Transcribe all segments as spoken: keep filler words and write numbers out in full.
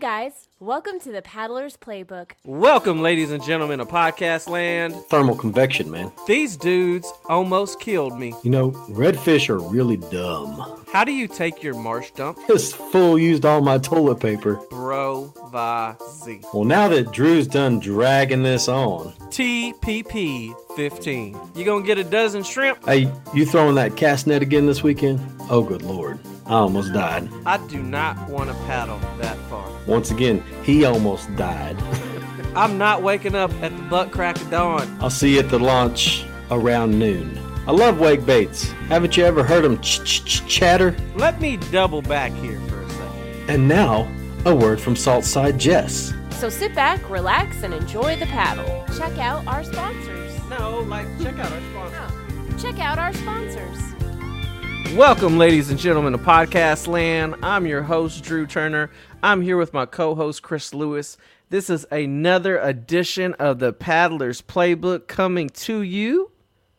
guys, welcome to the Paddler's Playbook. Welcome, ladies and gentlemen, to Podcast Land. Thermal convection, man. These dudes almost killed me. You know, redfish are really dumb. How do you take your marsh dump? This fool used all my toilet paper. Bro-va-z. Well, now that Drew's done dragging this on. T P P fifteen. You gonna get a dozen shrimp? Hey, you throwing that cast net again this weekend? Oh, good Lord. I almost died. I do not want to paddle that far. Once again, he almost died. I'm not waking up at the butt crack of dawn. I'll see you at the launch around noon. I love wake baits. Haven't you ever heard them ch-ch-ch-chatter? Let me double back here for a second. And now, a word from Salt Side Jess. So sit back, relax, and enjoy the paddle. Check out our sponsors. No, like, check out our sponsors. No. Check out our sponsors. Welcome, ladies and gentlemen, to Podcast Land. I'm your host, Drew Turner. I'm here with my co-host, Chris Lewis. This is another edition of the Paddler's Playbook coming to you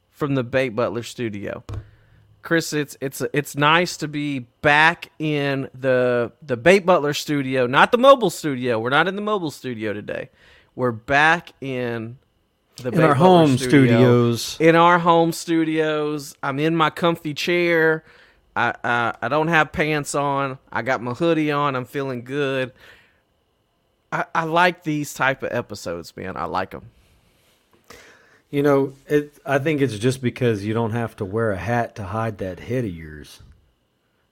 from the Bait Butler Studio. Chris, it's it's it's nice to be back in the the Bait Butler Studio, not the mobile studio. We're not in the mobile studio today. We're back in the in our home studio. studios. In our home studios. I'm in my comfy chair. I, I I don't have pants on. I got my hoodie on. I'm feeling good. I, I like these type of episodes, man. I like them. You know, it, I think it's just because you don't have to wear a hat to hide that head of yours.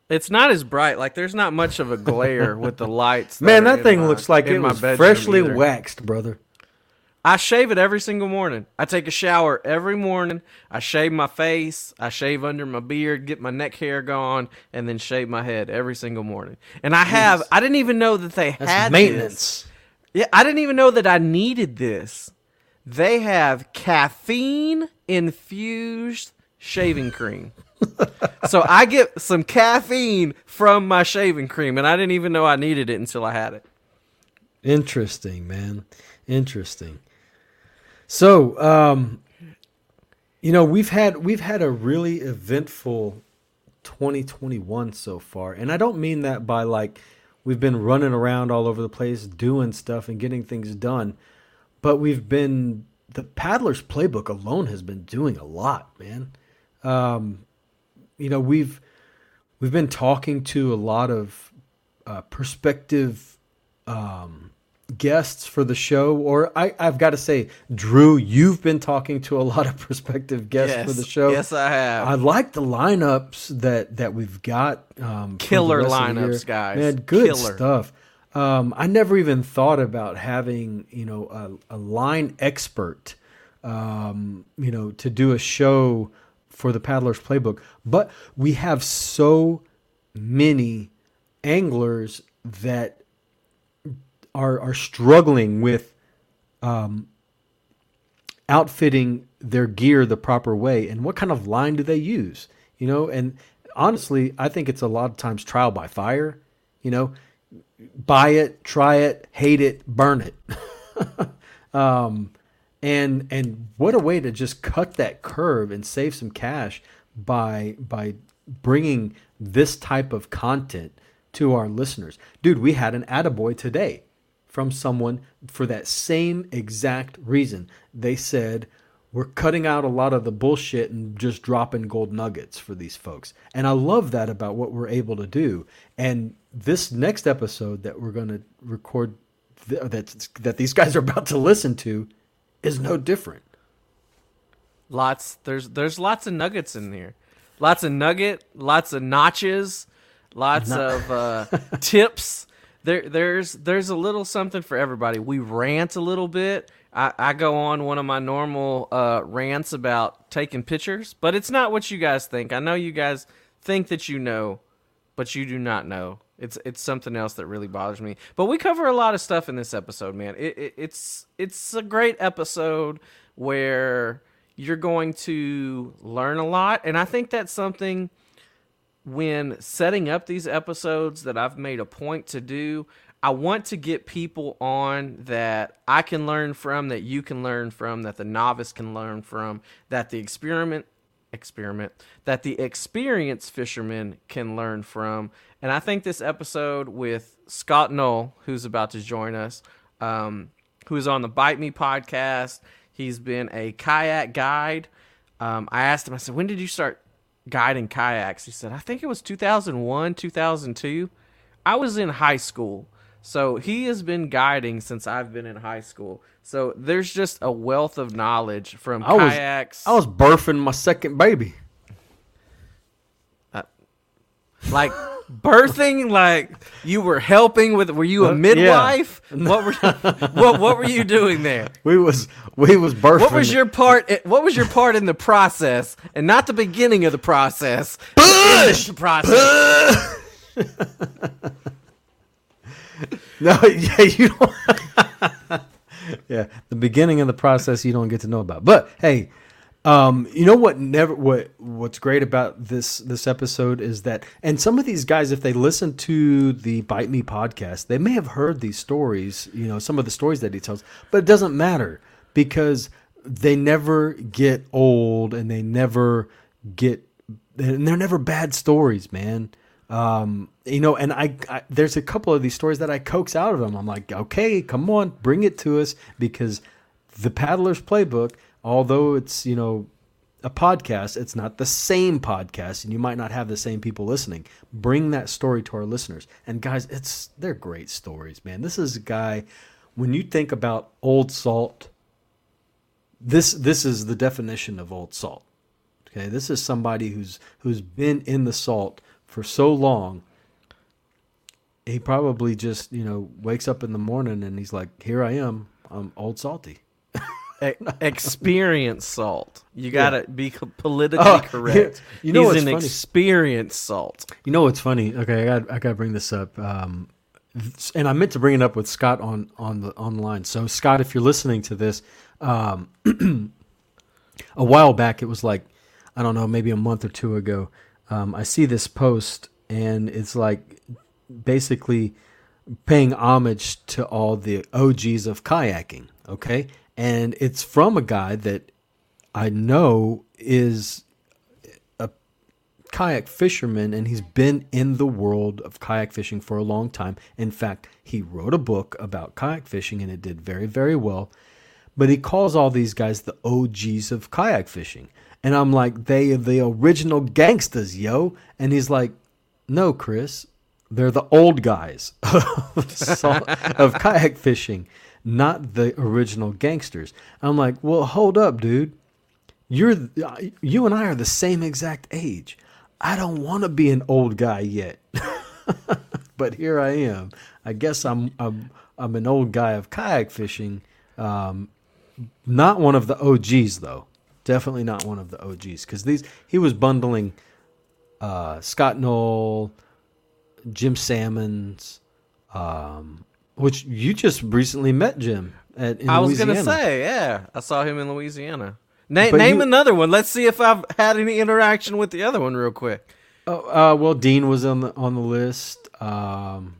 It's not as bright. Like, there's not much of a glare with the lights. That man, that thing my, looks like it was freshly either. waxed, brother. I shave it every single morning. I take a shower every morning. I shave my face. I shave under my beard, get my neck hair gone, and then shave my head every single morning. And I have, I didn't even know that they That's had maintenance. This. Yeah, I didn't even know that I needed this. They have caffeine-infused shaving cream. So I get some caffeine from my shaving cream, and I didn't even know I needed it until I had it. Interesting, man. Interesting. So, um, you know, we've had we've had a really eventful twenty twenty-one so far. And I don't mean that by like we've been running around all over the place doing stuff and getting things done. But we've been, the Paddler's Playbook alone has been doing a lot, man. Um, you know, we've we've been talking to a lot of uh, prospective um guests for the show, or I, I've got to say, Drew, you've been talking to a lot of prospective guests yes, for the show. Yes, I have. I like the lineups that, that we've got. Um, Killer lineups, guys. Man, good Killer. stuff. Um, I never even thought about having, you know, a, a line expert, um, you know, to do a show for the Paddler's Playbook. But we have so many anglers that Are, are struggling with um, outfitting their gear the proper way, and what kind of line do they use? You know, and honestly, I think it's a lot of times trial by fire. You know, buy it, try it, hate it, burn it. um, and and what a way to just cut that curve and save some cash by by bringing this type of content to our listeners. Dude, we had an attaboy today from someone for that same exact reason. They said, we're cutting out a lot of the bullshit and just dropping gold nuggets for these folks. And I love that about what we're able to do. And this next episode that we're going to record, th- that's, that these guys are about to listen to, is no different. Lots, there's there's lots of nuggets in there. Lots of nugget, lots of notches, lots Not- of uh, tips. There, there's there's a little something for everybody. We rant a little bit. I, I go on one of my normal uh, rants about taking pictures, but it's not what you guys think. I know you guys think that you know, but you do not know. It's it's something else that really bothers me. But we cover a lot of stuff in this episode, man. It, it, it's it's a great episode where you're going to learn a lot, and I think that's something. When setting up these episodes that I've made a point to do, I want to get people on that I can learn from, that you can learn from, that the novice can learn from, that the experiment, experiment, that the experienced fisherman can learn from, And I think this episode with Scott Null, who's about to join us, um, who's on the Bite Me Podcast. He's been a kayak guide. Um, I asked him, I said, when did you start guiding kayaks? He said, I think it was two thousand one, two thousand two. I was in high school. So he has been guiding since I've been in high school. So there's just a wealth of knowledge from I kayaks. Was, I was birthing my second baby. Uh, like... Birthing, like you were helping with? Were you a midwife? Yeah. What were what What were you doing there? We was we was birthing. What was your part? What was your part in the process, and not the beginning of the process? Push the process. Push. No, yeah, you don't. Yeah, the beginning of the process you don't get to know about. But hey. Um, you know what? Never what. What's great about this this episode is that, and some of these guys, if they listen to the Bite Me podcast, they may have heard these stories. You know, some of the stories that he tells, but it doesn't matter because they never get old, and they never get, and they're never bad stories, man. Um, you know, and I, I there's a couple of these stories that I coax out of them. I'm like, okay, come on, bring it to us, because the Paddler's Playbook. Although it's, you know, a podcast, it's not the same podcast, and you might not have the same people listening. Bring that story to our listeners. And guys, it's they're great stories, man. This is a guy, when you think about old salt, this this is the definition of old salt. Okay, this is somebody who's who's been in the salt for so long. He probably just, you know, wakes up in the morning and he's like, here I am, I'm old salty. Experience salt. You gotta yeah. be politically oh, correct. You know, he's an experienced salt. You know what's funny? Okay, I got I got to bring this up. Um, and I meant to bring it up with Scott on on the online. So Scott, if you're listening to this, um, a while back, it was like I don't know, maybe a month or two ago. Um, I see this post, and it's like basically paying homage to all the O Gs of kayaking. Okay. And it's from a guy that I know is a kayak fisherman, and he's been in the world of kayak fishing for a long time. In fact, he wrote a book about kayak fishing, and it did very, very well. But he calls all these guys the O Gs of kayak fishing. And I'm like, they are the original gangsters, yo. And he's like, no, Chris, they're the old guys of, salt, of kayak fishing. Not the original gangsters. I'm like, well, hold up, dude. You're, you and I are the same exact age. I don't want to be an old guy yet, but here I am. I guess I'm, I'm, I'm an old guy of kayak fishing. Um, not one of the O Gs though. Definitely not one of the O Gs. Cause these, he was bundling, uh, Scott Null, Jim Sammons, um, which you just recently met Jim at in I was Louisiana. Gonna say, yeah, I saw him in Louisiana. Na- name you, another one. Let's see if I've had any interaction with the other one real quick. Oh, uh, well, Dean was on the on the list, um,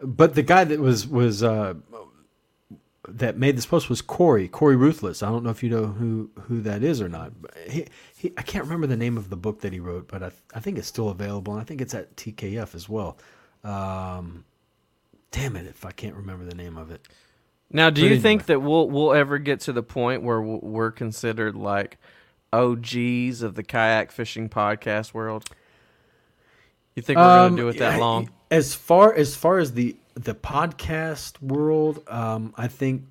but the guy that was was uh, that made this post was Corey Corey Ruthless. I don't know if you know who, who that is or not. He, he I can't remember the name of the book that he wrote, but I I think it's still available, and I think it's at T K F as well. Um, Damn it! If I can't remember the name of it. Now, do but you anyway. think that we'll we'll ever get to the point where we're considered like O Gs of the kayak fishing podcast world? You think we're um, going to do it that long? As far as far as the the podcast world, um, I think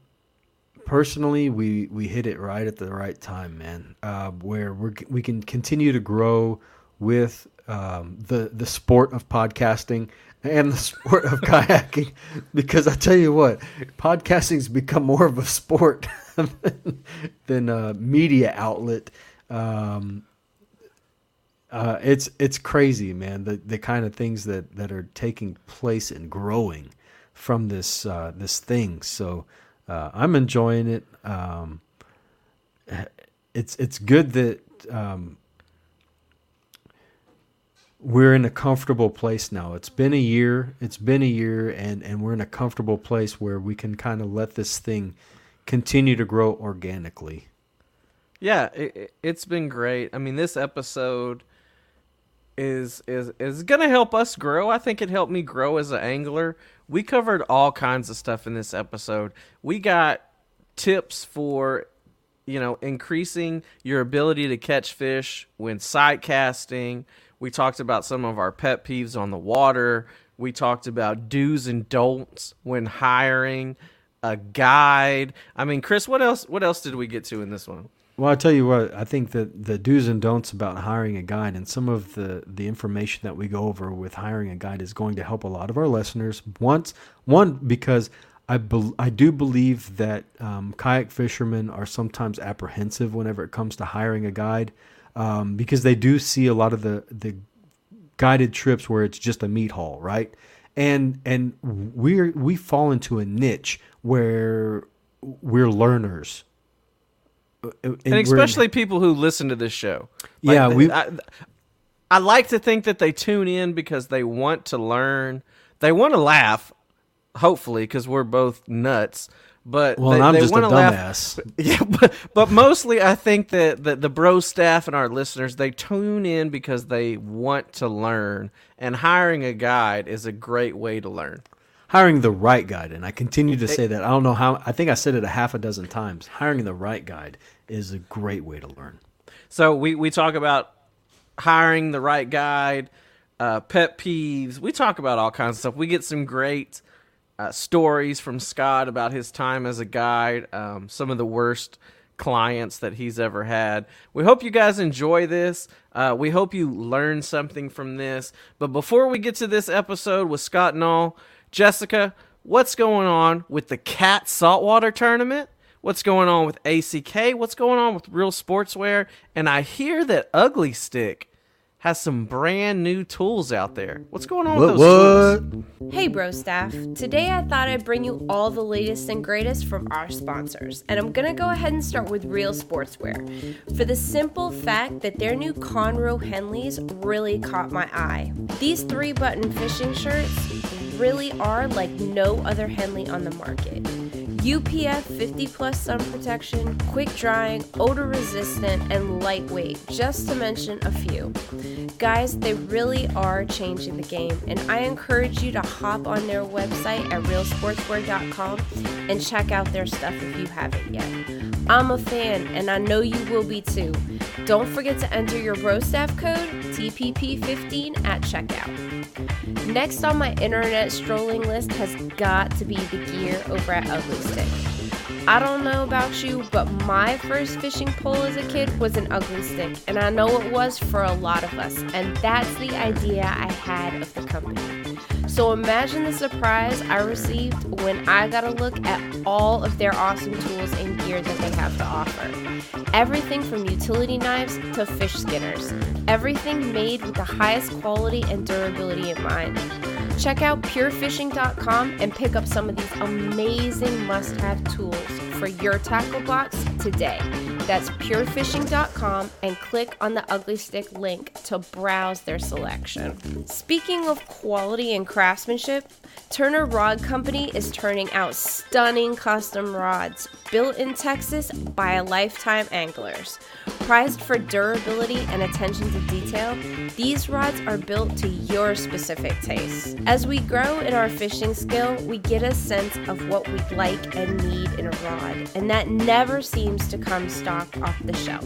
personally we we hit it right at the right time, man. Uh, where we we can continue to grow with um, the the sport of podcasting. And the sport of kayaking, because I tell you what, podcasting's become more of a sport than, than a media outlet. Um, uh, it's it's crazy, man. The the kind of things that, that are taking place and growing from this uh, this thing. So uh, I'm enjoying it. Um, it's it's good that. Um, We're in a comfortable place now. It's been a year. It's been a year, and, and we're in a comfortable place where we can kind of let this thing continue to grow organically. Yeah, it, it's been great. I mean, this episode is is is going to help us grow. I think it helped me grow as an angler. We covered all kinds of stuff in this episode. We got tips for, you know, increasing your ability to catch fish when side casting. We talked about some of our pet peeves on the water. We talked about do's and don'ts when hiring a guide. I mean, Chris, what else what else did we get to in this one? Well, I'll tell you what, I think that the do's and don'ts about hiring a guide and some of the, the information that we go over with hiring a guide is going to help a lot of our listeners. Once, one, because I be, I do believe that um, kayak fishermen are sometimes apprehensive whenever it comes to hiring a guide um, because they do see a lot of the, the guided trips where it's just a meat haul, right? And and we we fall into a niche where we're learners. And, and especially people who listen to this show. Like, yeah, we. I, I like to think that they tune in because they want to learn. They want to laugh, hopefully, because we're both nuts. But well, they, and I'm they just want a to dumbass. Laugh. Yeah, but but mostly, I think that the, the bro staff and our listeners, they tune in because they want to learn, and hiring a guide is a great way to learn. Hiring the right guide, and I continue to say that. I don't know how. I think I said it a half a dozen times. Hiring the right guide is a great way to learn. So we, we talk about hiring the right guide, uh, pet peeves. We talk about all kinds of stuff. We get some great uh, stories from Scott about his time as a guide, um, some of the worst clients that he's ever had. We hope you guys enjoy this. Uh, we hope you learn something from this. But before we get to this episode with Scott Null, Jessica, what's going on with the Cat Saltwater Tournament? What's going on with A C K? What's going on with Real Sportswear? And I hear that Ugly Stick has some brand new tools out there. What's going on what, with those what? tools? Hey, bro staff. Today I thought I'd bring you all the latest and greatest from our sponsors. And I'm going to go ahead and start with Real Sportswear, for the simple fact that their new Conroe Henleys really caught my eye. These three-button fishing shirts really are like no other Henley on the market. U P F fifty plus sun protection, quick drying, odor resistant, and lightweight, just to mention a few. Guys, they really are changing the game, and I encourage you to hop on their website at real sportswear dot com and check out their stuff if you haven't yet. I'm a fan, and I know you will be too. Don't forget to enter your bro staff code T P P fifteen at checkout. Next on my internet strolling list has got to be the gear over at Ugly Stick. I don't know about you, but my first fishing pole as a kid was an Ugly Stick, and I know it was for a lot of us, and that's the idea I had of the company. So imagine the surprise I received when I got a look at all of their awesome tools and gear that they have to offer. Everything from utility knives to fish skinners. Everything made with the highest quality and durability in mind. Check out pure fishing dot com and pick up some of these amazing must-have tools for your tackle box today. That's pure fishing dot com and click on the Ugly Stick link to browse their selection. Speaking of quality and craftsmanship, Turner Rod Company is turning out stunning custom rods built in Texas by lifetime anglers. Prized for durability and attention to detail, these rods are built to your specific taste. As we grow in our fishing skill, we get a sense of what we'd like and need in a rod, and that never seems to come stock off the shelf.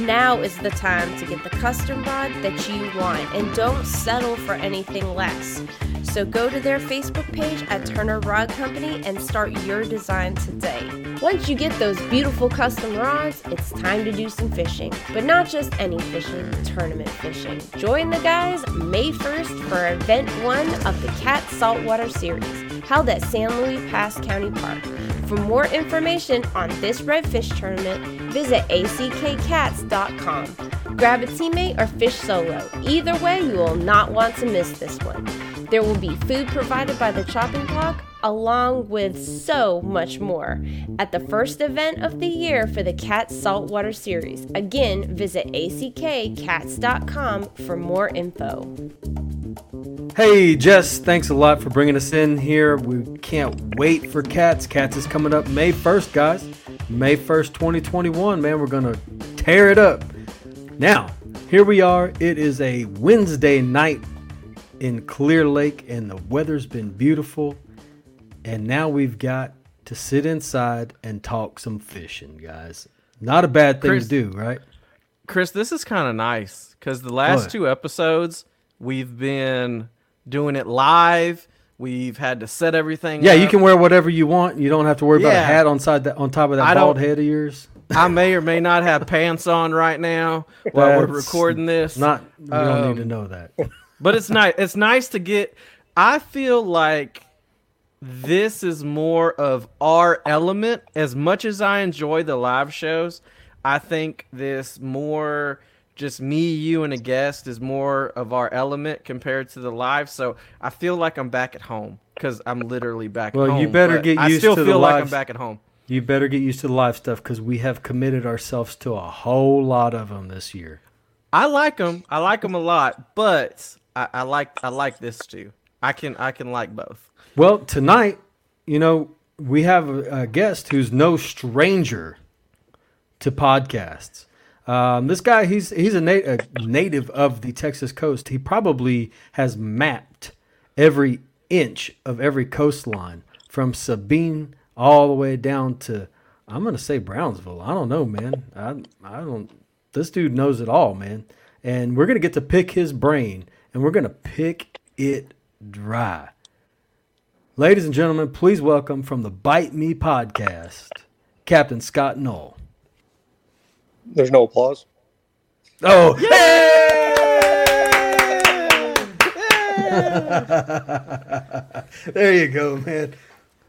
Now is the time to get the custom rod that you want, and don't settle for anything less. So go to their Facebook page at Turner Rod Company and start your design today. Once you get those beautiful custom rods, it's time to do some fishing. But not just any fishing, tournament fishing. Join the guys May first for Event one of the Cat Saltwater Series, held at San Luis Pass County Park. For more information on this redfish tournament, visit a c k cats dot com. Grab a teammate or fish solo. Either way, you will not want to miss this one. There will be food provided by the chopping block, along with so much more, at the first event of the year for the Cat Saltwater Series. Again, visit a c k cats dot com for more info. Hey, Jess, thanks a lot for bringing us in here. We can't wait for Cats. Cats is coming up May first, guys. May first, twenty twenty-one. Man, we're going to tear it up. Now, Here we are. It is a Wednesday night in Clear Lake, and the weather's been beautiful. And now we've got to sit inside and talk some fishing, guys. Not a bad thing Chris, to do, right? Chris, this is kind of nice because the last what? two episodes we've been doing it live. We've had to set everything Yeah, up. You can wear whatever you want. You don't have to worry yeah. about a hat on side that, on top of that I bald head of yours. I may or may not have pants on right now while That's we're recording this. Not you don't um, need to know that. But it's nice. It's nice to get I feel like this is more of our element. As much as I enjoy the live shows, I think this more just me, you, and a guest is more of our element compared to the live. So I feel like I'm back at home because I'm literally back well, at home. Well, you better get used to the live. I still feel like live, I'm back at home. You better get used to the live stuff because we have committed ourselves to a whole lot of them this year. I like them. I like them a lot, but I, I like I like this too. I can I can like both. Well, tonight, you know, we have a guest who's no stranger to podcasts. Um, this guy, he's he's a, na- a native of the Texas coast. He probably has mapped every inch of every coastline from Sabine all the way down to, I'm going to say Brownsville. I don't know, man. I I don't. This dude knows it all, man. And we're going to get to pick his brain, and we're going to pick it dry. Ladies and gentlemen, please welcome from the Bite Me Podcast, Captain Scott Null. There's no applause. Oh, yeah! There you go, man.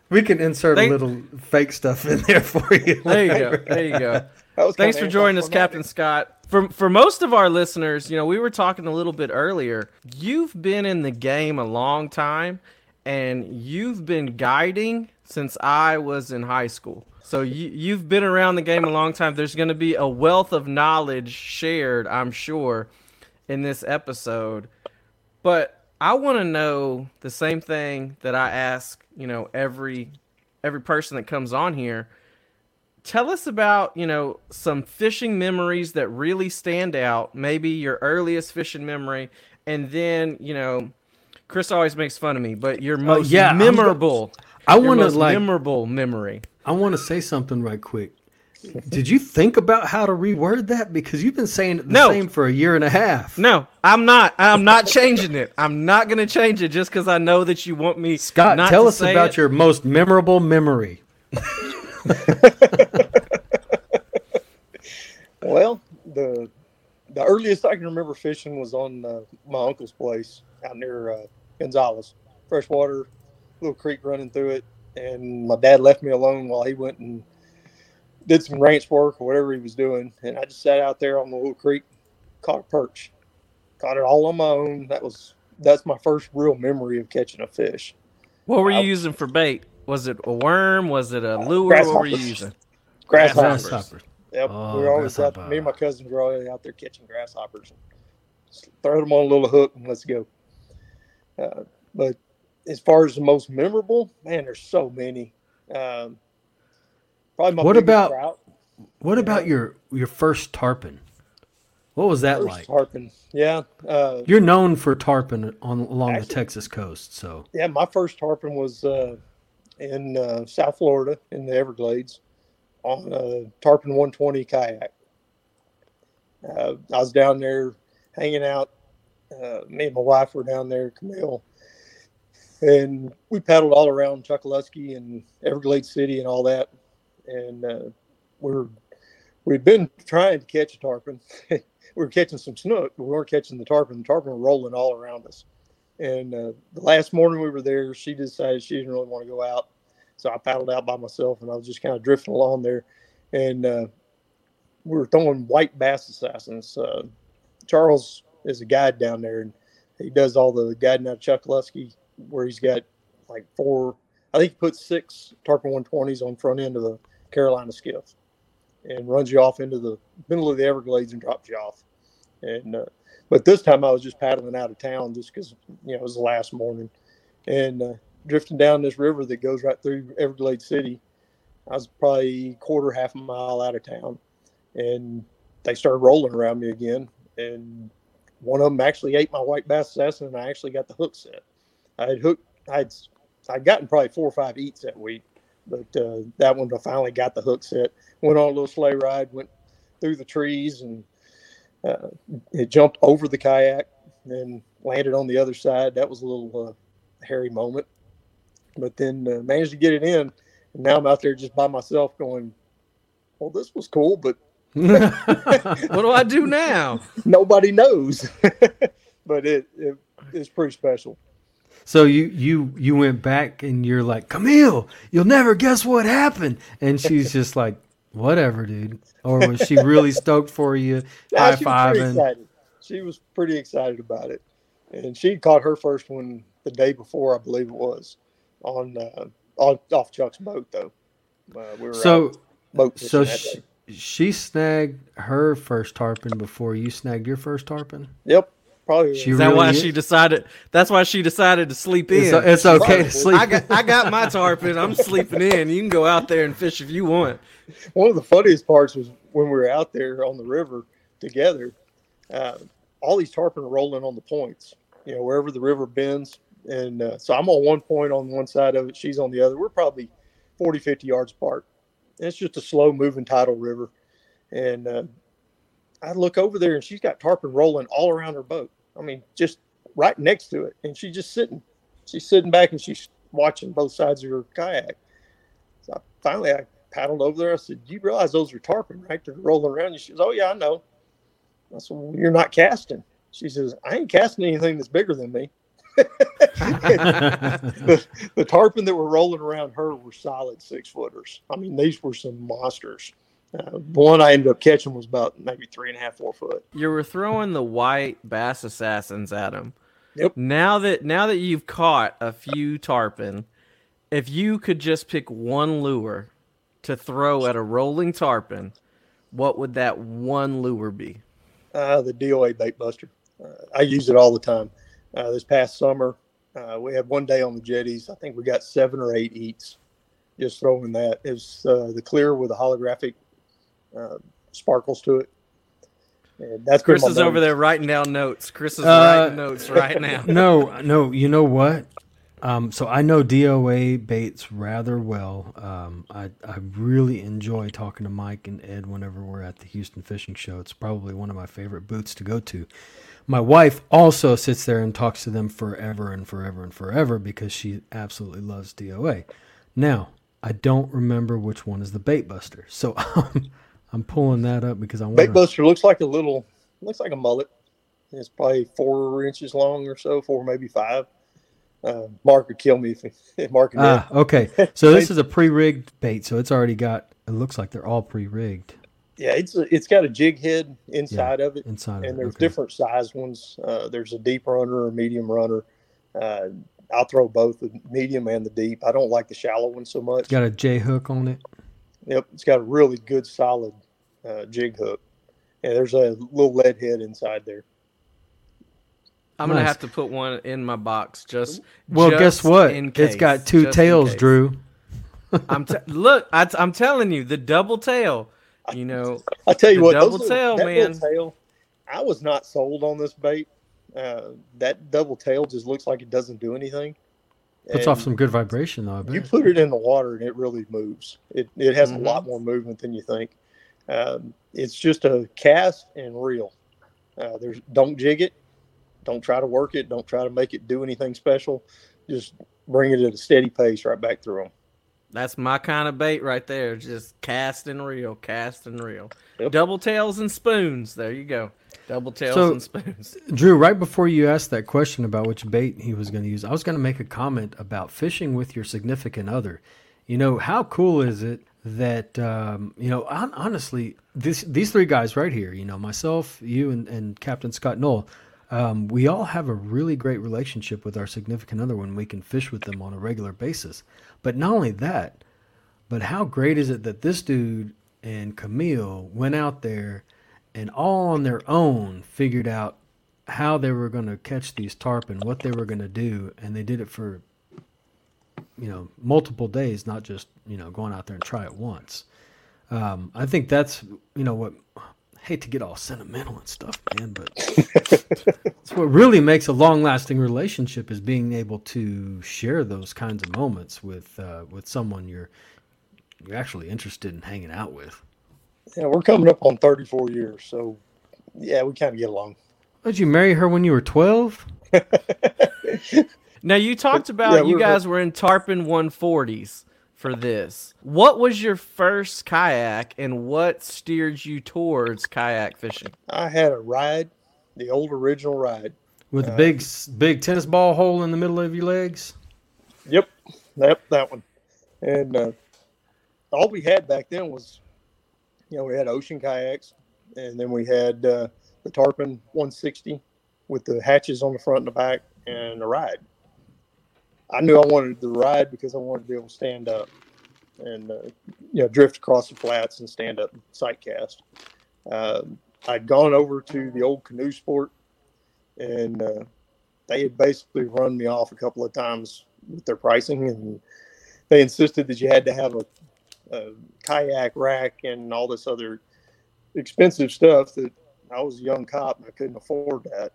We can insert they, a little fake stuff in there for you. There you go. There you go. Thanks for joining us, Captain Scott. For for most of our listeners, you know, we were talking a little bit earlier. You've been in the game a long time. And you've been guiding since I was in high school. So you, you've been around the game a long time. There's going to be a wealth of knowledge shared, I'm sure, in this episode. But I want to know the same thing that I ask, you know, every every person that comes on here. Tell us about, you know, some fishing memories that really stand out. Maybe your earliest fishing memory. And then, you know, Chris always makes fun of me, but your most oh, yeah. memorable, I want to like memorable memory. I want to say something right quick. Did you think about how to reword that? Because you've been saying the no. same for a year and a half. No, I'm not. I'm not changing it. I'm not going to change it just because I know that you want me. Scott, not tell to us say about it. Your most memorable memory. Well, the the earliest I can remember fishing was on uh, my uncle's place out near. Uh, Gonzales, freshwater, little creek running through it, and my dad left me alone while he went and did some ranch work or whatever he was doing, and I just sat out there on the little creek, caught a perch, caught it all on my own. That was that's my first real memory of catching a fish. What were you I, using for bait? Was it a worm? Was it a lure? What were you using? Grasshoppers. grasshoppers. Yep, oh, we were always out. Me and my cousins were always out there catching grasshoppers. Just throw them on a little hook and let's go. Uh, but as far as the most memorable, man, there's so many. Um, probably my what about route. what yeah. about your your first tarpon? What was that first like? Tarpon, yeah. Uh, You're known for tarpon on along actually, the Texas coast, so yeah. My first tarpon was uh, in uh, South Florida in the Everglades on a Tarpon one twenty kayak. Uh, I was down there hanging out. Uh, me and my wife were down there, Camille, and we paddled all around Chuckalusky and Everglades City and all that. And uh, we're we'd been trying to catch a tarpon. We were catching some snook, but we weren't catching the tarpon. The tarpon were rolling all around us. And uh, the last morning we were there, she decided she didn't really want to go out, so I paddled out by myself, and I was just kind of drifting along there. And uh, we were throwing white bass assassins. Uh, Charles. There's a guide down there, and he does all the guiding out of Chuckalusky, where he's got like four, I think he puts six Tarpon one twenties on front end of the Carolina skiff and runs you off into the middle of the Everglades and drops you off. And, uh, but this time I was just paddling out of town just because, you know, it was the last morning and uh, drifting down this river that goes right through Everglades City. I was probably quarter, half a mile out of town, and they started rolling around me again. and one of them actually ate my white bass assassin, and I actually got the hook set. I had hooked, I'd, I'd gotten probably four or five eats that week, but uh, that one I finally got the hook set. Went on a little sleigh ride, went through the trees, and uh, it jumped over the kayak and landed on the other side. That was a little uh, hairy moment, but then uh, managed to get it in. And now I'm out there just by myself going, well, this was cool, but what do I do now? Nobody knows. But it, it it's pretty special. So you you you went back and you're like, Camille, you'll never guess what happened. And she's just like, whatever, dude. Or was she really stoked for you? Nah, high fiving. She was pretty excited about it, and she caught her first one the day before, I believe it was, on uh, on off Chuck's boat though. Uh, we were so boat so. She, She snagged her first tarpon before you snagged your first tarpon. Yep, probably. Is that really why is? she decided? That's why she decided to sleep in. It's, it's okay to sleep. I got, I got my tarpon. I'm sleeping in. You can go out there and fish if you want. One of the funniest parts was when we were out there on the river together. Uh, all these tarpon are rolling on the points, you know, wherever the river bends. And uh, so I'm on one point on one side of it. She's on the other. We're probably forty, fifty yards apart. It's just a slow-moving tidal river, and uh, I look over there, and she's got tarpon rolling all around her boat. I mean, just right next to it, and she's just sitting. She's sitting back, and she's watching both sides of her kayak. So I, finally, I paddled over there. I said, you realize those are tarpon, right? They're rolling around. And she says, oh, yeah, I know. I said, well, you're not casting. She says, I ain't casting anything that's bigger than me. the, the tarpon that were rolling around her were solid six footers. I mean, these were some monsters. Uh, one I ended up catching was about maybe three and a half, four foot. You were throwing the white bass assassins at them. Yep. Now that now that you've caught a few tarpon, if you could just pick one lure to throw at a rolling tarpon, what would that one lure be? Uh, the D O A Bait Buster. Uh, I use it all the time. Uh, this past summer, uh, we had one day on the jetties. I think we got seven or eight eats just throwing that. It was uh, the clear with the holographic uh, sparkles to it. And that's Chris is over there writing down notes. Chris is uh, writing notes right now. No, no, you know what? Um, so I know D O A baits rather well. Um, I, I really enjoy talking to Mike and Ed whenever we're at the Houston Fishing Show. It's probably one of my favorite booths to go to. My wife also sits there and talks to them forever and forever and forever because she absolutely loves D O A. Now, I don't remember which one is the Bait Buster, so I'm, I'm pulling that up because I want. Bait Buster looks like a little, looks like a mullet. It's probably four inches long or so, four maybe five. Uh, Mark would kill me if, if Mark. Ah, uh, okay. So this is a pre-rigged bait, so it's already got. It looks like they're all pre-rigged. Yeah, it's a, it's got a jig head inside yeah, of it, inside and of it. There's okay. different size ones. Uh, there's a deep runner or medium runner. Uh, I'll throw both the medium and the deep. I don't like the shallow one so much. It's got a J hook on it. Yep, it's got a really good solid uh, jig hook, and there's a little lead head inside there. I'm nice. Gonna have to put one in my box just. Well, just guess what? In case. It's got two just tails, Drew. I'm t- look. I t- I'm telling you, the double tail. You know, I'll tell you what, double those tail, little, man. Tail, I was not sold on this bait. Uh, that double tail just looks like it doesn't do anything. Puts and off some good vibration, though. I bet. You put it in the water and it really moves. It it has mm-hmm. a lot more movement than you think. Um, it's just a cast and reel. Uh, there's don't jig it, don't try to work it, don't try to make it do anything special. Just bring it at a steady pace right back through them. That's my kind of bait right there. Just cast and reel, cast and reel. Yep. Double tails and spoons. There you go. Double tails so, and spoons. Drew, right before you asked that question about which bait he was going to use, I was going to make a comment about fishing with your significant other. You know, how cool is it that, um, you know, I'm, honestly, this, these three guys right here, you know, myself, you, and, and Captain Scott Null, um, we all have a really great relationship with our significant other when we can fish with them on a regular basis. But not only that, but how great is it that this dude and Camille went out there and all on their own figured out how they were going to catch these tarpon, what they were going to do, and they did it for, you know, multiple days, not just, you know, going out there and try it once. Um, I think that's, you know, what hate to get all sentimental and stuff, man, but it's what really makes a long-lasting relationship is being able to share those kinds of moments with uh, with someone you're you're actually interested in hanging out with. Yeah, we're coming up on thirty-four years, so yeah, we kind of get along. Did you marry her when you were twelve? Now, you talked about yeah, you we're, guys were in Tarpon one forties for this. What was your first kayak, and what steered you towards kayak fishing? I had a ride, the old original ride. With a uh, big big tennis ball hole in the middle of your legs? Yep, yep, that one. And uh, all we had back then was, you know, we had ocean kayaks, and then we had uh, the Tarpon one sixty with the hatches on the front and the back and the ride. I knew I wanted the ride because I wanted to be able to stand up and, uh, you know, drift across the flats and stand up and sight cast. Uh, I'd gone over to the old Canoe Sport, and uh, they had basically run me off a couple of times with their pricing, and they insisted that you had to have a, a kayak rack and all this other expensive stuff that I was a young cop and I couldn't afford that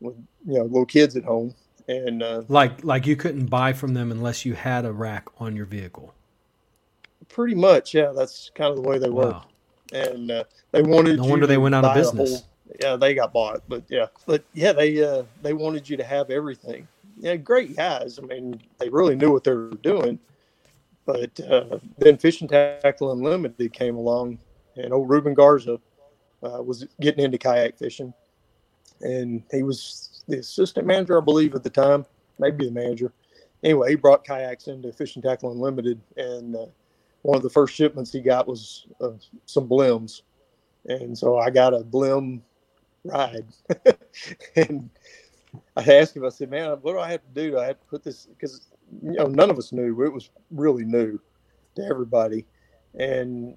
with, you know, little kids at home. And uh, like like you couldn't buy from them unless you had a rack on your vehicle. Pretty much, yeah. That's kind of the way they worked. Wow. And uh, they wanted. No wonder they went out of business. Whole, yeah, they got bought, but yeah, but yeah, they uh, they wanted you to have everything. Yeah, great guys. I mean, they really knew what they were doing. But uh, then Fishing Tackle Unlimited came along, and old Ruben Garza uh, was getting into kayak fishing, and he was the assistant manager, I believe, at the time, maybe the manager. Anyway, he brought kayaks into Fishing Tackle Unlimited, and uh, one of the first shipments he got was uh, some blims, and so I got a blim ride. And I asked him, I said, "Man, what do I have to do? Do I have to put this?" Because you know, none of us knew. It was really new to everybody, and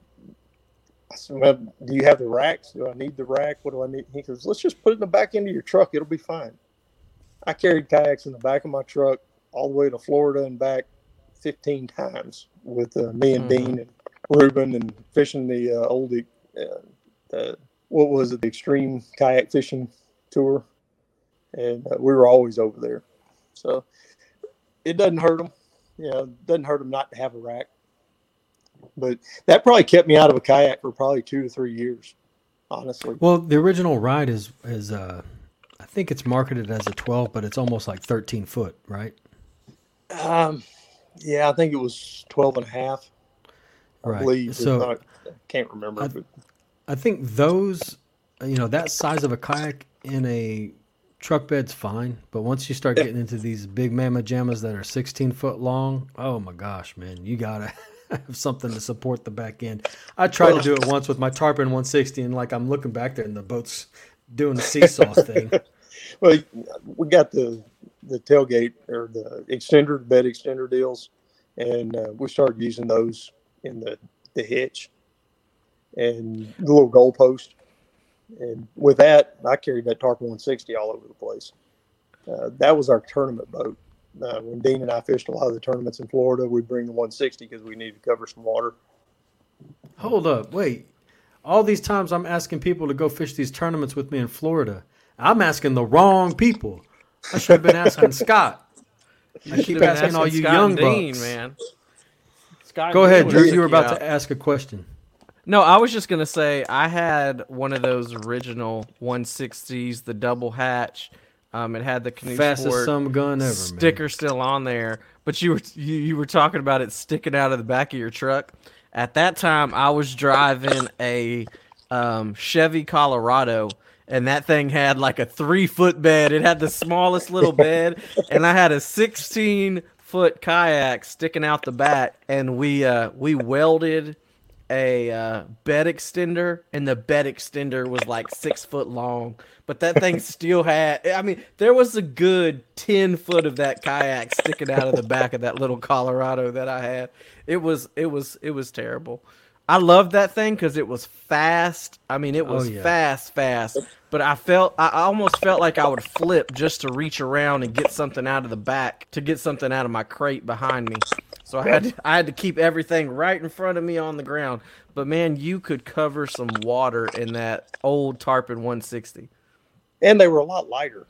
I said, "Well, do you have the racks? Do I need the rack? What do I need?" He goes, "Let's just put it in the back end of your truck. It'll be fine." I carried kayaks in the back of my truck all the way to Florida and back fifteen times with uh, me and Dean and Ruben, and fishing the uh, old, uh, uh, what was it, the extreme kayak fishing tour. And uh, we were always over there. So it doesn't hurt them. You know, it doesn't hurt them not to have a rack. But that probably kept me out of a kayak for probably two to three years, honestly. Well, the original ride is, is uh, I think it's marketed as a twelve, but it's almost like thirteen foot, right? Um, yeah, I think it was twelve and a half. I right. believe. So, not, I can't remember. I, but. I think those, you know, that size of a kayak in a truck bed's fine. But once you start getting into these big mamma jammas that are sixteen foot long, oh my gosh, man, you got to have something to support the back end. I tried to do it once with my Tarpon one sixty, and like I'm looking back there, and the boat's doing the seesaw thing. Well, we got the the tailgate or the extender, bed extender deals, and uh, we started using those in the, the hitch and the little goalpost. And with that, I carried that Tarpon one sixty all over the place. Uh, that was our tournament boat. Uh, when Dean and I fished a lot of the tournaments in Florida, we'd bring the one sixty because we needed to cover some water. Hold up. Wait. All these times I'm asking people to go fish these tournaments with me in Florida, I'm asking the wrong people. I should have been asking Scott. I keep asking, asking all you Scott young Dean, bucks. Man. Scott go ahead, Drew. You were about out. to ask a question. No, I was just going to say I had one of those original one sixties, the double hatch. Um, it had the Canoe Fastest Sport gun ever, sticker man. still on there, but you were you, you were talking about it sticking out of the back of your truck. At that time, I was driving a um, Chevy Colorado, and that thing had like a three foot bed. It had the smallest little bed, and I had a sixteen foot kayak sticking out the back, and we uh, we welded a uh, bed extender, and the bed extender was like six foot long, but that thing still had, I mean, there was a good ten foot of that kayak sticking out of the back of that little Colorado that I had. It was, it was, it was terrible. I loved that thing because it was fast. I mean, it was oh, yeah. fast, fast. But I felt, I almost felt like I would flip just to reach around and get something out of the back, to get something out of my crate behind me. So I had to, I had to keep everything right in front of me on the ground. But, man, you could cover some water in that old Tarpon one sixty. And they were a lot lighter.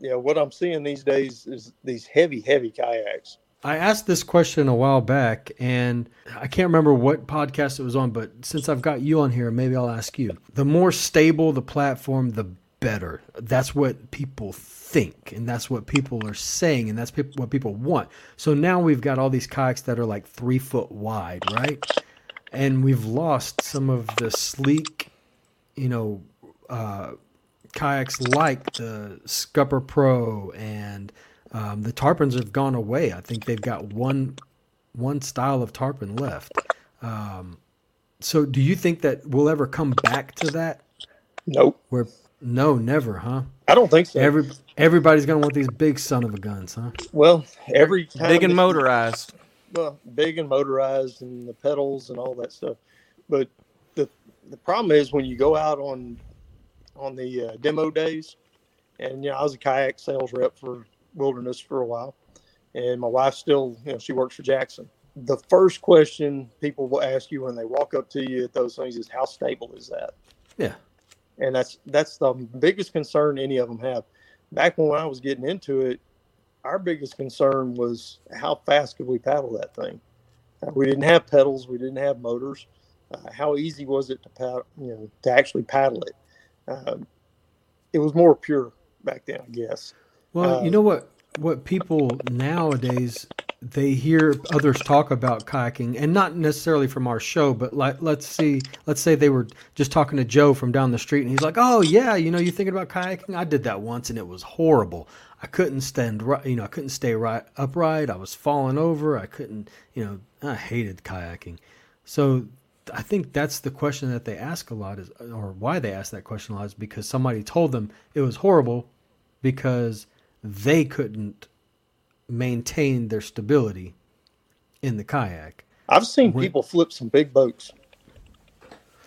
You know, what I'm seeing these days is these heavy, heavy kayaks. I asked this question a while back, and I can't remember what podcast it was on, but since I've got you on here, maybe I'll ask you. The more stable the platform, the better. That's what people think, and that's what people are saying, and that's pe- what people want. So now we've got all these kayaks that are like three foot wide, right? And we've lost some of the sleek, you know, uh, kayaks like the Scupper Pro and... Um, the tarpons have gone away. I think they've got one one style of tarpon left. Um, so do you think that we'll ever come back to that? Nope. Where, no, never, huh? I don't think so. Every, everybody's going to want these big son of a guns, huh? Well, every time big and motorized. Well, big and motorized and the pedals and all that stuff. But the the problem is when you go out on, on the uh, demo days, and you know, I was a kayak sales rep for Wilderness for a while, and my wife still, you know, she works for Jackson. The first question people will ask you when they walk up to you at those things is, how stable is that? Yeah. And that's that's the biggest concern any of them have. Back when I was getting into it, our biggest concern was how fast could we paddle that thing. We didn't have pedals, we didn't have motors. Uh, how easy was it to paddle, you know, to actually paddle it? Uh, it was more pure back then, I guess. Well, you know what, what people nowadays, they hear others talk about kayaking, and not necessarily from our show, but like, let's see, let's say they were just talking to Joe from down the street, and he's like, oh yeah, you know, you thinking about kayaking? I did that once and it was horrible. I couldn't stand, you know, I couldn't stay right upright. I was falling over. I couldn't, you know, I hated kayaking. So I think that's the question that they ask a lot is, or why they ask that question a lot is because somebody told them it was horrible because they couldn't maintain their stability in the kayak. I've seen when, people flip some big boats.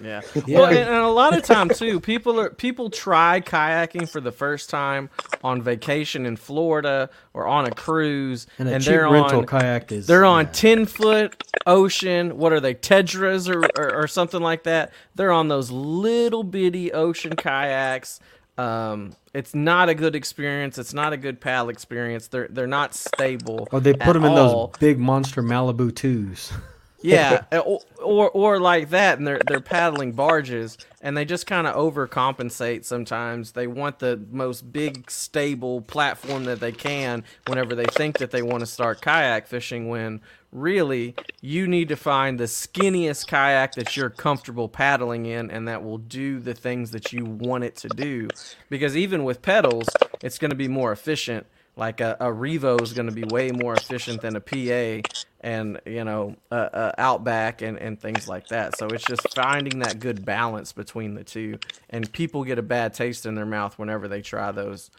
Yeah. yeah. Well, and, and a lot of time too, people are people try kayaking for the first time on vacation in Florida or on a cruise, and, a and cheap they're rental on kayak is they're on ten yeah. foot ocean. What are they, Tedras or, or or something like that? They're on those little bitty ocean kayaks. Um, it's not a good experience. It's not a good paddle experience. They're they're not stable. Oh, they put them in all. Those big monster Malibu twos. Yeah, or, or or like that, and they're they're paddling barges, and they just kind of overcompensate sometimes. They want the most big stable platform that they can whenever they think that they want to start kayak fishing. When really you need to find the skinniest kayak that you're comfortable paddling in, and that will do the things that you want it to do. Because even with pedals, it's going to be more efficient. Like a, a Revo is going to be way more efficient than a P A and, you know, uh, uh, Outback and, and things like that. So it's just finding that good balance between the two. And people get a bad taste in their mouth whenever they try those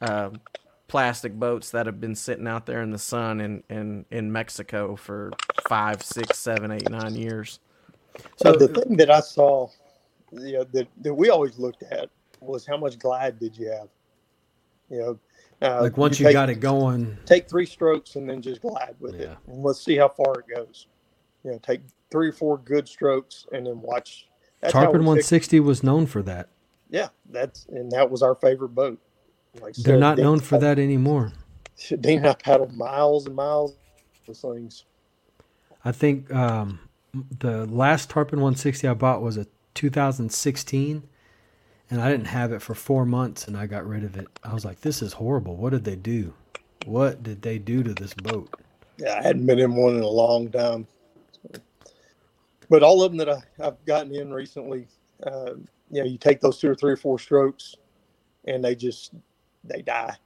uh, plastic boats that have been sitting out there in the sun in, in, in Mexico for five, six, seven, eight, nine years. So the thing that I saw, you know, that, that we always looked at was how much glide did you have? You know, Uh, like once you, you take, got it going, take three strokes and then just glide with yeah. it, and let's see how far it goes. You know, take three or four good strokes and then watch. That's Tarpon one sixty was known for that. Yeah, that's and that was our favorite boat. Like they're said, not Dean known for paddled, that anymore. Dean and I paddled miles and miles of things. I think um, the last Tarpon one sixty I bought was a two thousand sixteen. And I didn't have it for four months, and I got rid of it. I was like, this is horrible. What did they do? What did they do to this boat? Yeah, I hadn't been in one in a long time. So. But all of them that I, I've gotten in recently, uh, you know, you take those two or three or four strokes, and they just, they die.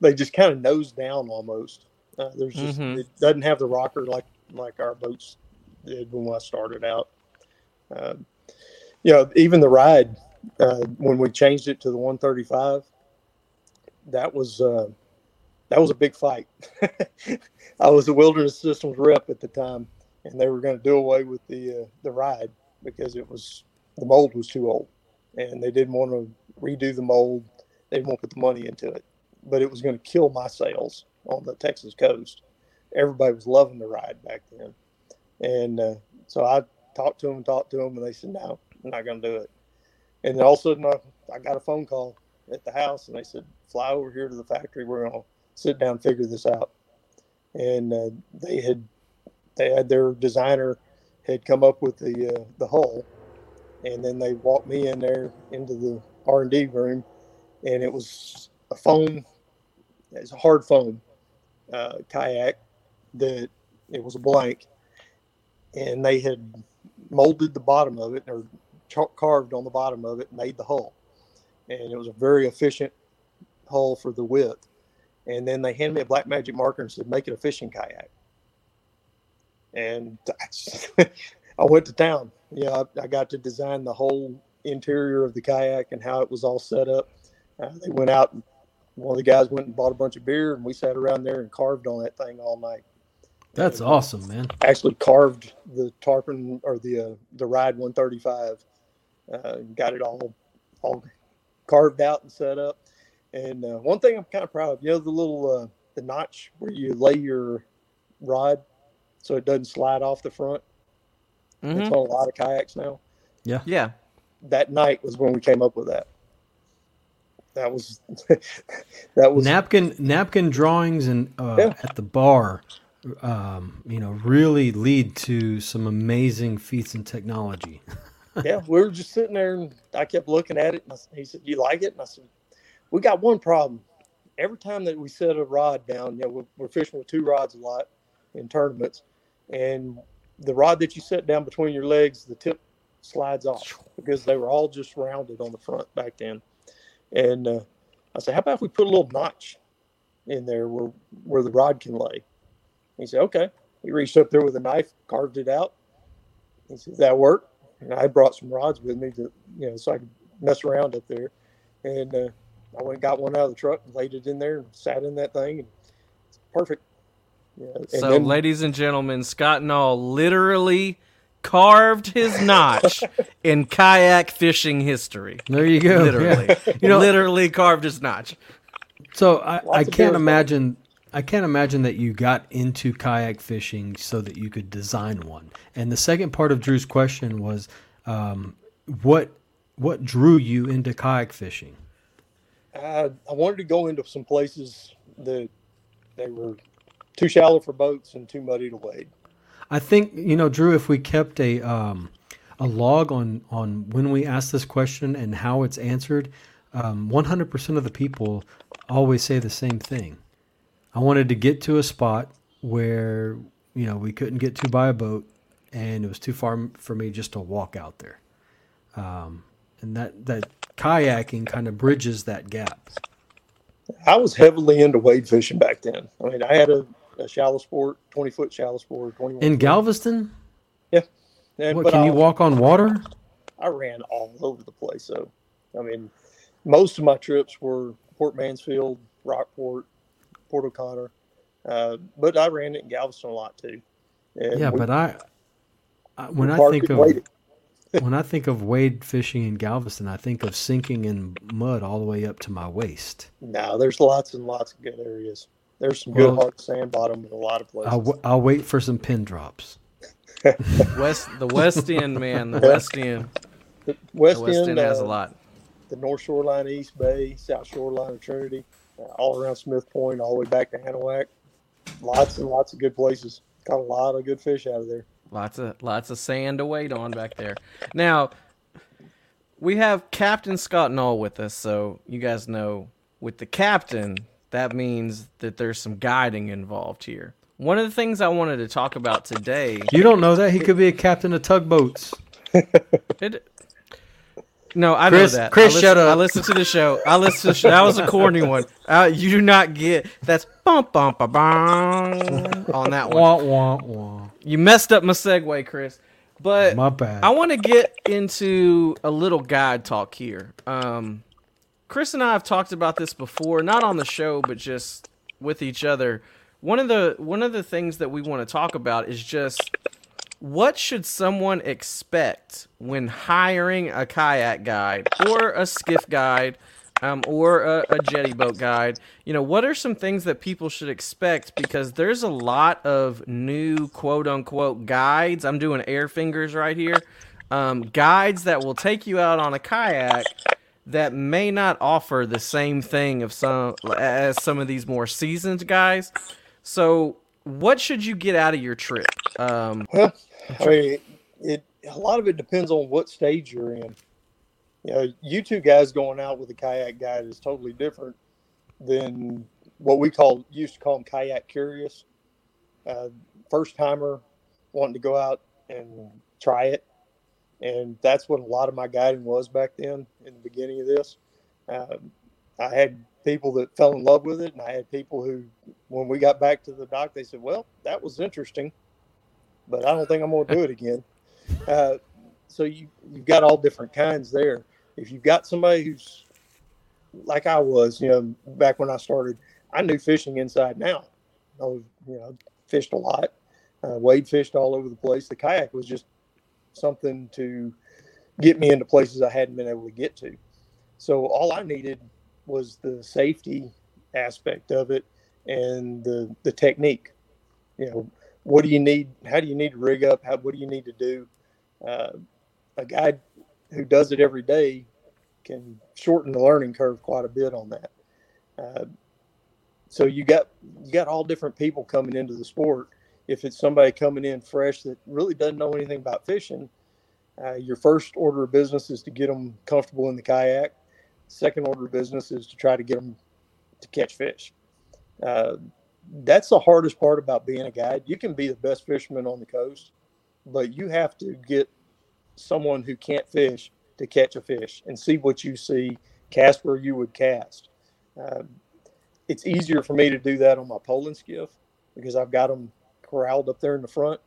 They just kind of nose down almost. Uh, there's just mm-hmm. It doesn't have the rocker like, like our boats did when I started out. Uh, you know, even the ride. Uh, when we changed it to the one thirty-five, that was uh, that was a big fight. I was the Wilderness Systems rep at the time, and they were going to do away with the uh, the ride because it was the mold was too old, and they didn't want to redo the mold. They didn't want to put the money into it, but it was going to kill my sales on the Texas coast. Everybody was loving the ride back then, and uh, so I talked to them and talked to them, and they said, "No, I'm not going to do it." And then all of a sudden, I, I got a phone call at the house, and they said, "Fly over here to the factory. We're going to sit down and figure this out." And uh, they had they had their designer had come up with the uh, the hull, and then they walked me in there into the R and D room, and it was a foam, it's a hard foam uh, kayak that it was a blank, and they had molded the bottom of it or chalk carved on the bottom of it, made the hull, and it was a very efficient hull for the width. And then they handed me a black magic marker and said, "Make it a fishing kayak." And I, I went to town. Yeah, you know, I, I got to design the whole interior of the kayak and how it was all set up. Uh, they went out, and one of the guys went and bought a bunch of beer, and we sat around there and carved on that thing all night. That's awesome, man. Actually carved the tarpon or the uh, the ride one thirty-five, uh, got it all all carved out and set up. And uh, one thing I'm kind of proud of, you know, the little uh, the notch where you lay your rod so it doesn't slide off the front. Mm-hmm. It's on a lot of kayaks now. Yeah, yeah. That night was when we came up with that. That was that was napkin napkin drawings and uh, yeah. at the bar. Um, you know, really lead to some amazing feats in technology. Yeah, we were just sitting there, and I kept looking at it, and I, he said, "You like it?" And I said, "We got one problem. Every time that we set a rod down, you know, we're, we're fishing with two rods a lot in tournaments, and the rod that you set down between your legs, the tip slides off because they were all just rounded on the front back then." And uh, I said, "How about if we put a little notch in there where where the rod can lay?" He said, "Okay." He reached up there with a knife, carved it out. He said, "That worked." And I brought some rods with me to, you know, so I could mess around up there. And uh, I went and got one out of the truck and laid it in there and sat in that thing. And it's perfect. Yeah. And so, then, ladies and gentlemen, Scott Null literally carved his notch in kayak fishing history. There you go. Literally. Yeah. You know, literally carved his notch. So I, I can't imagine... I can't imagine that you got into kayak fishing so that you could design one. And the second part of Drew's question was, um, what what drew you into kayak fishing? Uh, I wanted to go into some places that they were too shallow for boats and too muddy to wade. I think, you know, Drew, if we kept a um, a log on, on when we asked this question and how it's answered, um, one hundred percent of the people always say the same thing. I wanted to get to a spot where, you know, we couldn't get to by a boat, and it was too far for me just to walk out there. Um, and that, that kayaking kind of bridges that gap. I was heavily into wade fishing back then. I mean, I had a, a shallow sport, twenty-foot shallow sport. In Galveston? Yeah. And, what, can I, you walk on water? I ran all over the place. So, I mean, most of my trips were Port Mansfield, Rockport, Port O'Connor, uh, but I ran it in Galveston a lot too. And yeah, we, but I, I when I think of when I think of wade fishing in Galveston, I think of sinking in mud all the way up to my waist. No, there's lots and lots of good areas. There's some well, good hard sand bottom in a lot of places. I'll, w- I'll wait for some pin drops. West, the West End, man, the West End. The West, the West End, End has uh, a lot. The North Shoreline, East Bay, South Shoreline of Trinity. All around Smith Point, all the way back to Anahuac. Lots and lots of good places. Got a lot of good fish out of there. Lots of lots of sand to wade on back there. Now, we have Captain Scott Null with us, so you guys know with the captain, that means that there's some guiding involved here. One of the things I wanted to talk about today... You don't know that. He could be a captain of tugboats. It, No, I Chris, know that. Chris, I listen, shut up. I listened to the show. I listened to the show. That was a corny one. Uh, you do not get that's bum bum ba bum on that one. Wah, wah, wah. You messed up my segue, Chris. But my bad. I want to get into a little guide talk here. Um, Chris and I have talked about this before, not on the show, but just with each other. One of the one of the things that we want to talk about is just What should someone expect when hiring a kayak guide or a skiff guide um, or a, a jetty boat guide? You know, what are some things that people should expect? Because there's a lot of new quote unquote guides. I'm doing air fingers right here. Um, guides that will take you out on a kayak that may not offer the same thing of some as some of these more seasoned guys. So what should you get out of your trip? Um, well, I mean, it, it a lot of it depends on what stage you're in. You know, you two guys going out with a kayak guide is totally different than what we call used to call them kayak curious, uh, first timer wanting to go out and try it, and that's what a lot of my guiding was back then. In the beginning of this, uh, I had people that fell in love with it, and I had people who, when we got back to the dock, they said, "Well, that was interesting, but I don't think I'm going to do it again." Uh, so you, you've got all different kinds there. If you've got somebody who's like I was, you know, back when I started, I knew fishing inside and out. I was, you know, fished a lot, uh, wade fished all over the place. The kayak was just something to get me into places I hadn't been able to get to. So all I needed was the safety aspect of it and the, the technique. You know, what do you need? How do you need to rig up? How, what do you need to do? Uh, a guy who does it every day can shorten the learning curve quite a bit on that. Uh, so you got, you got all different people coming into the sport. If it's somebody coming in fresh that really doesn't know anything about fishing, uh, your first order of business is to get them comfortable in the kayak. Second order of business is to try to get them to catch fish. Uh, that's the hardest part about being a guide. You can be the best fisherman on the coast, but you have to get someone who can't fish to catch a fish and see what you see, cast where you would cast. Uh, it's easier for me to do that on my poling skiff because I've got them corralled up there in the front.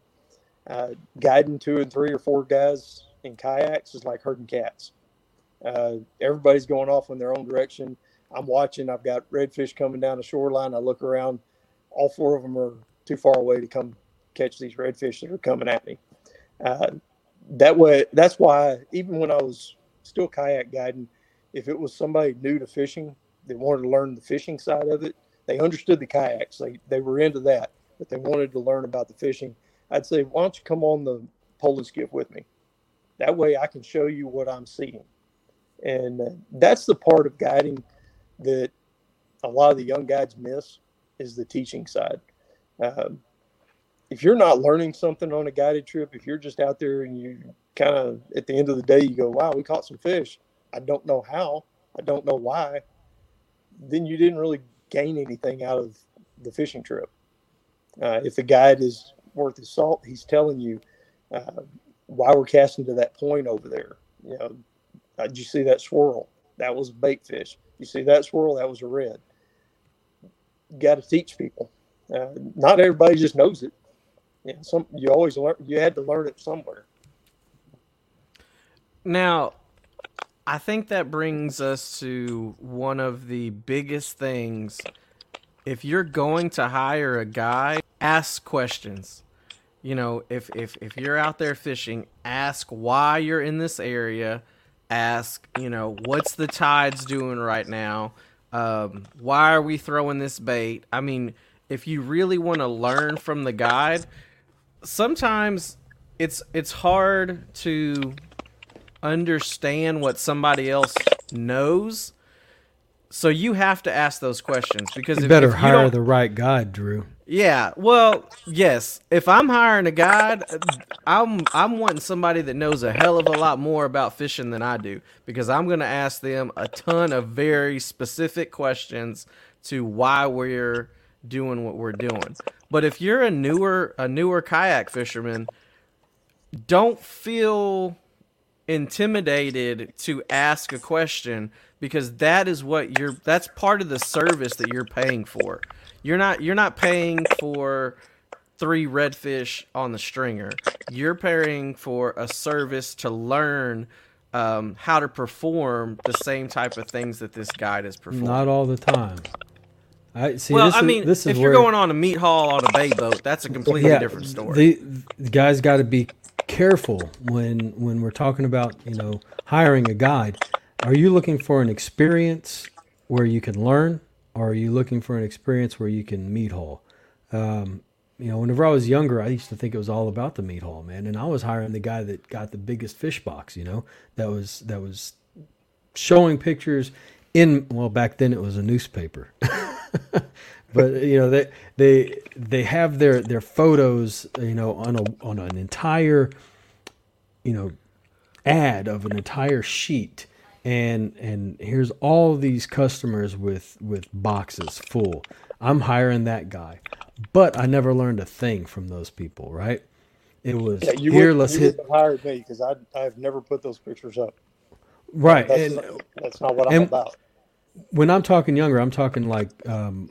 Uh, guiding two and three or four guys in kayaks is like herding cats. Uh, everybody's going off in their own direction. I'm watching. I've got redfish coming down the shoreline. I look around. All four of them are too far away to come catch these redfish that are coming at me. Uh, that way, that's why even when I was still kayak guiding, if it was somebody new to fishing that wanted to learn the fishing side of it, they understood the kayaks. They they were into that, but they wanted to learn about the fishing. I'd say, why don't you come on the poling skiff with me? That way I can show you what I'm seeing. And uh, that's the part of guiding that a lot of the young guides miss, is the teaching side. Um, if you're not learning something on a guided trip, if you're just out there and you kind of, at the end of the day, you go, wow, we caught some fish. I don't know how, I don't know why. Then you didn't really gain anything out of the fishing trip. Uh, if the guide is worth his salt, he's telling you uh, why we're casting to that point over there. You know, did you see that swirl? That was a bait fish. You see that swirl? That was a red. You got to teach people. Uh, not everybody just knows it. You know, some you always learn. You had to learn it somewhere. Now, I think that brings us to one of the biggest things. If you're going to hire a guy, ask questions. You know, if if if you're out there fishing, ask why you're in this area. Ask, you know, what's the tides doing right now? Um, why are we throwing this bait? I mean, if you really want to learn from the guide, sometimes it's it's hard to understand what somebody else knows. So you have to ask those questions, because you if, better if you hire the right guide, Drew. Yeah, well, yes. If I'm hiring a guide, I'm I'm wanting somebody that knows a hell of a lot more about fishing than I do, because I'm going to ask them a ton of very specific questions to why we're doing what we're doing. But if you're a newer a newer kayak fisherman, don't feel intimidated to ask a question, because that is what you're that's part of the service that you're paying for. You're not you're not paying for three redfish on the stringer. You're paying for a service to learn um, how to perform the same type of things that this guide is performing. Not all the time. I see. Well, this I is, mean, this is if you're where, going on a meat haul on a bay boat, that's a completely yeah, different story. The, the guys got to be careful when when we're talking about, you know, hiring a guide. Are you looking for an experience where you can learn, or are you looking for an experience where you can meat haul? Um, you know, whenever I was younger, I used to think it was all about the meat haul, man. And I was hiring the guy that got the biggest fish box, you know, that was that was showing pictures in, well, back then it was a newspaper. But, you know, they they they have their, their photos, you know, on a on an entire, you know, ad of an entire sheet. And and here's all these customers with, with boxes full. I'm hiring that guy. But I never learned a thing from those people, right? It was, yeah, you here, would, let's you hit. You hired me because I've never put those pictures up. Right. That's, and, not, that's not what I'm and, about. When I'm talking younger, I'm talking like um,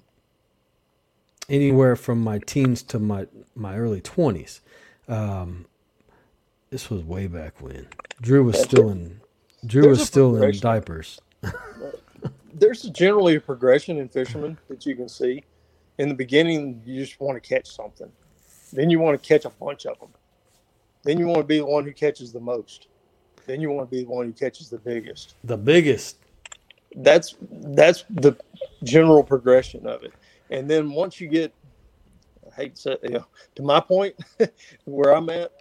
anywhere from my teens to my, my early twenties. Um, this was way back when. Drew was still in Drew was still in diapers. There's generally a progression in fishermen that you can see. In the beginning, you just want to catch something. Then you want to catch a bunch of them. Then you want to be the one who catches the most. Then you want to be the one who catches the biggest. The biggest. That's that's the general progression of it. And then once you get, I hate to say, you know, to my point, where I'm at,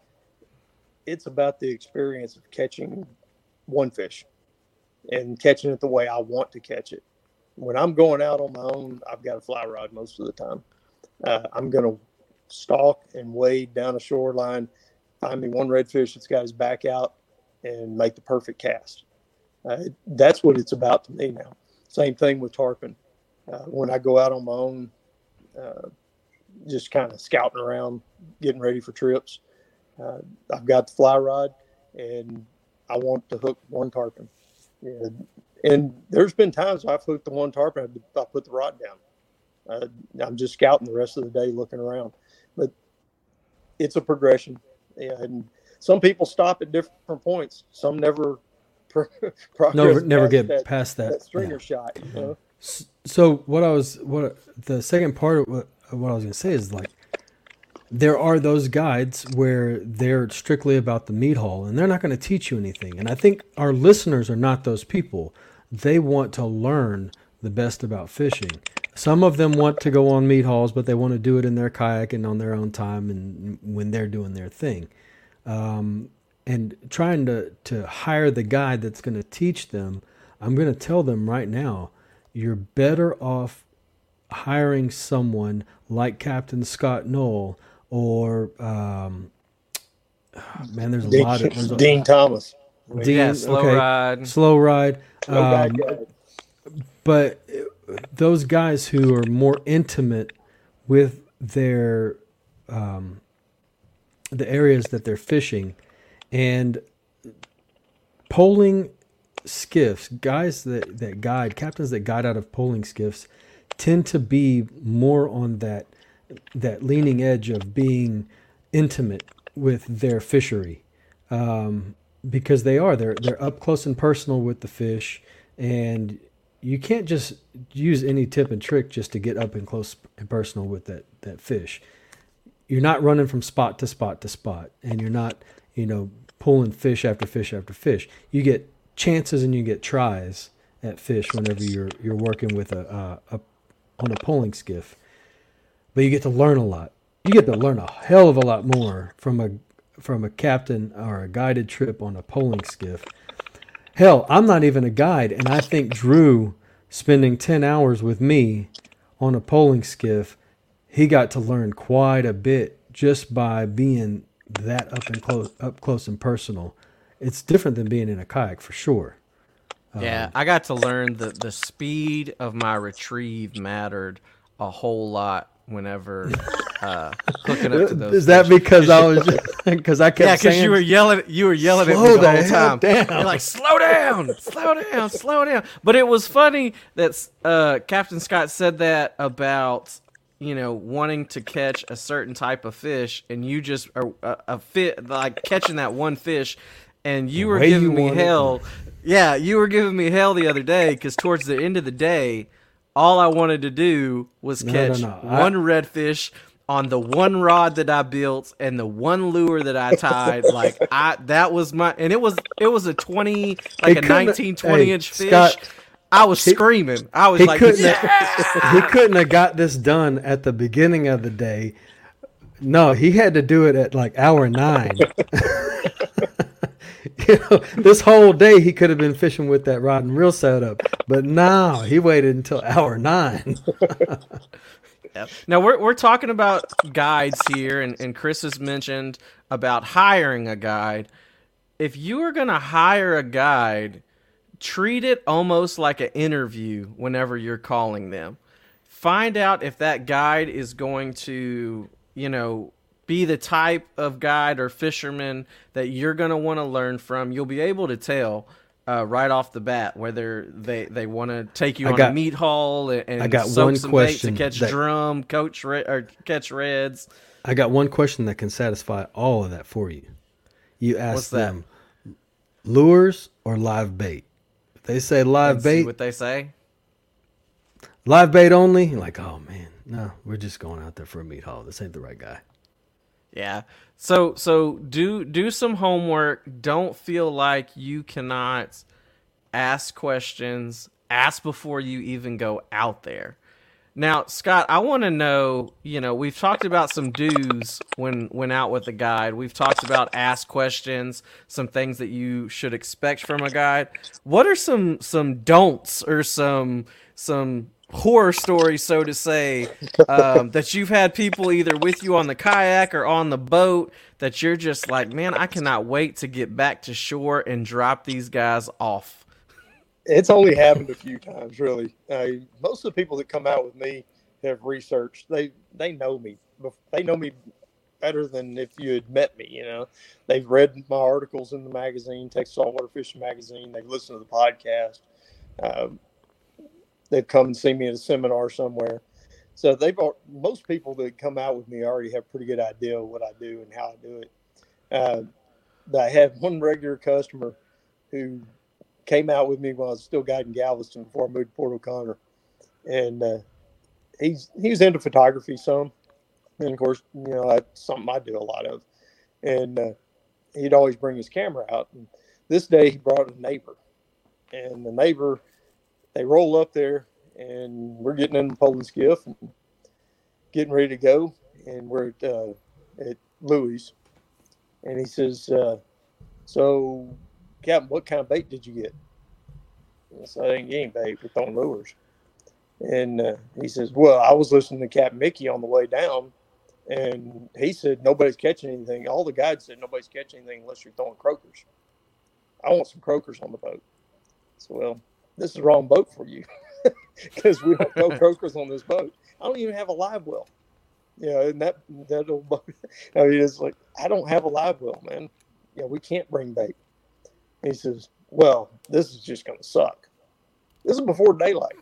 it's about the experience of catching one fish and catching it the way I want to catch it. When I'm going out on my own, I've got a fly rod most of the time. Uh, I'm going to stalk and wade down a shoreline, find me one redfish that's got his back out, and make the perfect cast. Uh, that's what it's about to me now. Same thing with tarpon. Uh, when I go out on my own, uh, just kind of scouting around, getting ready for trips, uh, I've got the fly rod, and I want to hook one tarpon. Yeah. And there's been times I've hooked the one tarpon, I put the rod down. Uh, I'm just scouting the rest of the day, looking around. But it's a progression. Yeah, and some people stop at different points. Some never no, never get that, past that, that stringer yeah. shot. You know? So what I was, what the second part of what, what I was going to say is, like, there are those guides where they're strictly about the meat haul and they're not going to teach you anything. And I think our listeners are not those people. They want to learn the best about fishing. Some of them want to go on meat hauls, but they want to do it in their kayak and on their own time and when they're doing their thing. Um, And trying to, to hire the guide that's going to teach them, I'm going to tell them right now, you're better off hiring someone like Captain Scott Null or, um, man, there's a Dean, lot of... There's Dean a, Thomas. Dean, yeah, slow okay, ride. Slow ride. Slow um, ride. But those guys who are more intimate with their um, the areas that they're fishing... And polling skiffs, guys that, that guide, captains that guide out of polling skiffs tend to be more on that that leaning edge of being intimate with their fishery. Um, because they are. They're they're up close and personal with the fish, and you can't just use any tip and trick just to get up and close and personal with that, that fish. You're not running from spot to spot to spot, and you're not, you know, pulling fish after fish after fish. You get chances and you get tries at fish whenever you're you're working with a, uh, a on a polling skiff. But you get to learn a lot. You get to learn a hell of a lot more from a from a captain or a guided trip on a polling skiff. Hell, I'm not even a guide, and I think Drew spending ten hours with me on a polling skiff, he got to learn quite a bit just by being that up and close, up close and personal. It's different than being in a kayak for sure. Um, yeah, I got to learn that the speed of my retrieve mattered a whole lot whenever uh, hooking up to those. Is that fish. Because I was because I kept yeah, saying, yeah, because you were yelling, you were yelling at me the, the whole time. You're like, slow down, slow down, slow down. But it was funny that uh, Captain Scott said that about, you know, wanting to catch a certain type of fish, and you just are a, a fit like catching that one fish, and you were giving you me hell. It. Yeah, you were giving me hell the other day because towards the end of the day, all I wanted to do was no, catch no, no. one I... redfish on the one rod that I built and the one lure that I tied. Like I, that was my, and it was, it was a twenty, like a nineteen, twenty hey, inch fish. Scott, I was he, screaming. I was he like, couldn't yeah! have, he couldn't have got this done at the beginning of the day. No, he had to do it at like hour nine. You know, this whole day he could have been fishing with that rod and reel set up, but no, he waited until hour nine. Yep. Now we're we're talking about guides here, and, and Chris has mentioned about hiring a guide. If you are going to hire a guide, treat it almost like an interview whenever you're calling them. Find out if that guide is going to, you know, be the type of guide or fisherman that you're going to want to learn from. You'll be able to tell uh, right off the bat whether they, they want to take you I on got, a meat haul and, and I got soak one some bait to catch that, drum, coach re- or catch reds. I got one question that can satisfy all of that for you. You ask What's them, that? Lures or live bait? If they say live Let's bait. See what they say. Live bait only. You're like, oh man, no, we're just going out there for a meat haul. This ain't the right guy. Yeah. So so do do some homework. Don't feel like you cannot ask questions. Ask before you even go out there. Now, Scott, I want to know, you know, we've talked about some do's when when out with a guide. We've talked about ask questions, some things that you should expect from a guide. What are some some don'ts or some some horror story, so to say, um, that you've had people either with you on the kayak or on the boat that you're just like, man, I cannot wait to get back to shore and drop these guys off? It's only happened a few times, really. Uh, most of the people that come out with me have researched. They they know me. They know me better than if you had met me. You know, they've read my articles in the magazine, Texas Saltwater Fishing Magazine. They've listened to the podcast. Um, They've come and seen me at a seminar somewhere. So they've most people that come out with me already have a pretty good idea of what I do and how I do it. Uh, I had one regular customer who came out with me while I was still guiding Galveston before I moved to Port O'Connor. And uh, he's he was into photography some. And, of course, you know, that's something I do a lot of. And uh, he'd always bring his camera out. And this day he brought a neighbor. And the neighbor... They roll up there, and we're getting in the polling skiff and getting ready to go. And we're at, uh, at Louis, and he says, uh, so, Captain, what kind of bait did you get? And I said, I didn't get any bait. We're throwing lures. And uh, he says, well, I was listening to Captain Mickey on the way down, and he said nobody's catching anything. All the guides said nobody's catching anything unless you're throwing croakers. I want some croakers on the boat. So, well, this is the wrong boat for you because we don't throw croakers on this boat. I don't even have a live well. You know, and that, that old boat, I mean, it's like, I don't have a live well, man. Yeah, you know, we can't bring bait. And he says, well, this is just going to suck. This is before daylight.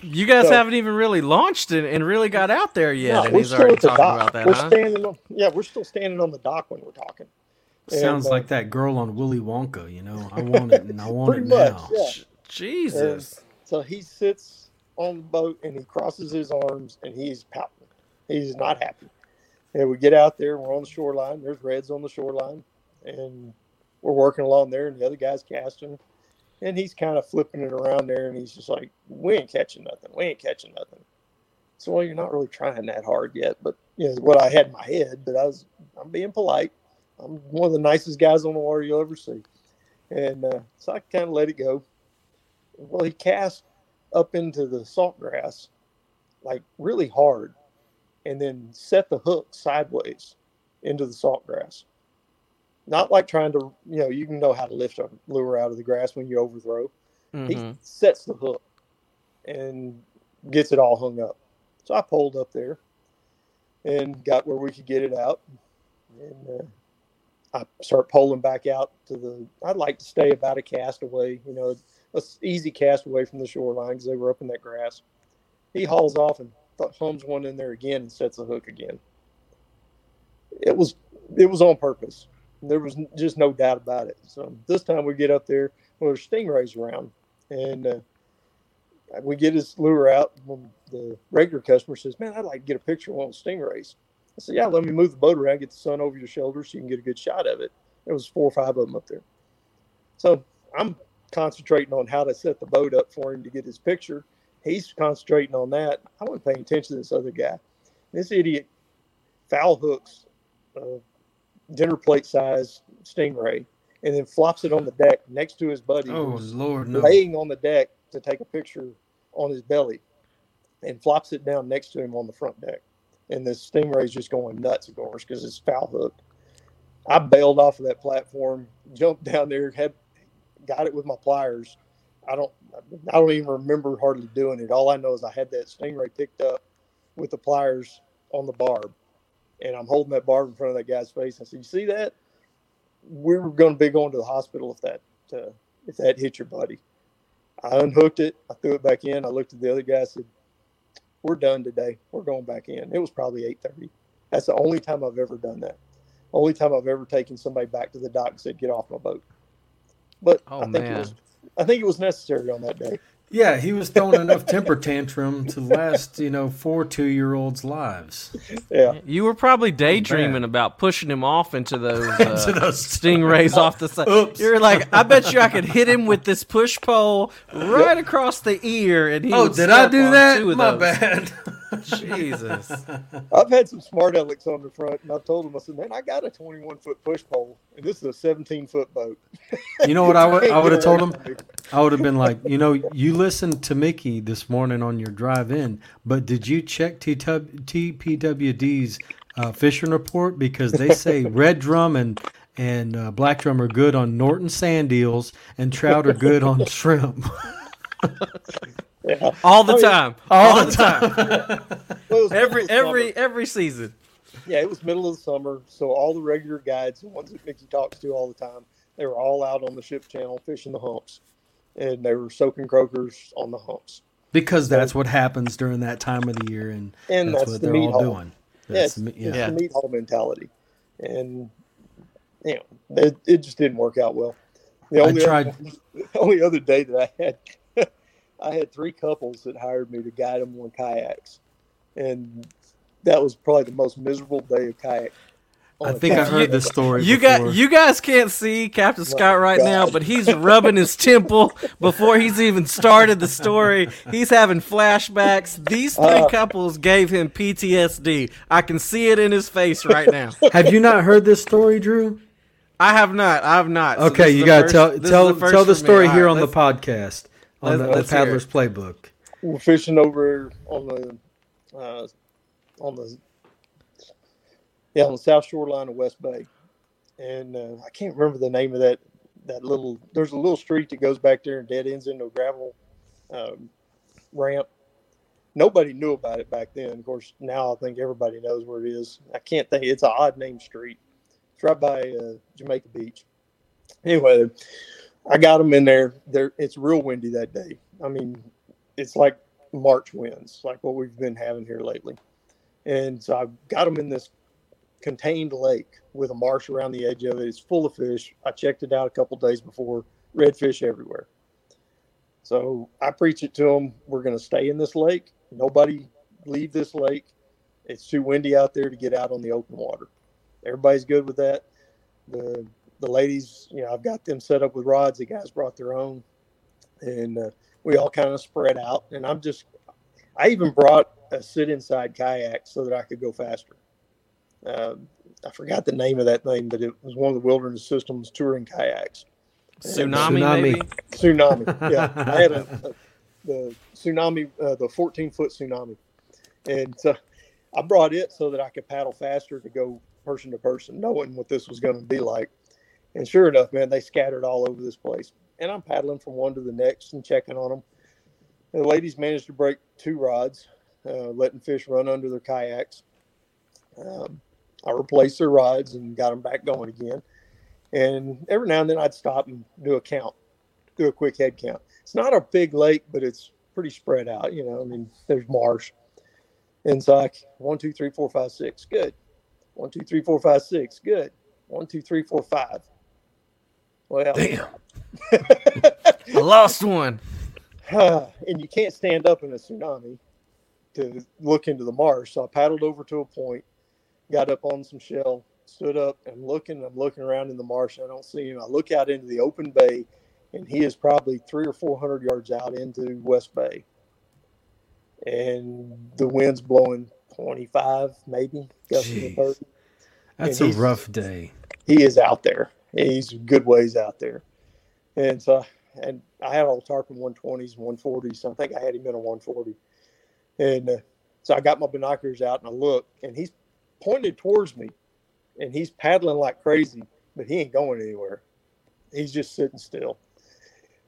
You guys so, haven't even really launched and, and really got out there yet. No, and he's already talking about that, we're huh? Standing on, yeah, we're still standing on the dock when we're talking. Sounds and, like uh, that girl on Willy Wonka, you know. I want it and I want it much, now. Yeah. Jesus. And so he sits on the boat and he crosses his arms and he's pouting. He's not happy. And we get out there, we're on the shoreline. There's reds on the shoreline. And we're working along there and the other guy's casting. And he's kind of flipping it around there and he's just like, we ain't catching nothing. We ain't catching nothing. So, well, you're not really trying that hard yet. But, you know, what I had in my head, but I was, I'm being polite. I'm one of the nicest guys on the water you'll ever see. And uh, so I kind of let it go. Well, he cast up into the salt grass, like really hard, and then set the hook sideways into the salt grass. Not like trying to, you know, you can know how to lift a lure out of the grass when you overthrow. Mm-hmm. He sets the hook and gets it all hung up. So I pulled up there and got where we could get it out. And uh, I start pulling back out to the, I'd like to stay about a cast away, you know, an easy cast away from the shoreline because they were up in that grass. He hauls off and hums one in there again and sets the hook again. It was it was on purpose. There was just no doubt about it. So this time we get up there, well, there's stingrays around, and uh, we get his lure out. And the regular customer says, man, I'd like to get a picture of one of the stingrays. I said, yeah, let me move the boat around, get the sun over your shoulder so you can get a good shot of it. There was four or five of them up there. So I'm concentrating on how to set the boat up for him to get his picture. He's concentrating on that. I wasn't paying attention to this other guy. This idiot foul hooks a dinner plate size stingray and then flops it on the deck next to his buddy. Oh, Lord, no. Laying on the deck to take a picture on his belly, and flops it down next to him on the front deck. And the stingray's just going nuts, of course, because it's foul hooked. I bailed off of that platform, jumped down there, had got it with my pliers. I don't, I don't even remember hardly doing it. All I know is I had that stingray picked up with the pliers on the barb, and I'm holding that barb in front of that guy's face. I said, "You see that? We're going to be going to the hospital if that uh, if that hit your buddy." I unhooked it. I threw it back in. I looked at the other guy. I said, "We're done today. We're going back in." It was probably eight thirty. That's the only time I've ever done that. Only time I've ever taken somebody back to the dock and said, "Get off my boat." But oh, I think man. it was, I think it was necessary on that day. Yeah, he was throwing enough temper tantrum to last, you know, four two-year-olds' lives. Yeah, you were probably daydreaming about pushing him off into those, uh, into those stingrays off the side. Oops. You're like, I bet you I could hit him with this push pole right across the ear, and he. Oh, would did I do that? My those. bad. Jesus, I've had some smart alecks on the front, and I told him, I said, "Man, I got a twenty-one foot push pole, and this is a seventeen foot boat." You know what I would I would have told him? I would have been like, you know, you listened to Mickey this morning on your drive in, but did you check T P W D's uh, fishing report? Because they say red drum and and uh, black drum are good on Norton sand eels, and trout are good on shrimp. Yeah. All the oh, time, yeah. all, all the time, time. Well, every every summer. every season. Yeah, it was middle of the summer, so all the regular guides, the ones that Mickey talks to all the time, they were all out on the ship channel fishing the humps, and they were soaking croakers on the humps. Because that's so, what happens during that time of the year, and, and that's, that's what the they're all haul. doing. That's yeah, it's, the, yeah. It's the meat haul mentality, and you know, it, it just didn't work out well. The only I tried. Other, the only other day that I had. I had three couples that hired me to guide them on kayaks, and that was probably the most miserable day of kayak. I think kayak. I heard this story. You got, you guys can't see Captain Scott right God. now, but he's rubbing his temple before he's even started the story. He's having flashbacks. These three uh, couples gave him P T S D. I can see it in his face right now. Have you not heard this story, Drew? I have not. I have not. Okay, so you got to tell tell the, tell the story here right, on the podcast. On the, the Paddler's Playbook. We're fishing over on the uh, on the yeah on the south shoreline of West Bay, and uh, I can't remember the name of that that little. There's a little street that goes back there and dead ends into a gravel um, ramp. Nobody knew about it back then. Of course, now I think everybody knows where it is. I can't think. It's an odd name street. It's right by uh, Jamaica Beach. Anyway. I got them in there. There, it's real windy that day. I mean, it's like March winds, like what we've been having here lately. And so I got them in this contained lake with a marsh around the edge of it. It's full of fish. I checked it out a couple days before. Redfish everywhere. So I preach it to them. We're going to stay in this lake. Nobody leave this lake. It's too windy out there to get out on the open water. Everybody's good with that. The The ladies, you know, I've got them set up with rods. The guys brought their own, and uh, we all kind of spread out. And I'm just, I even brought a sit-inside kayak so that I could go faster. Uh, I forgot the name of that thing, but it was one of the Wilderness Systems touring kayaks. Tsunami, Tsunami. Maybe? Tsunami, yeah. I had a, a the Tsunami, uh, the fourteen-foot Tsunami. And so I brought it so that I could paddle faster to go person to person, knowing what this was going to be like. And sure enough, man, they scattered all over this place. And I'm paddling from one to the next and checking on them. The ladies managed to break two rods, uh, letting fish run under their kayaks. Um, I replaced their rods and got them back going again. And every now and then I'd stop and do a count, do a quick head count. It's not a big lake, but it's pretty spread out. You know, I mean, there's marsh. And it's like one, two, three, four, five, six. Good. One, two, three, four, five, six. Good. One, two, three, four, five. Well, damn. I lost one. and you can't stand up in a tsunami to look into the marsh. So I paddled over to a point, got up on some shell, stood up and looking, I'm looking around in the marsh. I don't see him. I look out into the open bay, and he is probably three or four hundred yards out into West Bay. And the wind's blowing twenty-five, maybe. thirty. That's a rough day. He is out there. He's a good ways out there. And so, and I had all Tarpon one twenties and one forties. So I think I had him in a one forty. And uh, so I got my binoculars out and I look, and he's pointed towards me, and he's paddling like crazy, but he ain't going anywhere. He's just sitting still.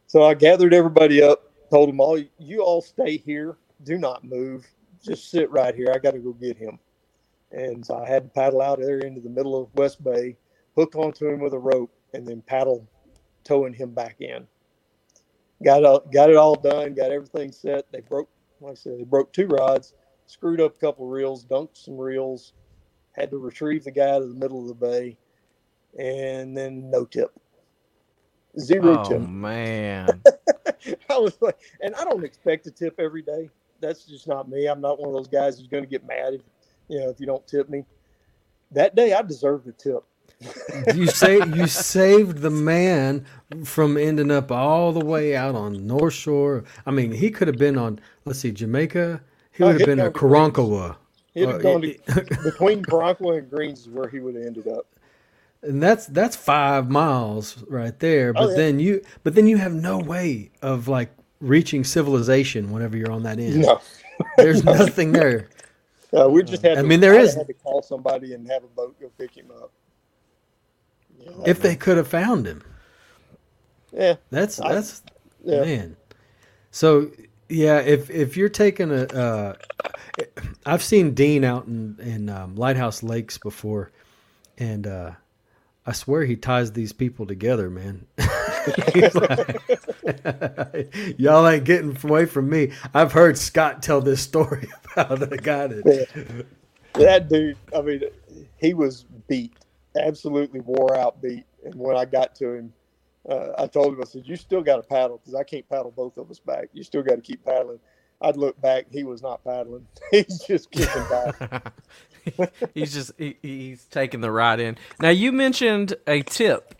So I gathered everybody up, told them all, you all stay here. Do not move. Just sit right here. I got to go get him. And so I had to paddle out there into the middle of West Bay, hook onto him with a rope, and then paddle, towing him back in. Got all, got it all done. Got everything set. They broke, like I said, they broke two rods, screwed up a couple reels, dunked some reels, had to retrieve the guy to the middle of the bay, and then no tip. Zero oh, tip. Oh, man. I was like, and I don't expect a tip every day. That's just not me. I'm not one of those guys who's going to get mad if, you know, if you don't tip me. That day, I deserved a tip. you saved you saved the man from ending up all the way out on North Shore. I mean, he could have been on, let's see, Jamaica. He would have been at Karankawa. He'd have gone to, between Karankawa and Greens is where he would have ended up. And that's that's five miles right there. But oh, yeah. then you but then you have no way of like reaching civilization whenever you're on that end. No. There's no. nothing there. Uh, we just had. Uh, to, I mean, there is. Had to call somebody and have a boat go pick him up. Yeah, if they could have found him. Yeah. That's I, that's yeah. man. So yeah, if if you're taking a, uh, I've seen Dean out in in um, Lighthouse Lakes before, and. uh I swear he ties these people together, man. He's like, y'all ain't getting away from me. I've heard Scott tell this story about the guy that yeah. that dude. I mean, he was beat, absolutely wore out, beat. And when I got to him, uh, I told him, I said, "You still got to paddle because I can't paddle both of us back. You still got to keep paddling." I'd look back. He was not paddling. He's just kicking back. he's just he, he's taking the ride in. Now you mentioned a tip.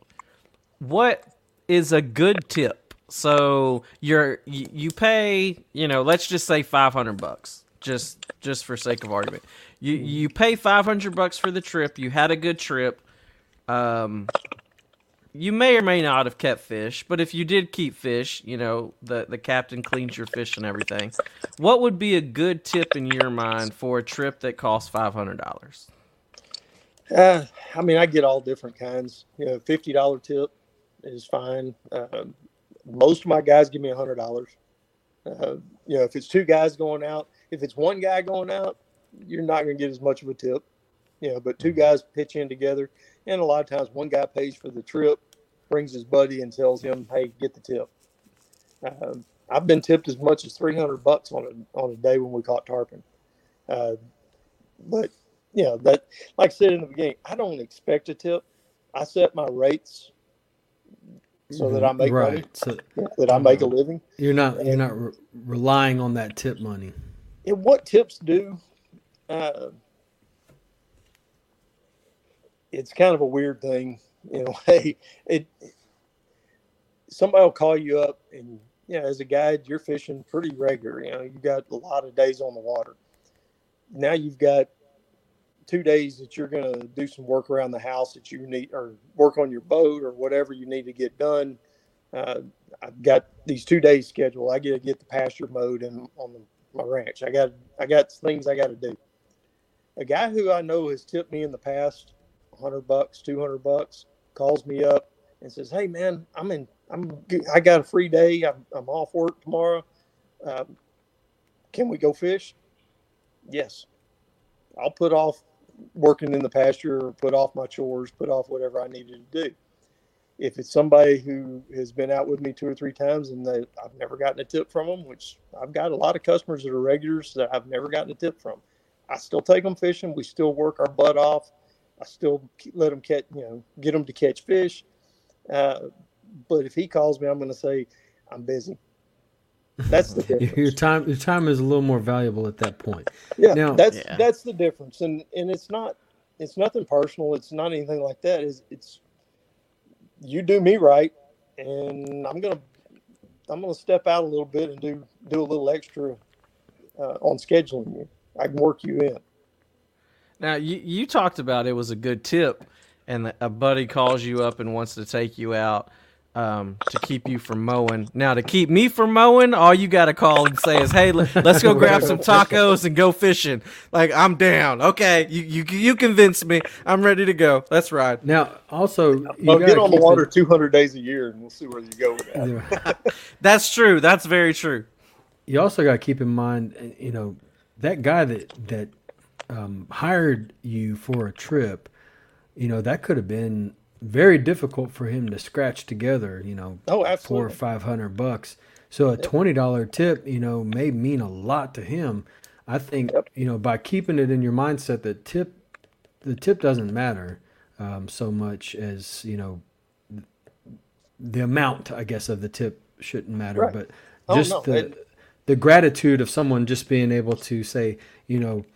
What is a good tip? So you're you, you pay, you know, let's just say five hundred bucks just just for sake of argument. You you pay five hundred bucks for the trip. You had a good trip. Um you may or may not have kept fish, but if you did keep fish, you know, the, the captain cleans your fish and everything. What would be a good tip in your mind for a trip that costs five hundred dollars? Uh, I mean, I get all different kinds. You know, fifty dollars tip is fine. Uh, most of my guys give me one hundred dollars. Uh, you know, if it's two guys going out, if it's one guy going out, you're not going to get as much of a tip. You know, but two guys pitch in together, and a lot of times one guy pays for the trip, brings his buddy and tells him, "Hey, get the tip." Uh, I've been tipped as much as three hundred bucks on a on a day when we caught tarpon. Uh, but you know that, like I said in the beginning, I don't expect a tip. I set my rates so that I make right. money, so, that I make a living. You're not and you're not re- relying on that tip money. And what tips do? Uh, It's kind of a weird thing, you know. Hey, it, it somebody will call you up, and you know, as a guide, you're fishing pretty regular. You know, you've got a lot of days on the water. Now you've got two days that you're going to do some work around the house that you need, or work on your boat, or whatever you need to get done. Uh, I've got these two days scheduled. I get to get the pasture mowed and on the, my ranch. I got I got things I got to do. A guy who I know has tipped me in the past. one hundred bucks, two hundred bucks, calls me up and says, "Hey man, I'm in, I'm, I got a free day. I'm, I'm off work tomorrow. Um, can we go fish?" Yes. I'll put off working in the pasture, or put off my chores, put off whatever I needed to do. If it's somebody who has been out with me two or three times and they, I've never gotten a tip from them, which I've got a lot of customers that are regulars that I've never gotten a tip from. I still take them fishing. We still work our butt off. I still let him catch, you know, get him to catch fish. Uh, but if he calls me, I'm going to say, "I'm busy. That's the difference. Your time, your time is a little more valuable at that point. Yeah, now, that's yeah. that's the difference, and and it's not, it's nothing personal. It's not anything like that. It's, it's you do me right, and I'm gonna I'm gonna step out a little bit and do do a little extra uh, on scheduling you. I can work you in. Now you you talked about it was a good tip, and a buddy calls you up and wants to take you out. Um, to keep you from mowing. Now, to keep me from mowing, all you got to call and say is, hey, let's go grab some tacos and go fishing. Like, I'm down. Okay, you you you convinced me. I'm ready to go. Let's ride. Now, also, you well, get on the water the... two hundred days a year, and we'll see where you go with that. That's true. That's very true. You also got to keep in mind, you know, that guy that, that um, hired you for a trip, you know, that could have been very difficult for him to scratch together, you know, oh, four or five hundred bucks. So a twenty dollar tip, you know, may mean a lot to him. I think, yep. you know, by keeping it in your mindset that tip, the tip doesn't matter um, so much as, you know, the amount, I guess, of the tip shouldn't matter, right. but oh, just no, the it... the gratitude of someone just being able to say, you know,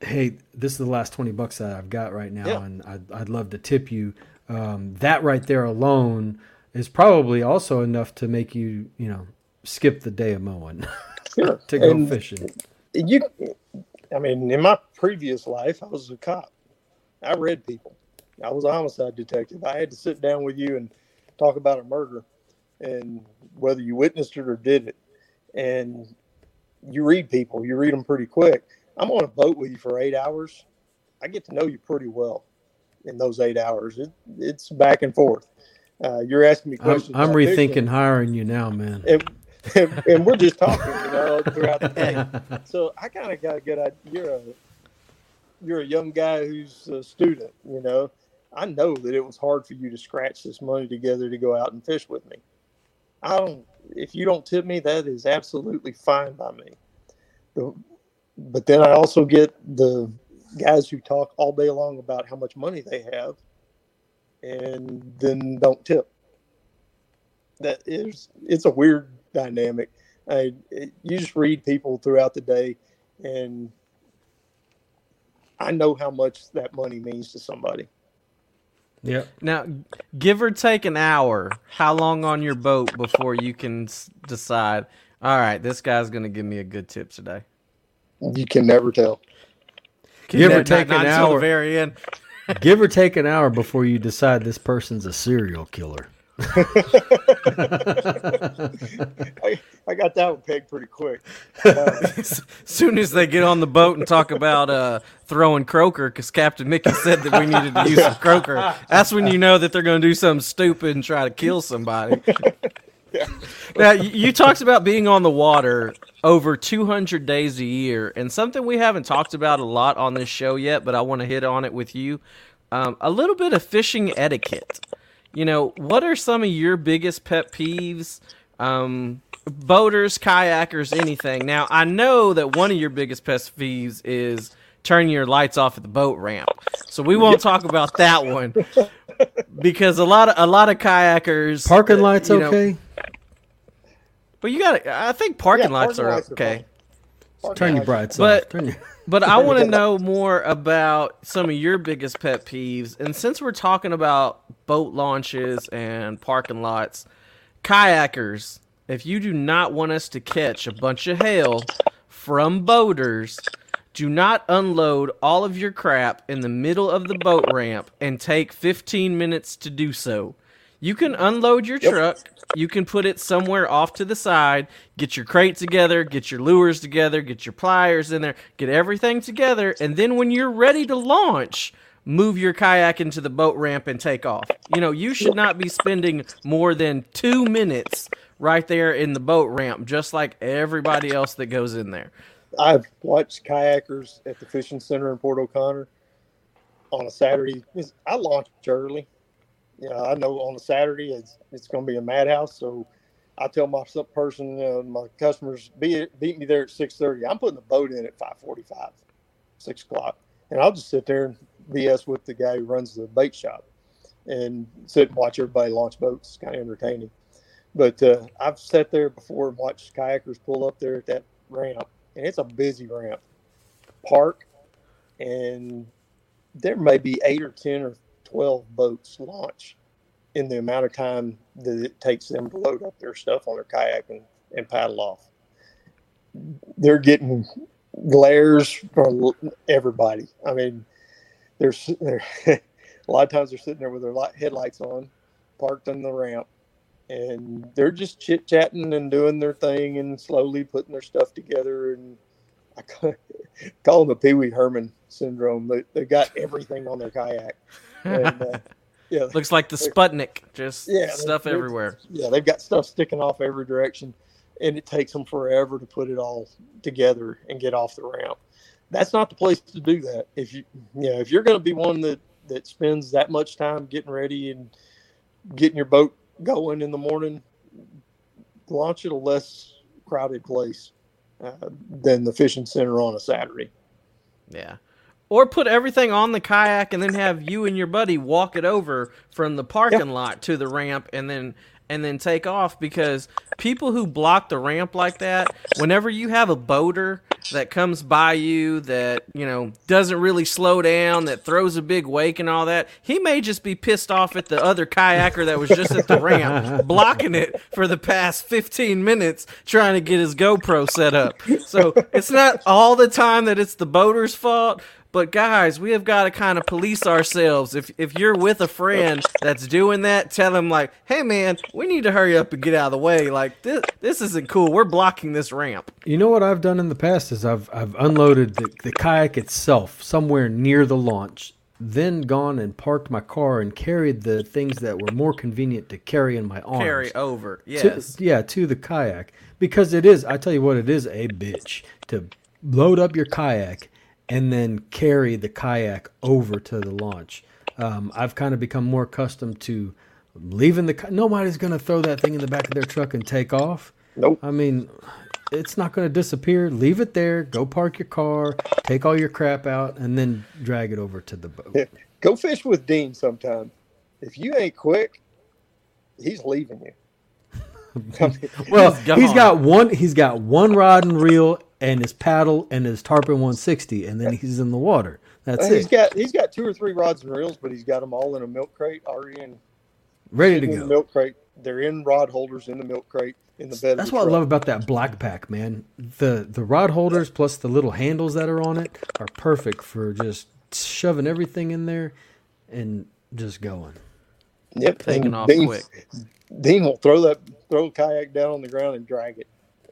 hey, this is the last twenty bucks that I've got right now, yeah. and I'd, I'd love to tip you. Um, that right there alone is probably also enough to make you, you know, skip the day of mowing sure. to go and fishing. You, I mean, in my previous life, I was a cop. I read people. I was a homicide detective. I had to sit down with you and talk about a murder and whether you witnessed it or did it. And you read people. You read them pretty quick. I'm on a boat with you for eight hours. I get to know you pretty well. In those eight hours, it, it's back and forth. Uh, you're asking me questions. I'm, I'm rethinking fishing. Hiring you now, man. And, and, and we're just talking, you know, throughout the day. So I kind of got a good idea. You're a, you're a young guy who's a student, you know. I know that it was hard for you to scratch this money together to go out and fish with me. I don't. If you don't tip me, that is absolutely fine by me. The, but then I also get the guys who talk all day long about how much money they have and then don't tip. That is, it's a weird dynamic. I, it, you just read people throughout the day, and I know how much that money means to somebody. Yeah. Now, give or take an hour, how long on your boat before you can decide, all right, this guy's going to give me a good tip today? You can never tell. Give or take an hour. Very end. Give or take an hour before you decide this person's a serial killer. I, I got that one pegged pretty quick. As soon as they get on the boat and talk about uh, throwing croaker, because Captain Mickey said that we needed to use some croaker, that's when you know that they're going to do something stupid and try to kill somebody. Yeah. Now, you, you talked about being on the water over two hundred days a year, and something we haven't talked about a lot on this show yet, but I want to hit on it with you. Um, a little bit of fishing etiquette. You know, what are some of your biggest pet peeves? Um, boaters, kayakers, anything. Now, I know that one of your biggest pet peeves is turning your lights off at the boat ramp. So we won't talk about that one because a lot of, a lot of kayakers. Parking lights, you know, okay. But you got to, I think parking yeah, lots parking are lights okay. Are Turn your brights but, off. Your... but I want to know more about some of your biggest pet peeves. And since we're talking about boat launches and parking lots, kayakers, if you do not want us to catch a bunch of hail from boaters, do not unload all of your crap in the middle of the boat ramp and take fifteen minutes to do so. You can unload your truck. You can put it somewhere off to the side, get your crate together, get your lures together, get your pliers in there, get everything together. And then when you're ready to launch, move your kayak into the boat ramp and take off. You know, you should not be spending more than two minutes right there in the boat ramp, just like everybody else that goes in there. I've watched kayakers at the fishing center in Port O'Connor on a Saturday. I launched early. Yeah, you know, I know on a Saturday it's it's going to be a madhouse. So I tell my person, uh, my customers, be beat me there at six thirty. I'm putting the boat in at five forty-five, six o'clock, and I'll just sit there and B S with the guy who runs the bait shop, and sit and watch everybody launch boats. It's kind of entertaining. But uh, I've sat there before and watched kayakers pull up there at that ramp, and it's a busy ramp, park, and there may be eight or ten or twelve boats launch in the amount of time that it takes them to load up their stuff on their kayak and, and paddle off. They're getting glares from everybody. I mean, there's they're, a lot of times they're sitting there with their light, headlights on, parked on the ramp, and they're just chit-chatting and doing their thing and slowly putting their stuff together. And I call them the Pee Wee Herman syndrome. They they got everything on their kayak. And, uh, yeah, looks like the Sputnik, just yeah, stuff they're, everywhere. They're, yeah, they've got stuff sticking off every direction, and it takes them forever to put it all together and get off the ramp. That's not the place to do that. If you, you know, if you're going to be one that, that spends that much time getting ready and getting your boat going in the morning, launch at a less crowded place uh, than the fishing center on a Saturday. Yeah. Or put everything on the kayak and then have you and your buddy walk it over from the parking yep. lot to the ramp and then and then take off, because people who block the ramp like that, whenever you have a boater that comes by you that, you know, doesn't really slow down, that throws a big wake and all that, he may just be pissed off at the other kayaker that was just at the ramp blocking it for the past fifteen minutes trying to get his GoPro set up. So it's not all the time that it's the boater's fault. But guys, we have got to kind of police ourselves. If if you're with a friend that's doing that, tell them like, "Hey man, we need to hurry up and get out of the way. Like this this isn't cool. We're blocking this ramp." You know what I've done in the past is I've I've unloaded the, the kayak itself somewhere near the launch, then gone and parked my car and carried the things that were more convenient to carry in my arms. Carry over, yes, to, yeah, to the kayak, because it is. I tell you what, it is a bitch to load up your kayak and then carry the kayak over to the launch. Um, I've kind of become more accustomed to leaving the kayak. Nobody's going to throw that thing in the back of their truck and take off. Nope. I mean, it's not going to disappear. Leave it there. Go park your car. Take all your crap out, and then drag it over to the boat. Yeah. Go fish with Dean sometime. If you ain't quick, he's leaving you. Well, he's, he's got one. He's got one rod and reel, and his paddle and his Tarpon one sixty, and then he's in the water. That's and it. He's got he's got two or three rods and reels, but he's got them all in a milk crate already in ready to go. Milk crate. They're in rod holders in the milk crate in the bed. That's of the what truck. I love about that black pack, man. The the rod holders plus the little handles that are on it are perfect for just shoving everything in there and just going. Yep, taking off Dean, quick. Dean will throw that throw a kayak down on the ground and drag it.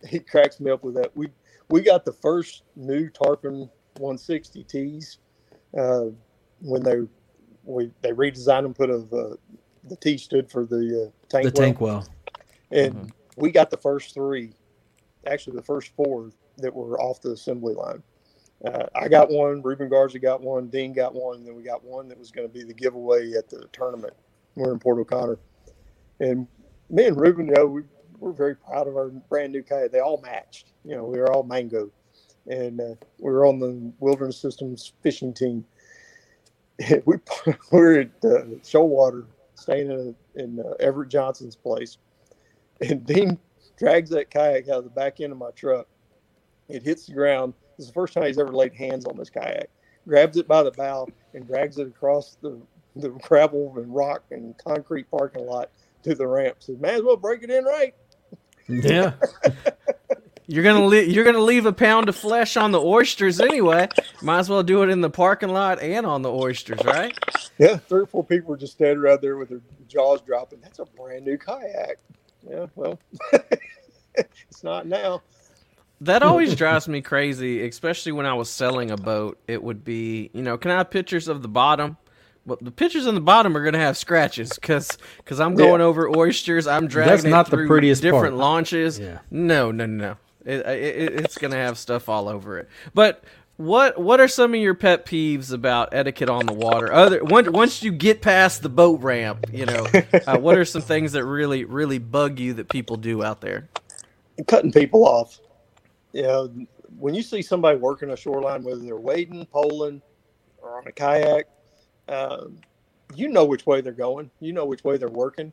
He cracks me up with that. We We got the first new Tarpon one sixty T's uh, when they we, they redesigned them. Put a uh, the T stood for the uh, tank. The well. tank well, and mm-hmm. we got the first three, actually the first four that were off the assembly line. Uh, I got one. Ruben Garza got one. Dean got one. And then we got one that was going to be the giveaway at the tournament. We're in Port O'Connor, and me and Ruben, you know, we. We're very proud of our brand new kayak. They all matched. You know, we were all mango, and uh, we were on the Wilderness Systems fishing team. we, we were at uh, Shoalwater, staying in, in uh, Everett Johnson's place, and Dean drags that kayak out of the back end of my truck. It hits the ground. It's the first time he's ever laid hands on this kayak. Grabs it by the bow and drags it across the, the gravel and rock and concrete parking lot to the ramp. Said, "May as well break it in right." Yeah, you're gonna le- you're gonna leave a pound of flesh on the oysters anyway. Might as well do it in the parking lot and on the oysters, right? Yeah, three or four people were just standing right there with their jaws dropping. That's a brand new kayak. Yeah, well, it's not now. That always drives me crazy, especially when I was selling a boat. It would be, you know, can I have pictures of the bottom? Well, the pictures on the bottom are going to have scratches because because I'm going yeah. over oysters. I'm dragging That's not it through the prettiest different part. launches. Yeah. No, no, no. It, it, it's going to have stuff all over it. But what what are some of your pet peeves about etiquette on the water? Other once, once you get past the boat ramp, you know, uh, what are some things that really, really bug you that people do out there? Cutting people off. You know, when you see somebody working a shoreline, whether they're wading, poling, or on a kayak, Um, you know which way they're going. You know which way they're working.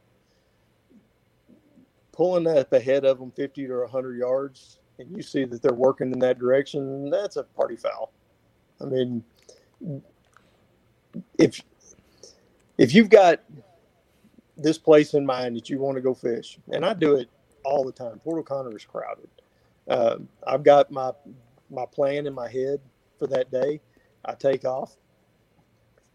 pulling up ahead of them fifty or one hundred yards, and you see that they're working in that direction, that's a party foul. I mean, if if you've got this place in mind that you want to go fish, and I do it all the time. Port O'Connor is crowded. Uh, I've got my my plan in my head for that day. I take off.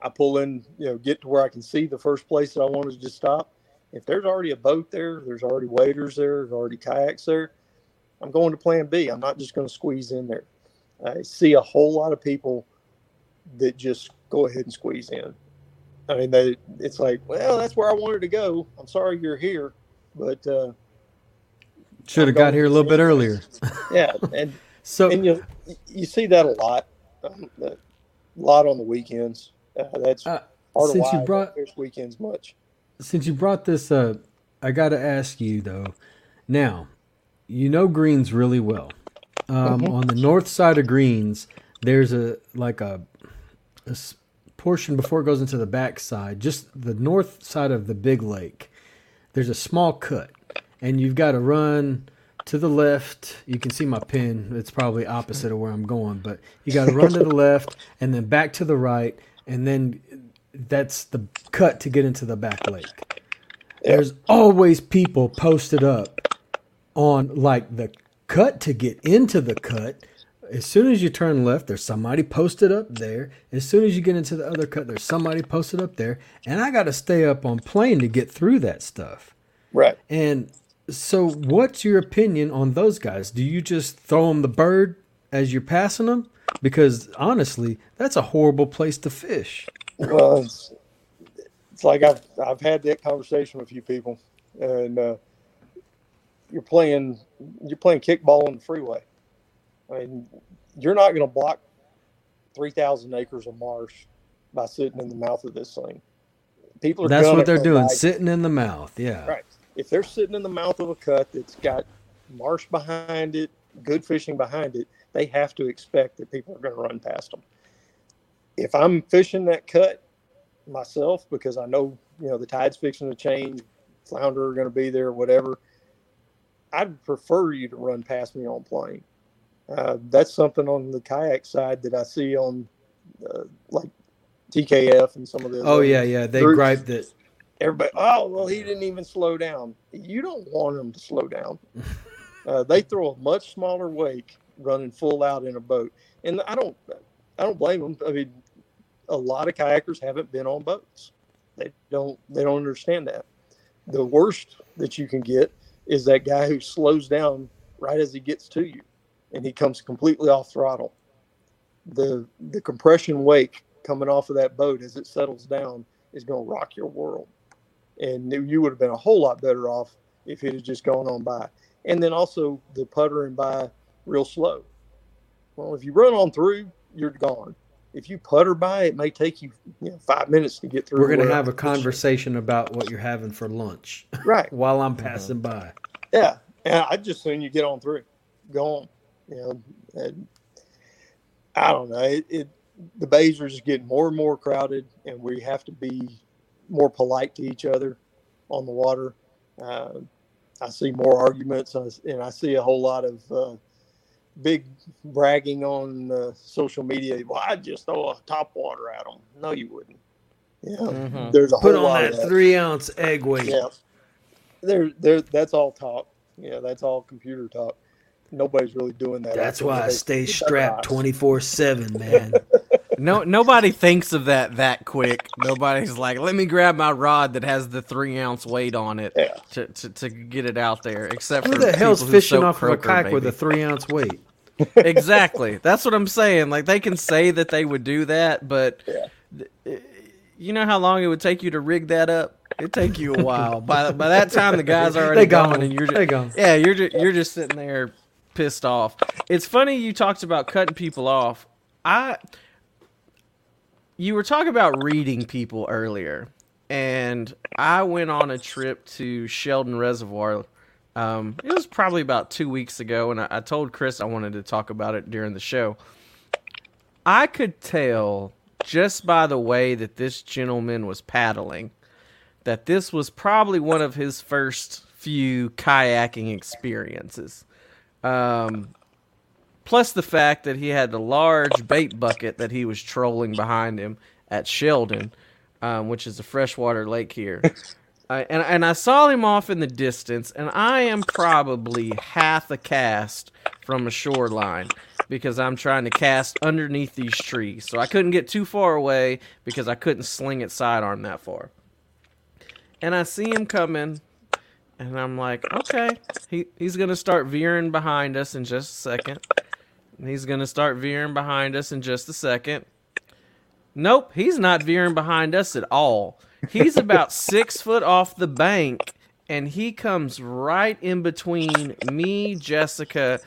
I pull in, you know, get to where I can see the first place that I want to just stop. If there's already a boat there, there's already waders there, there's already kayaks there, I'm going to plan B. I'm not just going to squeeze in there. I see a whole lot of people that just go ahead and squeeze in. I mean, they, it's like, well, that's where I wanted to go. I'm sorry you're here, but uh, should have got here a little bit earlier. Yeah, and so and you you see that a lot, um, a lot on the weekends. Uh, that's uh, part since of why you brought, I don't fish weekends much. Since you brought this up, I got to ask you though. Now, you know Greens really well. Um, mm-hmm. On the north side of Greens, there's a like a, a portion before it goes into the back side, just the north side of the big lake, there's a small cut, and you've got to run to the left. You can see my pin. It's probably opposite of where I'm going, but you got to run to the left and then back to the right, and then that's the cut to get into the back lake. There's always people posted up on like the cut to get into the cut. As soon as you turn left, there's somebody posted up there. As soon as you get into the other cut, there's somebody posted up there. And I got to stay up on plane to get through that stuff. Right. And so what's your opinion on those guys? Do you just throw them the bird as you're passing them? Because honestly, that's a horrible place to fish. Well, it's, it's like I've, I've had that conversation with a few people. And uh, you're playing, you're playing kickball on the freeway. I mean, you're not going to block three thousand acres of marsh by sitting in the mouth of this thing. People are. That's what they're doing, like, sitting in the mouth, yeah. Right. If they're sitting in the mouth of a cut that's got marsh behind it, good fishing behind it, they have to expect that people are going to run past them. If I'm fishing that cut myself because I know, you know, the tide's fixing to change, flounder are going to be there, whatever, I'd prefer you to run past me on plane. Uh, that's something on the kayak side that I see on uh, like T K F and some of the oh yeah yeah they groups. Gripe that everybody, oh well, he didn't even slow down. You don't want him to slow down. uh, they throw a much smaller wake running full out in a boat, and I don't I don't blame them. I mean, a lot of kayakers haven't been on boats. They don't they don't understand that. The worst that you can get is that guy who slows down right as he gets to you, and he comes completely off throttle. The the compression wake coming off of that boat as it settles down is going to rock your world. And you would have been a whole lot better off if it had just gone on by. And then also the puttering by real slow. Well, if you run on through, you're gone. If you putter by, it may take you, you know, five minutes to get through. We're going to have a conversation about what you're having for lunch. Right. While I'm passing mm-hmm. by. Yeah. And I just assume you get on through. Go on. You know, and I don't know. It, it the bays are just getting more and more crowded, and we have to be more polite to each other on the water. Uh, I see more arguments, and I see a whole lot of uh, big bragging on uh, social media. Well, I'd just throw a top water at them. No, you wouldn't. Yeah, mm-hmm. There's a whole lot. Put on that, that three ounce egg weight. Yeah, there, there. That's all talk. Yeah, that's all computer talk. Nobody's really doing that. That's why I stay strapped twenty-four seven, man. No, nobody thinks of that that quick. Nobody's like, let me grab my rod that has the three ounce weight on it yeah. to, to to get it out there. Except who for the hell's fishing off of a kayak with a three ounce weight? Exactly. That's what I'm saying. Like, they can say that they would do that, but yeah. You know how long it would take you to rig that up? It'd take you a while. by by that time, the guy's already gone, gone, and you're just gone. yeah, you're just, you're just sitting there. Pissed off. It's funny you talked about cutting people off. I, you were talking about reading people earlier, and I went on a trip to Sheldon Reservoir. Um, it was probably about two weeks ago, and I, I told Chris I wanted to talk about it during the show. I could tell just by the way that this gentleman was paddling that this was probably one of his first few kayaking experiences. Um, plus the fact that he had the large bait bucket that he was trolling behind him at Sheldon, um, which is a freshwater lake here. Uh, and, and I saw him off in the distance, and I am probably half a cast from a shoreline because I'm trying to cast underneath these trees. So I couldn't get too far away because I couldn't sling it sidearm that far. And I see him coming, and I'm like, okay, he, he's going to start veering behind us in just a second. He's going to start veering behind us in just a second. Nope, he's not veering behind us at all. He's about six foot off the bank, and he comes right in between me, Jessica,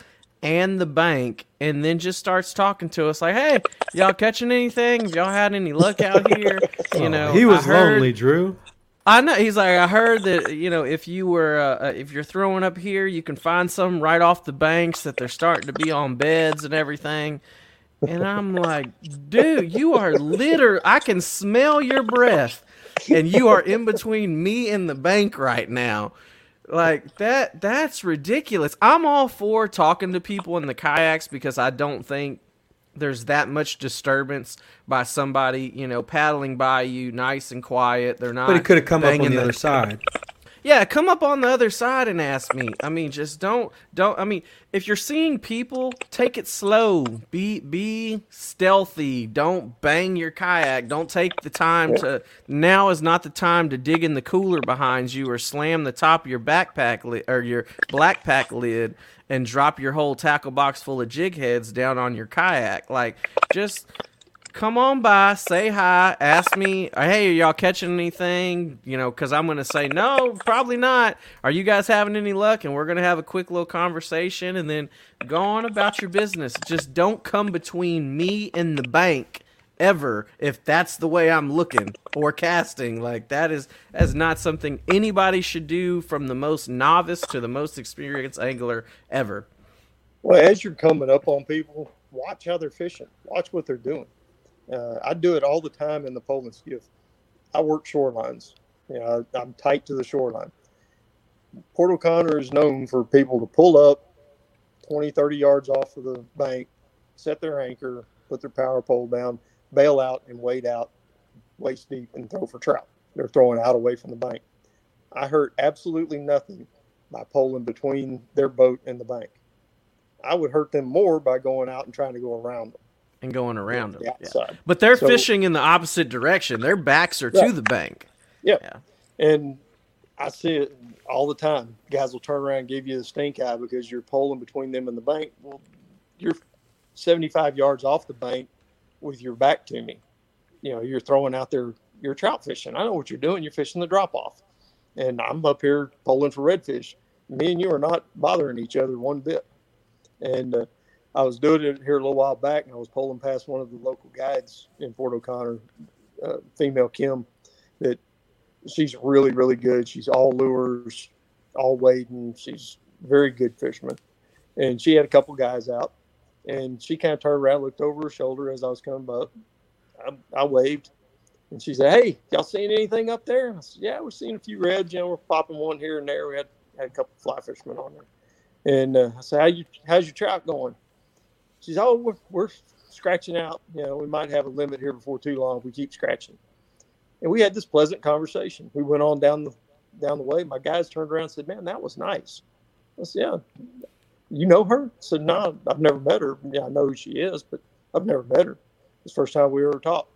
and the bank, and then just starts talking to us like, hey, y'all catching anything? Have y'all had any luck out here? You know, he was heard, lonely, Drew. I know. He's like, I heard that, you know, if you were, uh, if you're throwing up here, you can find some right off the banks that they're starting to be on beds and everything. And I'm like, dude, you are literally, I can smell your breath. And you are in between me and the bank right now. Like, that that's ridiculous. I'm all for talking to people in the kayaks because I don't think there's that much disturbance by somebody, you know, paddling by you nice and quiet. They're not. But it could have come up on the other side. Yeah, come up on the other side and ask me. I mean, just don't don't I mean, if you're seeing people, take it slow. Be be stealthy. Don't bang your kayak. Don't take the time to now is not the time to dig in the cooler behind you or slam the top of your backpack lid or your blackpack lid and drop your whole tackle box full of jig heads down on your kayak. Like, just come on by, say hi, ask me, hey, are y'all catching anything? You know, because I'm going to say, no, probably not. Are you guys having any luck? And we're going to have a quick little conversation and then go on about your business. Just don't come between me and the bank ever if that's the way I'm looking or casting. Like, that is, that is not something anybody should do from the most novice to the most experienced angler ever. Well, as you're coming up on people, watch how they're fishing. Watch what they're doing. Uh, I do it all the time in the pole and skiff. I work shorelines. You know, I, I'm tight to the shoreline. Port O'Connor is known for people to pull up twenty, thirty yards off of the bank, set their anchor, put their power pole down, bail out and wade out waist deep and throw for trout. They're throwing out away from the bank. I hurt absolutely nothing by poling between their boat and the bank. I would hurt them more by going out and trying to go around them. And going around them. Yeah. But they're so, fishing in the opposite direction. Their backs are yeah. to the bank. Yeah. yeah. And I see it all the time. Guys will turn around and give you the stink eye because you're poling between them and the bank. Well, you're seventy-five yards off the bank with your back to me. You know, you're throwing out there, you're trout fishing. I know what you're doing. You're fishing the drop off. And I'm up here poling for redfish. Me and you are not bothering each other one bit. And, uh, I was doing it here a little while back, and I was pulling past one of the local guides in Port O'Connor, uh, female Kim, that she's really, really good. She's all lures, all wading. She's a very good fisherman. And she had a couple guys out, and she kind of turned around, looked over her shoulder as I was coming up. I, I waved, and she said, hey, y'all seen anything up there? I said, yeah, we're seeing a few reds. You know, we're popping one here and there. We had, had a couple fly fishermen on there. And uh, I said, How you, how's your trout going? She's, oh, we're, we're scratching out. You know, we might have a limit here before too long if we keep scratching. And we had this pleasant conversation. We went on down the down the way. My guys turned around and said, man, that was nice. I said, yeah, you know her? I said, no, I've never met her. Yeah, I know who she is, but I've never met her. It's the first time we ever talked.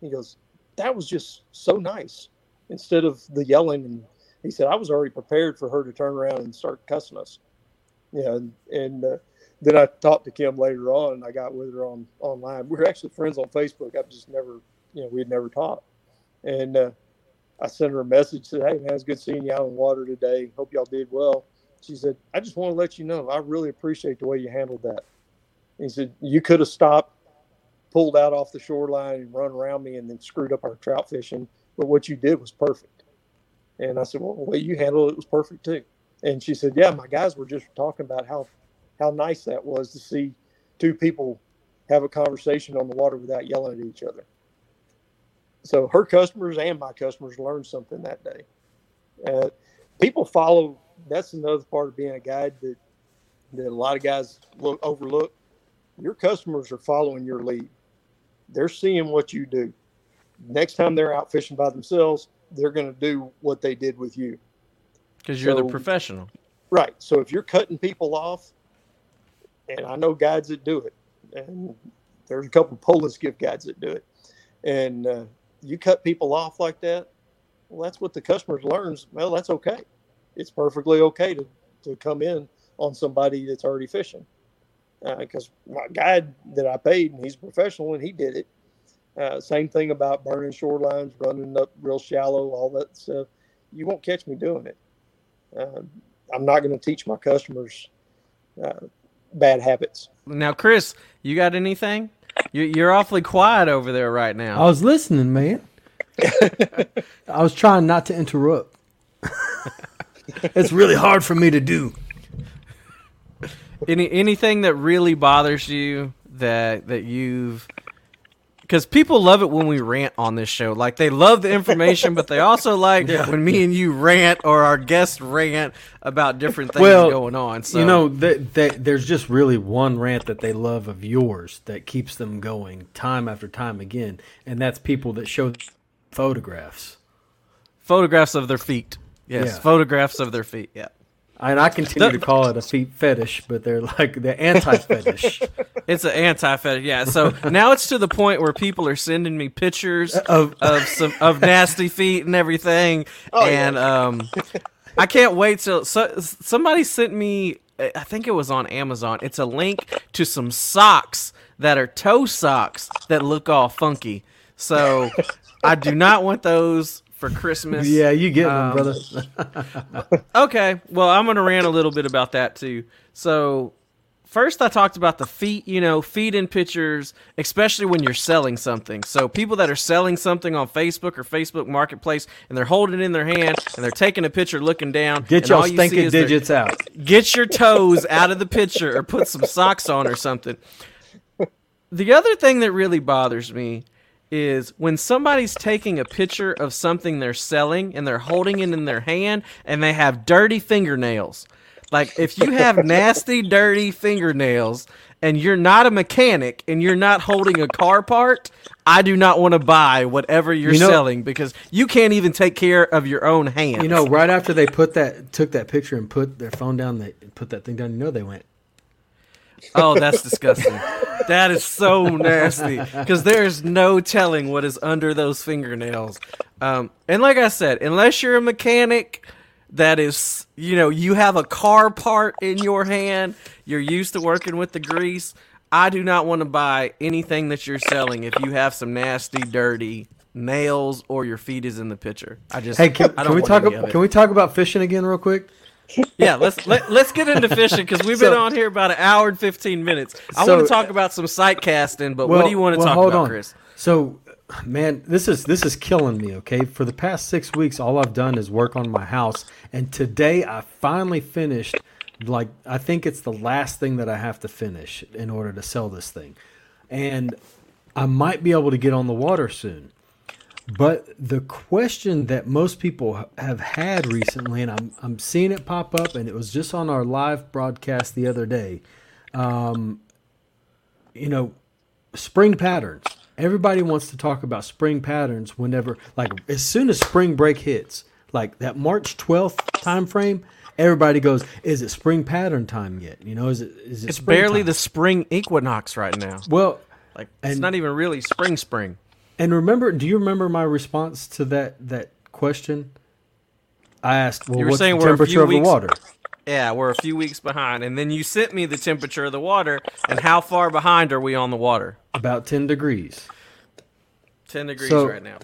He goes, that was just so nice. Instead of the yelling, and he said, I was already prepared for her to turn around and start cussing us. Yeah, and, and uh, then I talked to Kim later on, and I got with her on online. We were actually friends on Facebook. I've just never, you know, we had never talked. And uh, I sent her a message, said, hey, man, it's good seeing you out in water today. Hope y'all did well. She said, I just want to let you know, I really appreciate the way you handled that. And he said, you could have stopped, pulled out off the shoreline and run around me and then screwed up our trout fishing. But what you did was perfect. And I said, well, the way you handled it was perfect too. And she said, yeah, my guys were just talking about how how nice that was to see two people have a conversation on the water without yelling at each other. So her customers and my customers learned something that day. Uh, people follow. That's another part of being a guide that that a lot of guys look, overlook. Your customers are following your lead. They're seeing what you do. Next time they're out fishing by themselves, they're going to do what they did with you. Because you're so, the professional. Right. So if you're cutting people off, and I know guides that do it, and there's a couple of pole and skip guides that do it, and uh, you cut people off like that, well, that's what the customer learns. Well, that's okay. It's perfectly okay to, to come in on somebody that's already fishing. Because uh, my guide that I paid, and he's a professional, and he did it. Uh, same thing about burning shorelines, running up real shallow, all that stuff. You won't catch me doing it. Uh, I'm not going to teach my customers uh, bad habits. Now, Chris, you got anything? You're awfully quiet over there right now. I was listening, man. I was trying not to interrupt. It's really hard for me to do. Any anything that really bothers you that that you've, because people love it when we rant on this show. Like, they love the information, but they also like yeah. when me and you rant or our guests rant about different things well, going on. So you know, that th- there's just really one rant that they love of yours that keeps them going time after time again, and that's people that show photographs, photographs of their feet. Yes, yeah. Photographs of their feet. Yeah. And I continue to call it a feet fetish, but they're like the anti-fetish. It's an anti-fetish, yeah. So now it's to the point where people are sending me pictures of, of some of nasty feet and everything. Oh, and yeah. um, I can't wait till so, somebody sent me, I think it was on Amazon, it's a link to some socks that are toe socks that look all funky. So I do not want those for Christmas. Yeah, you get um, them, brother. Okay, well, I'm going to rant a little bit about that, too. So, first I talked about the feet, you know, feet in pictures, especially when you're selling something. So, people that are selling something on Facebook or Facebook Marketplace, and they're holding it in their hand, and they're taking a picture looking down. Get your you stinking digits their, out. Get your toes out of the picture or put some socks on or something. The other thing that really bothers me is when somebody's taking a picture of something they're selling and they're holding it in their hand and they have dirty fingernails. Like, if you have nasty, dirty fingernails and you're not a mechanic and you're not holding a car part, I do not want to buy whatever you're you know, selling, because you can't even take care of your own hands. You know, right after they put that, took that picture and put their phone down, they put that thing down, you know they went, oh, that's disgusting. That is so nasty, because there is no telling what is under those fingernails. Um, and like I said, unless you're a mechanic, that is, you know, you have a car part in your hand, you're used to working with the grease, I do not want to buy anything that you're selling if you have some nasty, dirty nails or your feet is in the picture. I just hey, can, I don't can we talk? Can we talk about fishing again, real quick? Yeah, let's let, let's get into fishing, because we've been so, on here about an hour and fifteen minutes. I so, want to talk about some sight casting, but well, what do you want to well, talk hold about, on. Chris? So, man, this is this is killing me. Okay, for the past six weeks, all I've done is work on my house, and today I finally finished. Like, I think it's the last thing that I have to finish in order to sell this thing, and I might be able to get on the water soon. But the question that most people have had recently, and I'm I'm seeing it pop up, and it was just on our live broadcast the other day, um, you know, spring patterns. Everybody wants to talk about spring patterns whenever, like as soon as spring break hits, like that March twelfth time frame, everybody goes, is it spring pattern time yet? You know, is it is it It's barely time? The spring equinox right now. Well, like it's and, not even really spring spring. And remember, do you remember my response to that, that question? I asked, well, what's the temperature of the water? Yeah, we're a few weeks behind. And then you sent me the temperature of the water, and how far behind are we on the water? About ten degrees. ten degrees right now.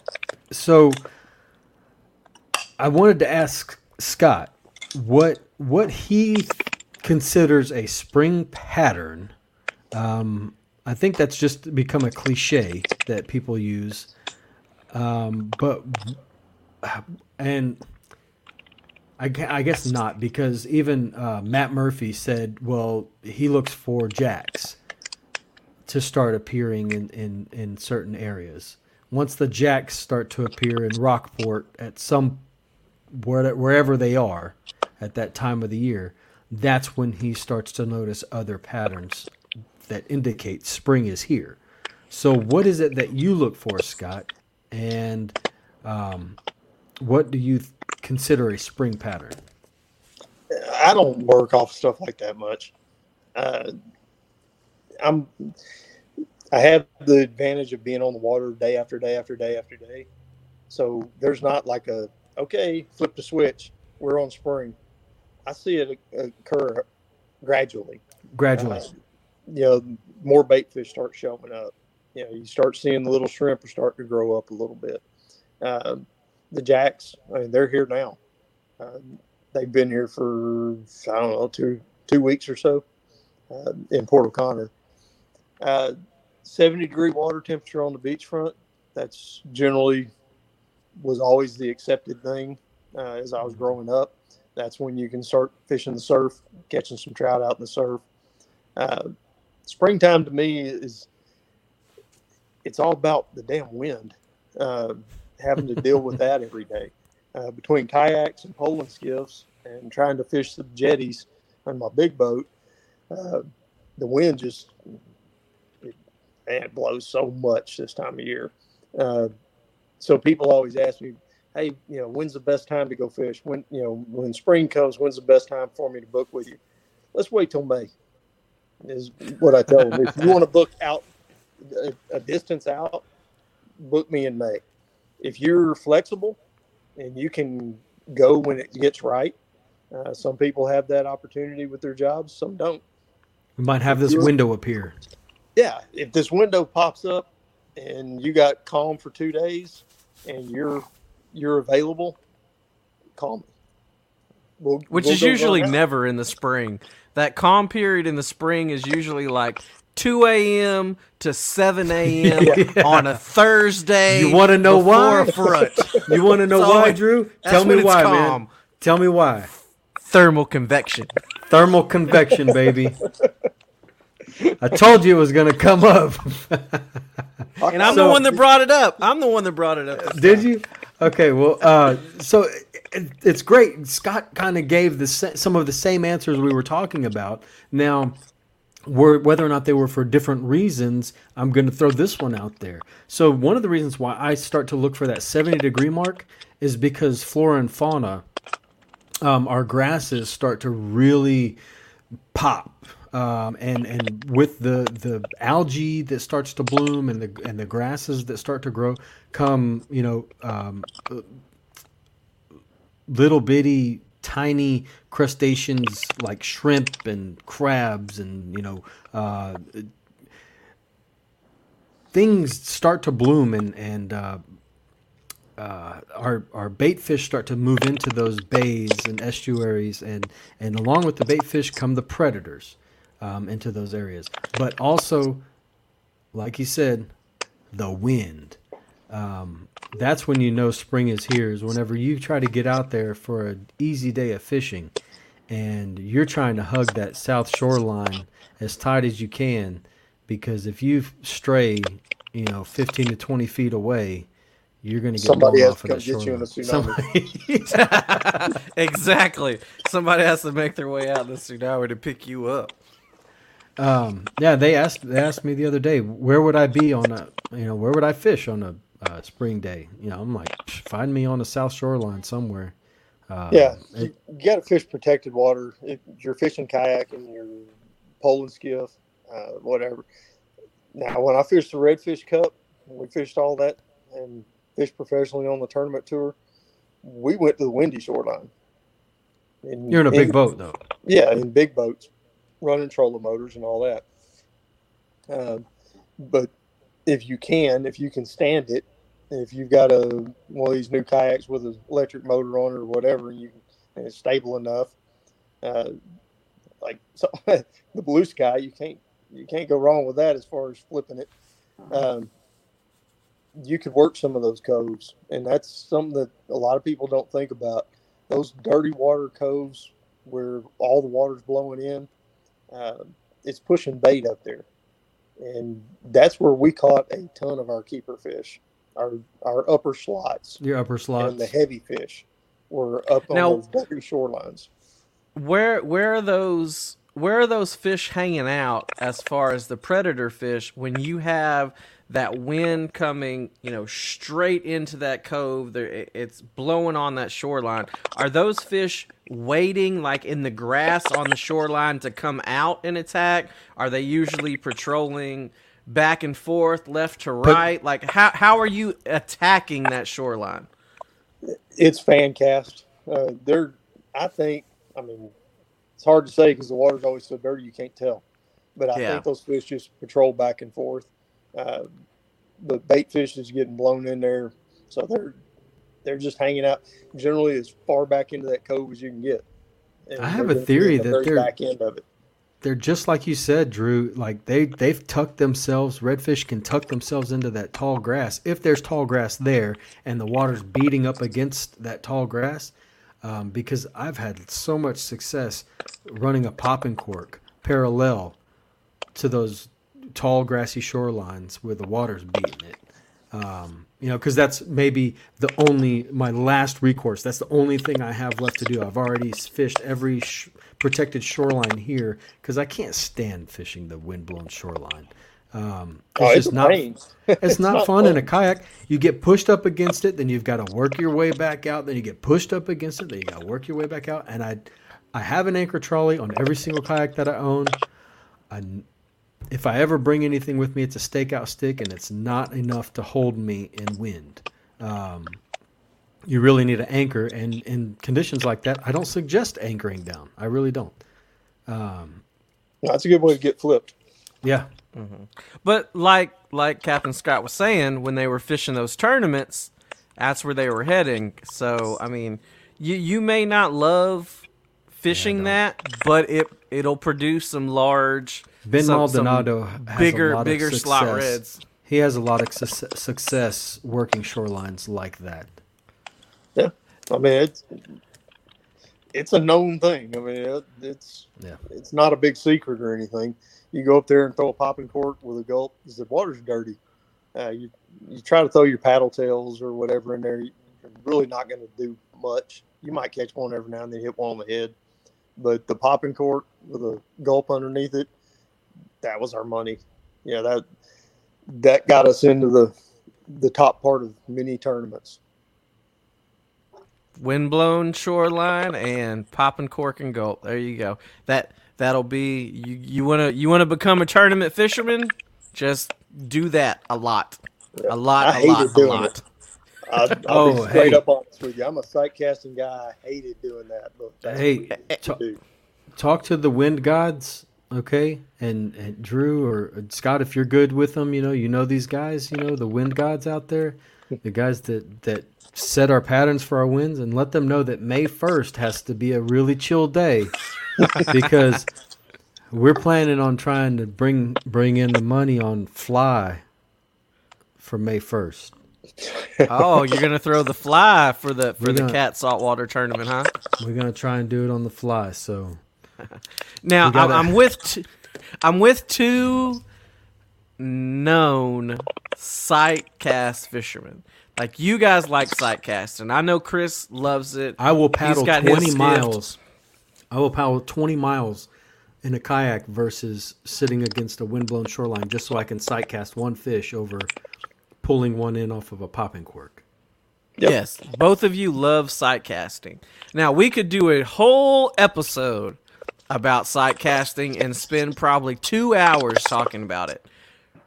So I wanted to ask Scott what what he considers a spring pattern. Um I think that's just become a cliche that people use. Um, but, and I, I guess not, because even uh, Matt Murphy said, well, he looks for jacks to start appearing in, in, in certain areas. Once the jacks start to appear in Rockport at some where, wherever they are at that time of the year, that's when he starts to notice other patterns that indicate spring is here. So what is it that you look for, Scott? And um, what do you th- consider a spring pattern? I don't work off stuff like that much. Uh, I'm, I have the advantage of being on the water day after day after day after day. So there's not like a, okay, flip the switch, we're on spring. I see it occur gradually. Gradually. Uh, you know, more bait fish start showing up. You know, you start seeing the little shrimp are starting to grow up a little bit. Uh, the jacks, I mean, they're here now. Uh, they've been here for, I don't know, two two weeks or so uh, in Port O'Connor. Uh, seventy degree water temperature on the beachfront, that's generally was always the accepted thing uh, as I was growing up. That's when you can start fishing the surf, catching some trout out in the surf. Uh, springtime to me is, it's all about the damn wind, uh, having to deal with that every day. Uh, between kayaks and pole and skiffs and trying to fish the jetties on my big boat, uh, the wind just, it, man, it blows so much this time of year. Uh, so people always ask me, hey, you know, when's the best time to go fish? When, you know, when spring comes, when's the best time for me to book with you? Let's wait till May is what I tell them. If you want to book out a, a distance out, book me in May. If you're flexible, and you can go when it gets right. Uh, some people have that opportunity with their jobs. Some don't. We might have this window appear. Yeah. If this window pops up and you got calm for two days and you're you're available, call me. We'll, Which we'll is usually never in the spring. That calm period in the spring is usually like two a.m. to seven a.m. yeah. on a Thursday. You want to know why? You want to know so why, Drew? Tell me why, calm. man. Tell me why. Thermal convection. Thermal convection, baby. I told you it was going to come up. And I'm so, the one that brought it up. I'm the one that brought it up. Did you? Okay, well, uh, so it, it's great. Scott kind of gave the some of the same answers we were talking about. Now, Were, whether or not they were for different reasons, I'm going to throw this one out there. So one of the reasons why I start to look for that seventy degree mark is because flora and fauna, um, our grasses start to really pop, um, and and with the the algae that starts to bloom and the and the grasses that start to grow, come you know um, little bitty. Tiny crustaceans like shrimp and crabs and, you know, uh, things start to bloom and, and uh, uh, our our bait fish start to move into those bays and estuaries. And, and along with the bait fish come the predators um, into those areas. But also, like he said, the wind. Um, that's when you know spring is here, is whenever you try to get out there for an easy day of fishing and you're trying to hug that south shoreline as tight as you can, because if you stray, you know, fifteen to twenty feet away, you're going to get somebody has off to come of get shoreline. You in a tsunami. Somebody... Exactly. Somebody has to make their way out in the tsunami to pick you up. Um, yeah, they asked, they asked me the other day, where would I be on a, you know, where would I fish on a, Uh, spring day. You know, I'm like, find me on the south shoreline somewhere. Uh, yeah, it, you got to fish protected water. If you're fishing kayak and your pole and skiff, uh, whatever. Now, when I fished the Redfish Cup, we fished all that and fished professionally on the tournament tour. We went to the windy shoreline. And, you're in a big and, boat, though. Yeah, in big boats, running trolling motors and all that. Uh, but If you can, if you can stand it, if you've got a one of these new kayaks with an electric motor on it or whatever, you and it's stable enough, uh, like so, the Blue Sky, you can't you can't go wrong with that as far as flipping it. Um, you could work some of those coves, and that's something that a lot of people don't think about. Those dirty water coves where all the water's blowing in, uh, it's pushing bait up there. And that's where we caught a ton of our keeper fish, our our upper slots. Your upper slots. And the heavy fish. or up on now, those dirty shorelines. Where where are those where are those fish hanging out as far as the predator fish when you have that wind coming, you know, straight into that cove? There, it's blowing on that shoreline. Are those fish waiting, like, in the grass on the shoreline to come out and attack? Are they usually patrolling back and forth, left to right? But, like, how how are you attacking that shoreline? It's fan cast. Uh, they're, I think, I mean, it's hard to say because the water's always so dirty you can't tell. But I yeah. think those fish just patrol back and forth. Uh, the bait fish is getting blown in there, so they're they're just hanging out generally as far back into that cove as you can get. And I have a theory that the they're back end of it. They're just like you said, Drew. Like they they've tucked themselves. Redfish can tuck themselves into that tall grass if there's tall grass there, and the water's beating up against that tall grass. Um, because I've had so much success running a popping cork parallel to those tall grassy shorelines where the water's beating it. Um, you know, because that's maybe the only, my last recourse. That's the only thing I have left to do. I've already fished every sh- protected shoreline here because I can't stand fishing the windblown shoreline. Um, it's oh, just not, it's, it's not, not fun, fun in a kayak. You get pushed up against it, then you've got to work your way back out. Then you get pushed up against it, then you got to work your way back out. And I, I have an anchor trolley on every single kayak that I own. I, if I ever bring anything with me, it's a stakeout stick, and it's not enough to hold me in wind. Um, you really need an anchor, and in conditions like that, I don't suggest anchoring down. I really don't. Um, That's a good way to get flipped. Yeah. Mm-hmm. But like like Captain Scott was saying, when they were fishing those tournaments, that's where they were heading. So, I mean, you, you may not love fishing yeah, that, but it, it'll produce some large, Ben some, Maldonado some has bigger, a lot bigger of success. Slot reds. He has a lot of su- success working shorelines like that. Yeah. I mean, it's, it's a known thing. I mean, it, it's yeah. it's not a big secret or anything. You go up there and throw a popping cork with a gulp because the water's dirty. Uh, you you try to throw your paddle tails or whatever in there, you're really not going to do much. You might catch one every now and then, hit one on the head. But the popping cork with a gulp underneath it, that was our money. Yeah, that that got us into the the top part of many tournaments. Windblown shoreline and popping cork and gulp. There you go. That... That'll be you. You wanna you wanna become a tournament fisherman? Just do that a lot, yeah. a lot, I a lot, doing a lot. It. I, I'll oh, be straight hey. up honest with you. I'm a sight casting guy. I hated doing that. But that's hey, what to do. Talk to the wind gods, okay? And, and Drew or Scott, if you're good with them, you know, you know these guys, you know, the wind gods out there, the guys that that set our patterns for our winds, and let them know that May first has to be a really chill day. Because we're planning on trying to bring bring in the money on fly for May first. Oh, you're gonna throw the fly for the for we're the gonna, Cat Saltwater tournament, huh? We're gonna try and do it on the fly. So now gotta, I'm with t- I'm with two known sightcast fishermen. Like you guys like sightcasting. I know Chris loves it. I will paddle twenty miles. I will paddle twenty miles in a kayak versus sitting against a windblown shoreline just so I can sight cast one fish over pulling one in off of a popping cork. Yep. Yes, both of you love sight casting. Now, we could do a whole episode about sight casting and spend probably two hours talking about it.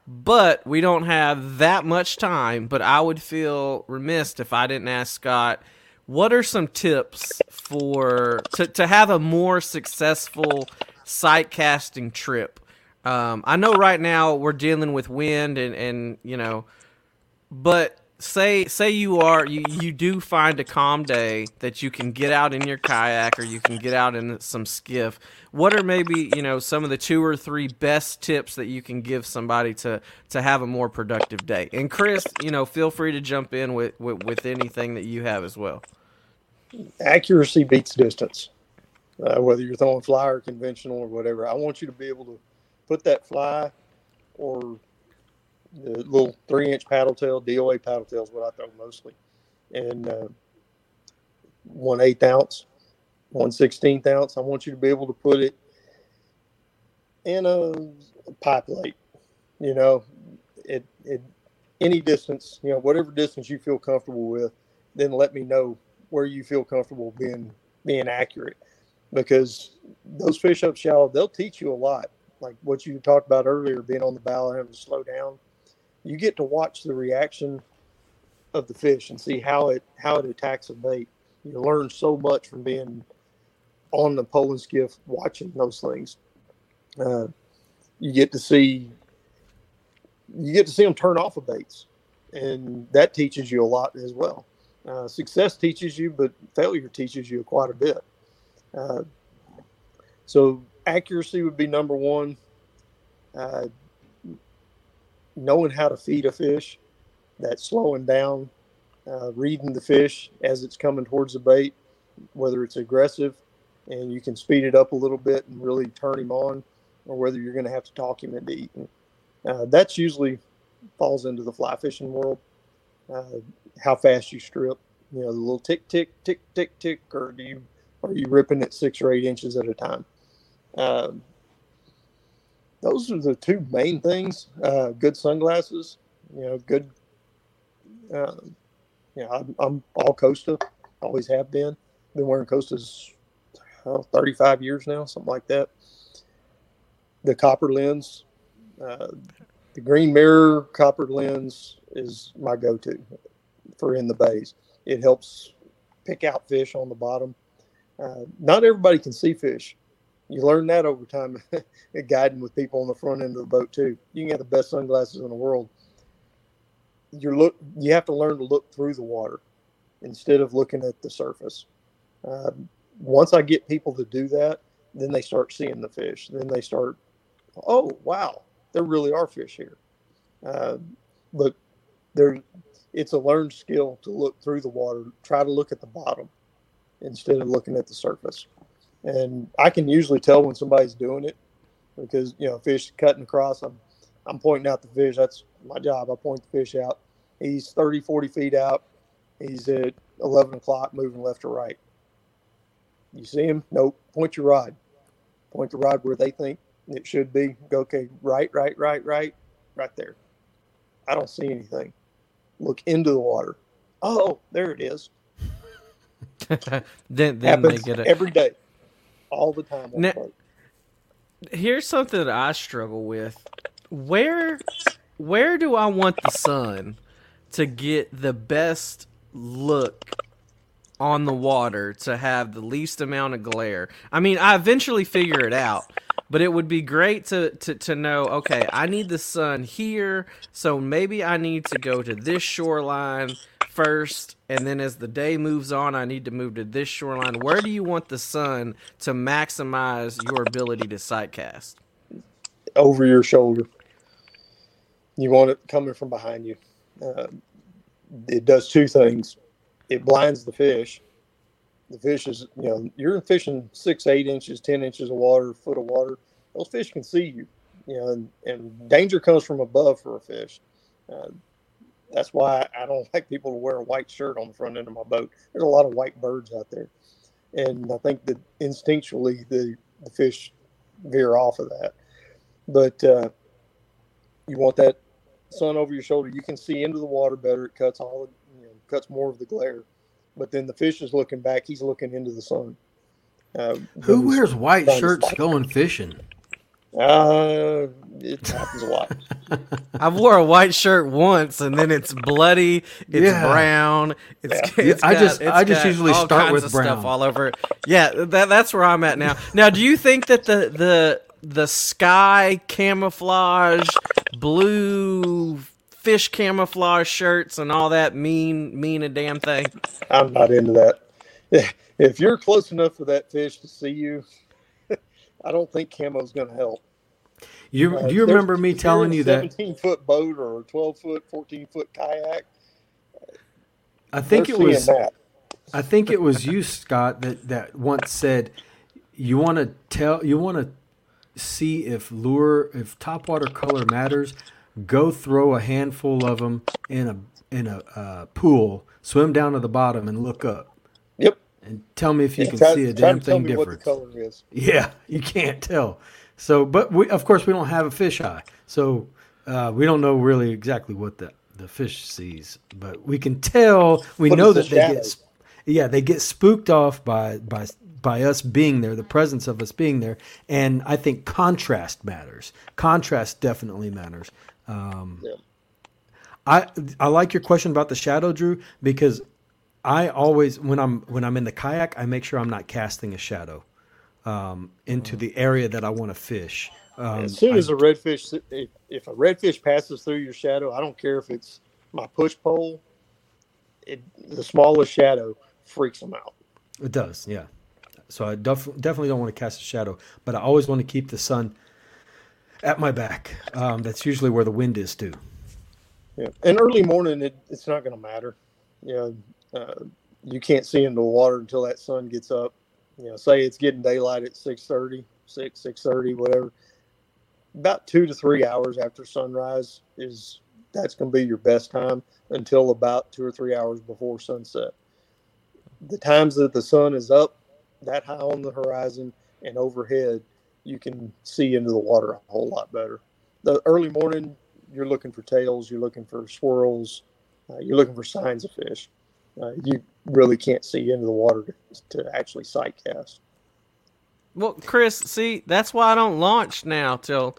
But we don't have that much time, but I would feel remiss if I didn't ask Scott, what are some tips for to, to have a more successful sight casting trip? Um, I know right now we're dealing with wind and, and you know, but say say you are you, you do find a calm day that you can get out in your kayak or you can get out in some skiff. What are maybe, you know, some of the two or three best tips that you can give somebody to to have a more productive day? And Chris, you know, feel free to jump in with, with, with anything that you have as well. Accuracy beats distance, uh, whether you're throwing fly or conventional or whatever. I want you to be able to put that fly or the little three-inch paddle tail, D O A paddle tail is what I throw mostly, and uh, one eighth ounce, one sixteenth ounce. I want you to be able to put it in a, a pie plate, you know, it, it, any distance, you know, whatever distance you feel comfortable with. Then let me know where you feel comfortable being, being accurate, because those fish up shallow, they'll teach you a lot. Like what you talked about earlier, being on the bow, having to slow down. You get to watch the reaction of the fish and see how it, how it attacks a bait. You learn so much from being on the polling skiff, watching those things. Uh, you get to see, you get to see them turn off of baits, and that teaches you a lot as well. Uh, success teaches you, but failure teaches you quite a bit. Uh, so accuracy would be number one. Uh, knowing how to feed a fish, that slowing down, uh, reading the fish as it's coming towards the bait, whether it's aggressive and you can speed it up a little bit and really turn him on, or whether you're going to have to talk him into eating. Uh, that's usually falls into the fly fishing world. Uh, how fast you strip, you know, the little tick, tick, tick, tick, tick, or do you, are you ripping at six or eight inches at a time? Um, those are the two main things. Uh, good sunglasses, you know, good, uh, you know, I'm, I'm all Costa, always have been, been wearing Costas oh, thirty-five years now, something like that. The copper lens, uh, the green mirror copper lens is my go-to for in the bays. It helps pick out fish on the bottom. Uh, not everybody can see fish. You learn that over time, guiding with people on the front end of the boat too. You can have the best sunglasses in the world. You look, you have to learn to look through the water instead of looking at the surface. Uh, once I get people to do that, then they start seeing the fish. Then they start, oh, wow, there really are fish here. Uh, but there, it's a learned skill to look through the water, try to look at the bottom instead of looking at the surface. And I can usually tell when somebody's doing it because, you know, fish cutting across, I'm, I'm pointing out the fish. That's my job. I point the fish out. He's thirty, forty feet out. He's at eleven o'clock moving left to right. You see him? Nope. Point your rod. Point the rod where they think it should be. Go, okay, right, right, right, right, right there. I don't see anything. Look into the water. Oh, there it is. then then they get it. Every day. All the time. Now, here's something that I struggle with. Where where do I want the sun to get the best look on the water to have the least amount of glare? I mean, I eventually figure it out, but it would be great to, to, to know, okay, I need the sun here, so maybe I need to go to this shoreline first, and then as the day moves on, I need to move to this shoreline. Where do you want the sun to maximize your ability to sight cast? Over your shoulder. You want it coming from behind you. Uh, it does two things. It blinds the fish. The fish is, you know, you're fishing six, eight inches, ten inches of water, foot of water. Those fish can see you, you know, and, and danger comes from above for a fish. Uh, That's why I don't like people to wear a white shirt on the front end of my boat. There's a lot of white birds out there. And I think that instinctually the, the fish veer off of that. But uh, you want that sun over your shoulder. You can see into the water better. It cuts all, you know, cuts more of the glare. But then the fish is looking back. He's looking into the sun. Uh, Who wears white shirts like going fishing? Uh, it happens a lot. I wore a white shirt once, and then it's bloody. It's yeah. brown. It's, yeah. it's got, I just I just usually all start kinds with of brown stuff all over. Yeah, that that's where I'm at now. Now, do you think that the the the sky camouflage, blue fish camouflage shirts, and all that mean mean a damn thing? I'm not into that. If you're close enough for that fish to see you, I don't think camo's going to help. You uh, do you remember me telling you that seventeen foot boat or a twelve foot, fourteen foot kayak? I think it was. That. I think it was you, Scott, that, that once said, "You want to tell, you want to see if lure, if topwater color matters. Go throw a handful of them in a in a uh, pool, swim down to the bottom, and look up." Yep, And tell me if you yeah, can try, see a damn thing different. Yeah, you can't tell. So, but we, of course, we don't have a fish eye, so uh, we don't know really exactly what the, the fish sees. But we can tell. We what know that the they get, yeah, they get spooked off by by. by us being there, the presence of us being there. And I think contrast matters. Contrast definitely matters. Um, yeah. I I like your question about the shadow, Drew, because I always, when I'm when I'm in the kayak, I make sure I'm not casting a shadow um, into the area that I want to fish. Um, as soon as I, a redfish, if, if a redfish passes through your shadow, I don't care if it's my push pole, it, the smallest shadow freaks them out. It does, yeah. So I def- definitely don't want to cast a shadow, but I always want to keep the sun at my back. Um, that's usually where the wind is too. Yeah, and early morning, it, it's not going to matter. You know, uh, you can't see into the water until that sun gets up. You know, say it's getting daylight at six thirty, six, six thirty, whatever. About two to three hours after sunrise is that's going to be your best time until about two or three hours before sunset. The times that the sun is up, that high on the horizon and overhead, you can see into the water a whole lot better. The early morning, you're looking for tails, you're looking for swirls, uh, you're looking for signs of fish. Uh, you really can't see into the water to, to actually sight cast. Well, Chris, see, that's why I don't launch now till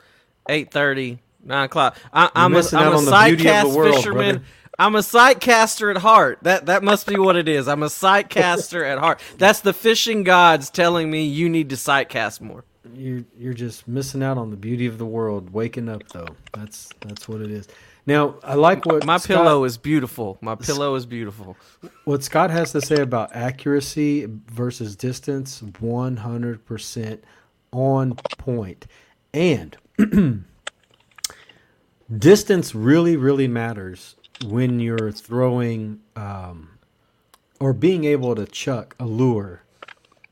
eight thirty, nine o'clock. I, I'm, a, I'm a sight cast world, fisherman. Brother. I'm a sight caster at heart. That that must be what it is. I'm a sight caster at heart. That's the fishing gods telling me you need to sight cast more. You're you're just missing out on the beauty of the world. Waking up though, that's that's what it is. Now I like what my Scott, pillow is beautiful. My pillow is beautiful. What Scott has to say about accuracy versus distance, one hundred percent on point, and distance really really matters. When you're throwing um, or being able to chuck a lure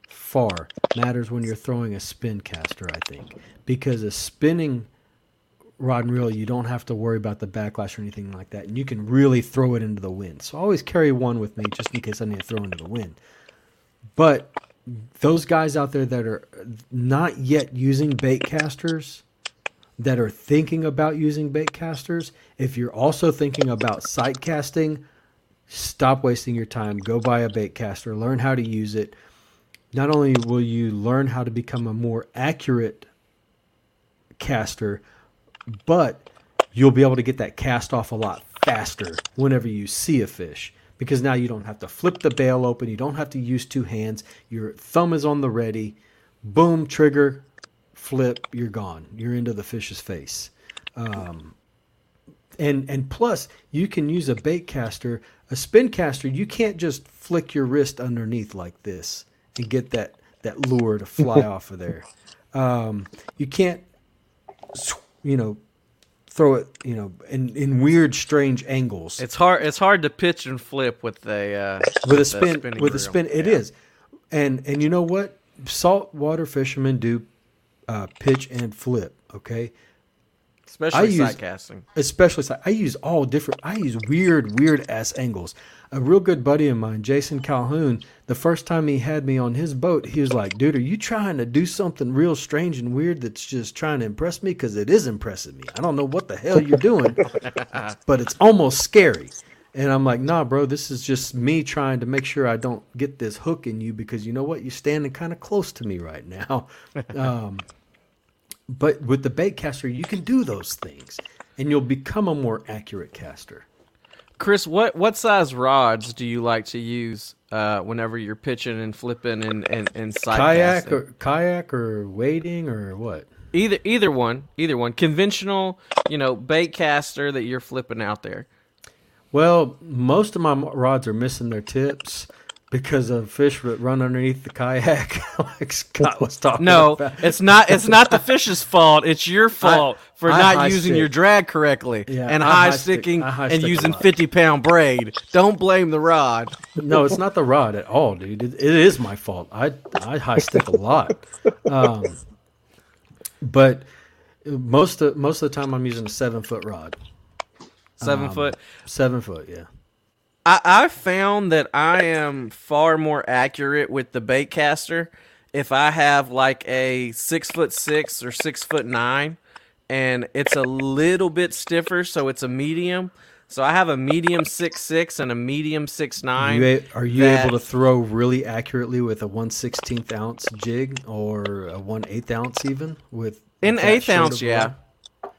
far matters when you're throwing a spin caster, I think, because a spinning rod and reel, you don't have to worry about the backlash or anything like that, and you can really throw it into the wind. So I always carry one with me just in case I need to throw into the wind. But those guys out there that are not yet using bait casters, that are thinking about using bait casters, if you're also thinking about sight casting, stop wasting your time. Go buy a bait caster, learn how to use it. Not only will you learn how to become a more accurate caster, but you'll be able to get that cast off a lot faster whenever you see a fish, because now you don't have to flip the bail open. You don't have to use two hands. Your thumb is on the ready. Boom, trigger, flip, you're gone. You're into the fish's face. Um, and and plus, you can use a bait caster. A spin caster, you can't just flick your wrist underneath like this and get that, that lure to fly off of there. Um, you can't, you know, throw it, you know, in, in weird, strange angles. It's hard It's hard to pitch and flip with a, uh, with a spin. With reel. a spin, it yeah. is. And, and you know what? Saltwater fishermen do Uh, pitch and flip, okay? Especially I use, sight casting. Especially sight. I use all different, I use weird, weird ass angles. A real good buddy of mine, Jason Calhoun, the first time he had me on his boat, he was like, dude, are you trying to do something real strange and weird that's just trying to impress me? Because it is impressing me. I don't know what the hell you're doing, but it's almost scary. And I'm like, nah, bro, this is just me trying to make sure I don't get this hook in you, because you know what? You're standing kind of close to me right now. Um, But with the bait caster, you can do those things, and you'll become a more accurate caster. Chris, what, what size rods do you like to use uh, whenever you're pitching and flipping and, and, and sight kayak casting? Or, kayak or wading or what? Either either one, either one. Conventional, you know, bait caster that you're flipping out there. Well, most of my rods are missing their tips, because of fish that run underneath the kayak, like Scott was talking no, about. No, it's not It's not the fish's fault. It's your fault I, for I not using stick. your drag correctly yeah, and high-sticking high and stick using fifty-pound braid. Don't blame the rod. No, it's not the rod at all, dude. It, it is my fault. I, I high-stick a lot. Um, but most of, most of the time I'm using a seven-foot rod. Seven um, foot? Seven foot, yeah. I, I found that I am far more accurate with the bait caster if I have like a six foot six or six foot nine, and it's a little bit stiffer, so it's a medium. So I have a medium six six and a medium six nine. You, are you that, able to throw really accurately with a one sixteenth ounce jig or a one eighth ounce even with an eighth ounce? Yeah,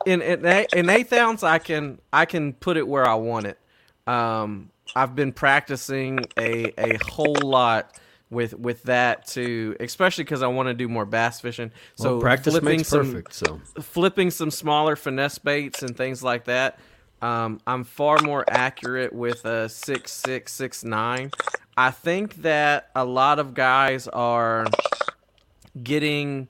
in in an eighth ounce, I can I can put it where I want it. Um, I've been practicing a a whole lot with with that too, especially because I want to do more bass fishing. So well, practice makes some, perfect. So flipping some smaller finesse baits and things like that. Um, I'm far more accurate with a six six six nine. I think that a lot of guys are getting.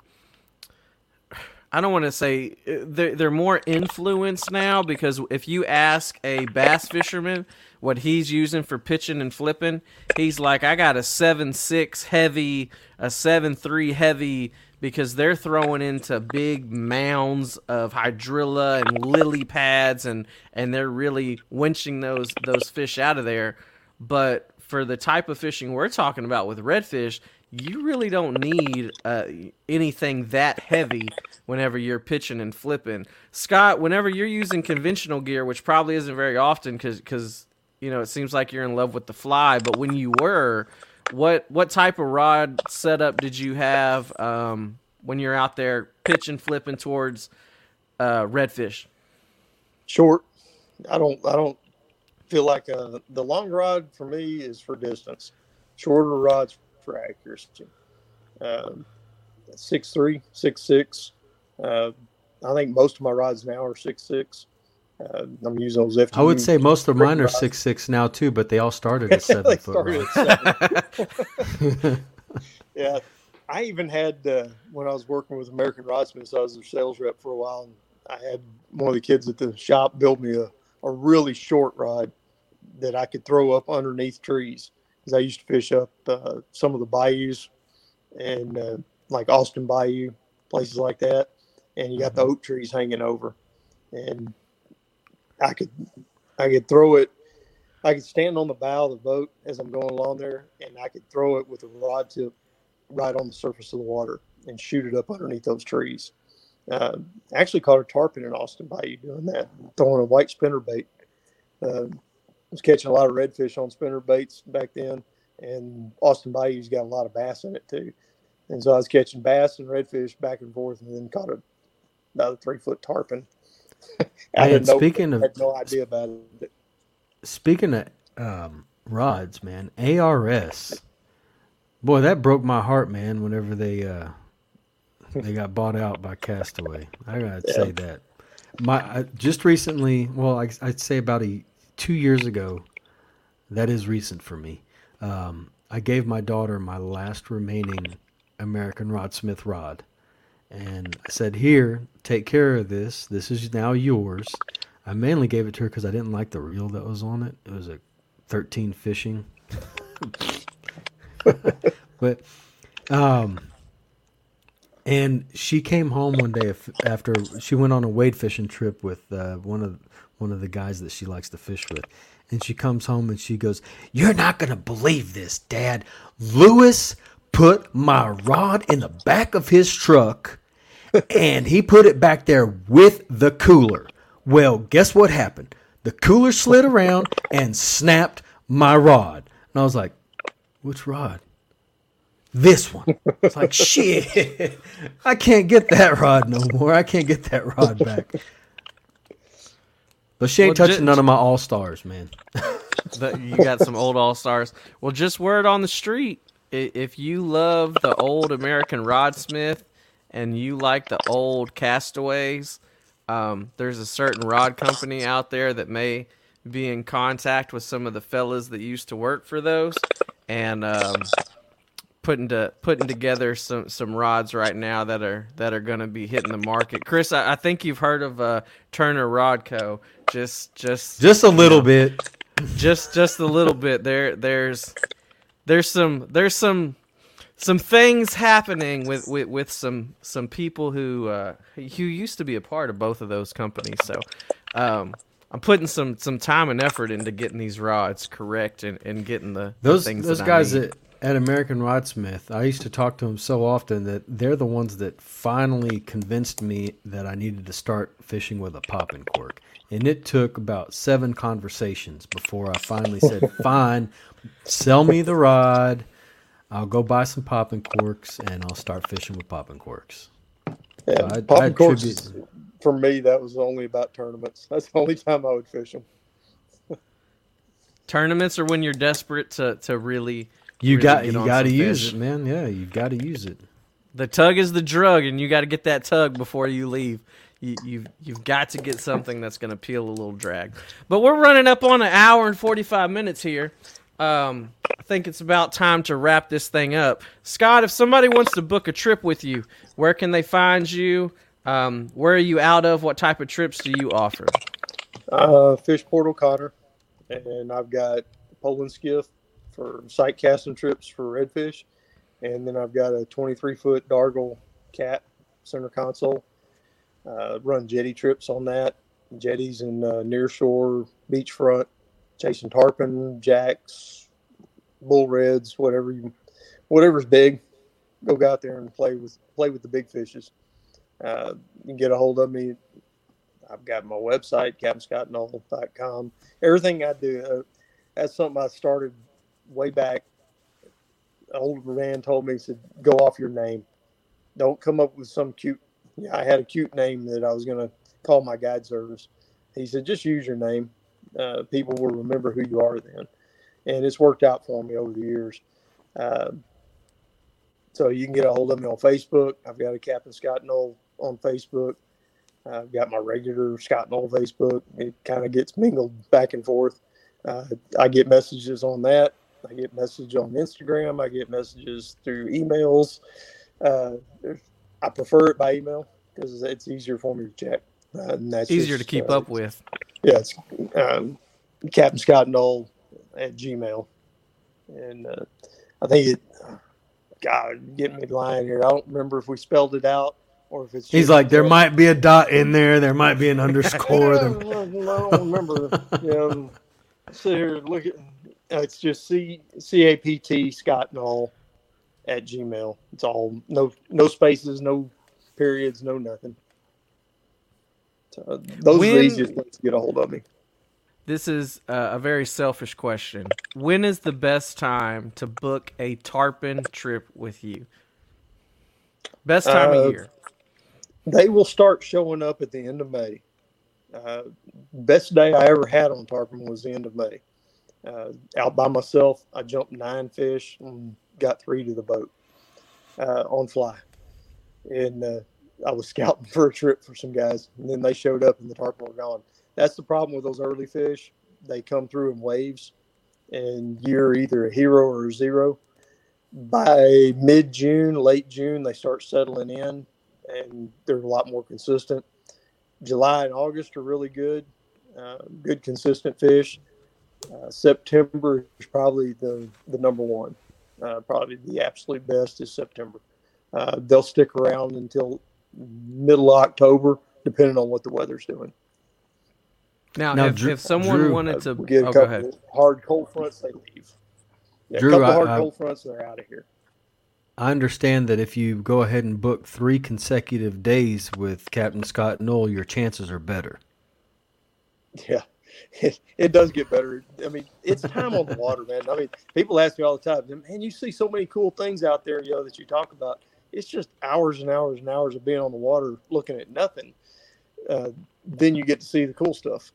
I don't want to say they're they're more influenced now, because if you ask a bass fisherman what he's using for pitching and flipping, he's like, I got a seven six heavy, a seven three heavy, because they're throwing into big mounds of hydrilla and lily pads, and and they're really winching those those fish out of there. But for the type of fishing we're talking about with redfish, you really don't need uh, anything that heavy whenever you're pitching and flipping. Scott, whenever you're using conventional gear, which probably isn't very often because, you know, it seems like you're in love with the fly, but when you were, what what type of rod setup did you have um, when you're out there pitching, flipping towards uh, redfish? Short. I don't I don't feel like a, the long rod for me is for distance. Shorter rods for accuracy. Um, six three, six six. Uh, I think most of my rods now are six six. Uh, I'm using those F two. I would say most of mine are six six now too, but they all started at seven foot rods. Seven. Yeah, I even had uh, when I was working with American Rodsmiths, I was their sales rep for a while, and I had one of the kids at the shop build me a, a really short rod that I could throw up underneath trees. Because I used to fish up uh, some of the bayous and uh, like Austin Bayou, places like that. And you got the oak trees hanging over. And I could I could throw it. I could stand on the bow of the boat as I'm going along there, and I could throw it with a rod tip right on the surface of the water and shoot it up underneath those trees. Uh, I actually caught a tarpon in Austin Bayou doing that, throwing a white spinnerbait. Uh, I was catching a lot of redfish on spinner baits back then, and Austin Bayou's got a lot of bass in it too. And so I was catching bass and redfish back and forth, and then caught a, about a three-foot tarpon. I man, speaking know, of, had no idea about it. Speaking of um, rods, man, A R S. Boy, that broke my heart, man, whenever they uh, they got bought out by Castaway. I got to yeah. say that. My I, Just recently, well, I, I'd say about a Two years ago, that is recent for me. Um, I gave my daughter my last remaining American Rodsmith rod, and I said, "Here, take care of this. This is now yours." I mainly gave it to her because I didn't like the reel that was on it. It was a thirteen fishing, but um, and she came home one day after she went on a wade fishing trip with uh, one of. one of the guys that she likes to fish with. And she comes home and she goes, "You're not going to believe this, Dad. Lewis put my rod in the back of his truck and he put it back there with the cooler. Well, guess what happened? The cooler slid around and snapped my rod." And I was like, "Which rod?" "This one." It's like, shit, I can't get that rod no more. I can't get that rod back. But she ain't well, touching just, none of my all-stars, man. You got some old all-stars. Well, just word on the street. If you love the old American Rodsmith and you like the old Castaways, um, there's a certain rod company out there that may be in contact with some of the fellas that used to work for those. And um, putting to, putting together some, some rods right now that are that are going to be hitting the market. Chris, I, I think you've heard of uh, Turner Rod Co. Just just just a little know, bit, just just a little bit. There there's there's some there's some some things happening with, with, with some some people who uh, who used to be a part of both of those companies. So um, I'm putting some some time and effort into getting these rods correct and, and getting the, those, the things those that guys at, at American Rodsmith. I used to talk to them so often that they're the ones that finally convinced me that I needed to start fishing with a popping cork. And it took about seven conversations before I finally said, "Fine, sell me the rod. I'll go buy some popping corks and I'll start fishing with popping corks." Yeah, so I, popping I corks. Is, for me, that was only about tournaments. That's the only time I would fish them. Tournaments are when you're desperate to to really. You really got you got to use fish. It, man. Yeah, you got to use it. The tug is the drug, and you got to get that tug before you leave. You, you've, you've got to get something that's going to peel a little drag. But we're running up on an hour and forty-five minutes here. Um, I think it's about time to wrap this thing up. Scott, if somebody wants to book a trip with you, where can they find you? Um, where are you out of? What type of trips do you offer? Uh, fish Port O'Connor, and I've got Poland Skiff for sight casting trips for redfish, and then I've got a twenty-three foot Dargle Cat center console. Uh, run jetty trips on that, jetties and uh, near shore, beachfront, chasing tarpon, jacks, bull reds, whatever you, whatever's big. Go go out there and play with play with the big fishes. Uh, you can get a hold of me. I've got my website, captain scott null dot com. Everything I do, uh, that's something I started way back. An older man told me, he said, "Go off your name. Don't come up with some cute." Yeah, I had a cute name that I was going to call my guide service. He said, "Just use your name. Uh, people will remember who you are then." And it's worked out for me over the years. Uh, so you can get a hold of me on Facebook. I've got a Captain Scott Null on Facebook. I've got my regular Scott Null Facebook. It kind of gets mingled back and forth. Uh, I get messages on that. I get messages on Instagram. I get messages through emails. Uh, there's I prefer it by email because it's easier for me to check. Uh, and that's easier just, to keep uh, up with. Yeah, it's um, Captain Scott Null at Gmail. And uh, I think it, God, get me lying here. I don't remember if we spelled it out or if it's. He's like, there might be a dot in there. There might be an underscore. I don't remember. You know, sit here and look at it's just C C A P T Scott Null at Gmail. It's all no no spaces, no periods, no nothing. So those when, are the easiest ways to get a hold of me. This is a very selfish question. When is the best time to book a tarpon trip with you? Best time uh, of year. They will start showing up at the end of May. Uh, best day I ever had on tarpon was the end of May. Uh, out by myself, I jumped nine fish and got three to the boat uh, on fly. And uh, I was scouting for a trip for some guys, and then they showed up and the tarpon were gone. That's the problem with those early fish. They come through in waves, and you're either a hero or a zero. By mid-June, late June, they start settling in, and they're a lot more consistent. July and August are really good, uh, good consistent fish. Uh, September is probably the, the number one. Uh, probably the absolute best is September. Uh, they'll stick around until middle October, depending on what the weather's doing. Now, now if, Drew, if someone Drew, wanted to uh, get a oh, couple of hard cold fronts, they leave. Yeah, Drew, a couple I, hard I, cold fronts, they're out of here. I understand that if you go ahead and book three consecutive days with Captain Scott Null, your chances are better. Yeah. It, it does get better. I mean, it's time on the water, man. I mean, people ask me all the time, "Man, you see so many cool things out there, you know, that you talk about." It's just hours and hours and hours of being on the water looking at nothing. Uh, then you get to see the cool stuff.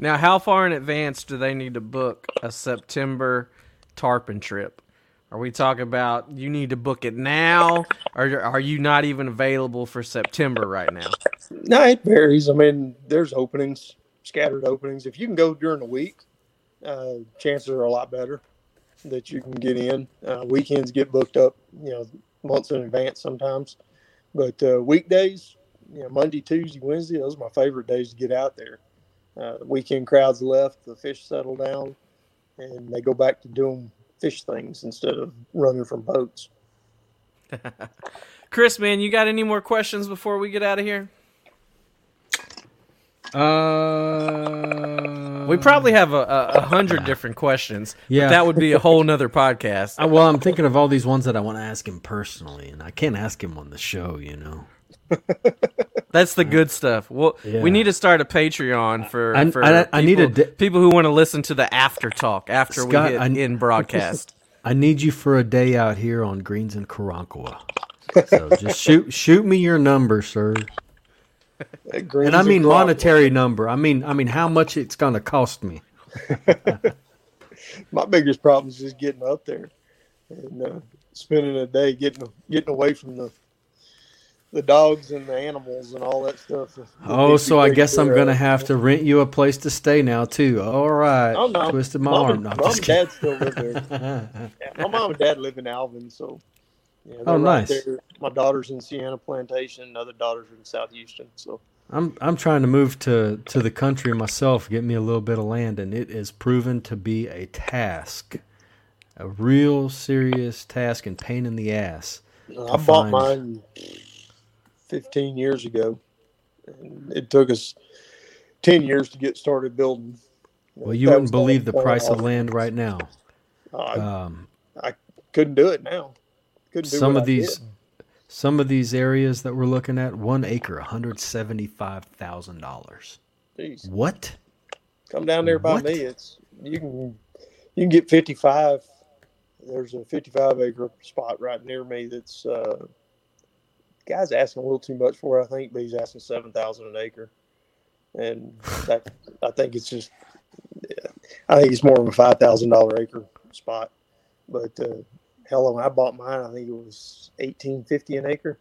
Now, how far in advance do they need to book a September tarpon trip? Are we talking about you need to book it now, or are you not even available for September right now? No, it varies. I mean, there's openings, scattered openings. If you can go during the week, uh, chances are a lot better that you can get in. Uh, weekends get booked up, you know, months in advance sometimes. But uh, weekdays, you know, Monday, Tuesday, Wednesday, those are my favorite days to get out there. Uh, weekend crowds left, the fish settle down, and they go back to doing fish things instead of running from boats. Chris, man, you got any more questions before we get out of here? Uh, we probably have a, a, a hundred different questions. Yeah, but that would be a whole nother podcast. I, well, I'm thinking of all these ones that I want to ask him personally, and I can't ask him on the show, you know. That's the good stuff. Well, yeah. We need to start a Patreon for, I, for I, I, people, I need a de- people who want to listen to the after talk after Scott, we hit I, in broadcast. I need you for a day out here on Greens and Caracqua. So just shoot shoot me your number, sir. And I mean monetary number. I mean, I mean how much it's going to cost me. My biggest problem is just getting up there and uh, spending a day getting getting away from the the dogs and the animals and all that stuff. Oh, so I guess I'm going to have to rent you a place to stay now too. All right. I'm not, twisted my mom arm. No, mom and dad still live there. My mom and dad live in Alvin, so. Yeah, oh, right nice. There. My daughter's in Sienna Plantation, and other daughters are in South Houston. So I'm I'm trying to move to, to the country myself, get me a little bit of land, and it is proven to be a task, a real serious task and pain in the ass. Uh, I find. bought mine fifteen years ago, and it took us ten years to get started building. Well, you that wouldn't believe the price off. of land right now. I, um, I couldn't do it now. Some of these, some of these areas that we're looking at, one acre, one hundred seventy-five thousand dollars. What? Come down there by what? me. It's you can you can get fifty-five. There's a fifty-five acre spot right near me. That's uh, guy's asking a little too much for it, I think, but he's asking seven thousand an acre, and that, I think it's just, I think it's more of a five thousand dollar acre spot, but. Uh, Hell, when I bought mine, I think it was eighteen fifty an acre.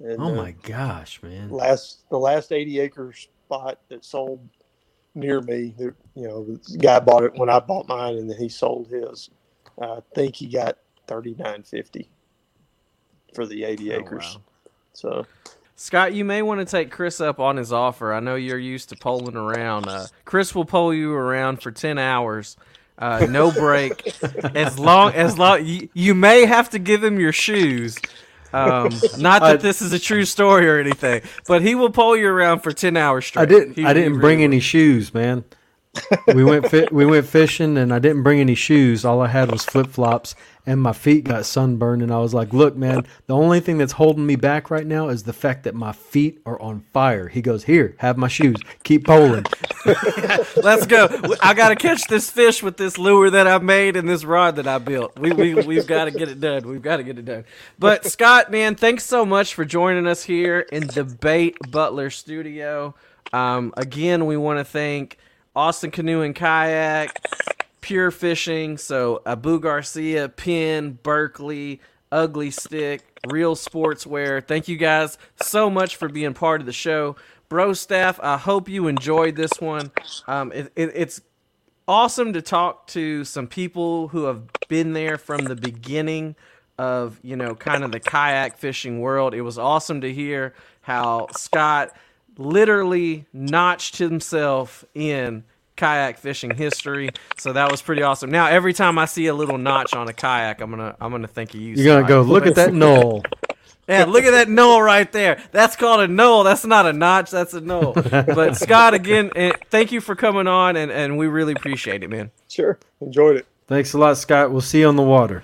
And, oh my uh, gosh, man! Last the last eighty acre spot that sold near me, you know, the guy bought it when I bought mine, and then he sold his. I think he got thirty nine fifty for the eighty acres. Oh, wow. So, Scott, you may want to take Chris up on his offer. I know you're used to polling around. Uh, Chris will poll you around for ten hours. Uh, no break. As long as long you, you may have to give him your shoes. Um, not that this is a true story or anything, but he will pull you around for ten hours straight. I didn't. He, I didn't really bring was. any shoes, man. We went fi- we went fishing, and I didn't bring any shoes. All I had was flip flops, and my feet got sunburned. And I was like, "Look, man, the only thing that's holding me back right now is the fact that my feet are on fire." He goes, "Here, have my shoes. Keep bowling." Let's go. I got to catch this fish with this lure that I made and this rod that I built. We we we've got to get it done. We've got to get it done. But Scott, man, thanks so much for joining us here in the Bait Butler Studio. Um, again, we want to thank Austin Canoe and Kayak, Pure Fishing, so Abu Garcia, Penn, Berkeley, Ugly Stick, Real Sportswear. Thank you guys so much for being part of the show. Bro Staff, I hope you enjoyed this one. Um, it, it, it's awesome to talk to some people who have been there from the beginning of, you know, kind of the kayak fishing world. It was awesome to hear how Scott literally notched himself in kayak fishing history, so that was pretty awesome. Now every time I see a little notch on a kayak, I'm gonna I'm gonna think of you. You're gonna go look at that knoll. Yeah, look at that knoll right there. That's called a knoll. That's not a notch. That's a knoll. But Scott, again, thank you for coming on, and and we really appreciate it, man. Sure, enjoyed it. Thanks a lot, Scott. We'll see you on the water.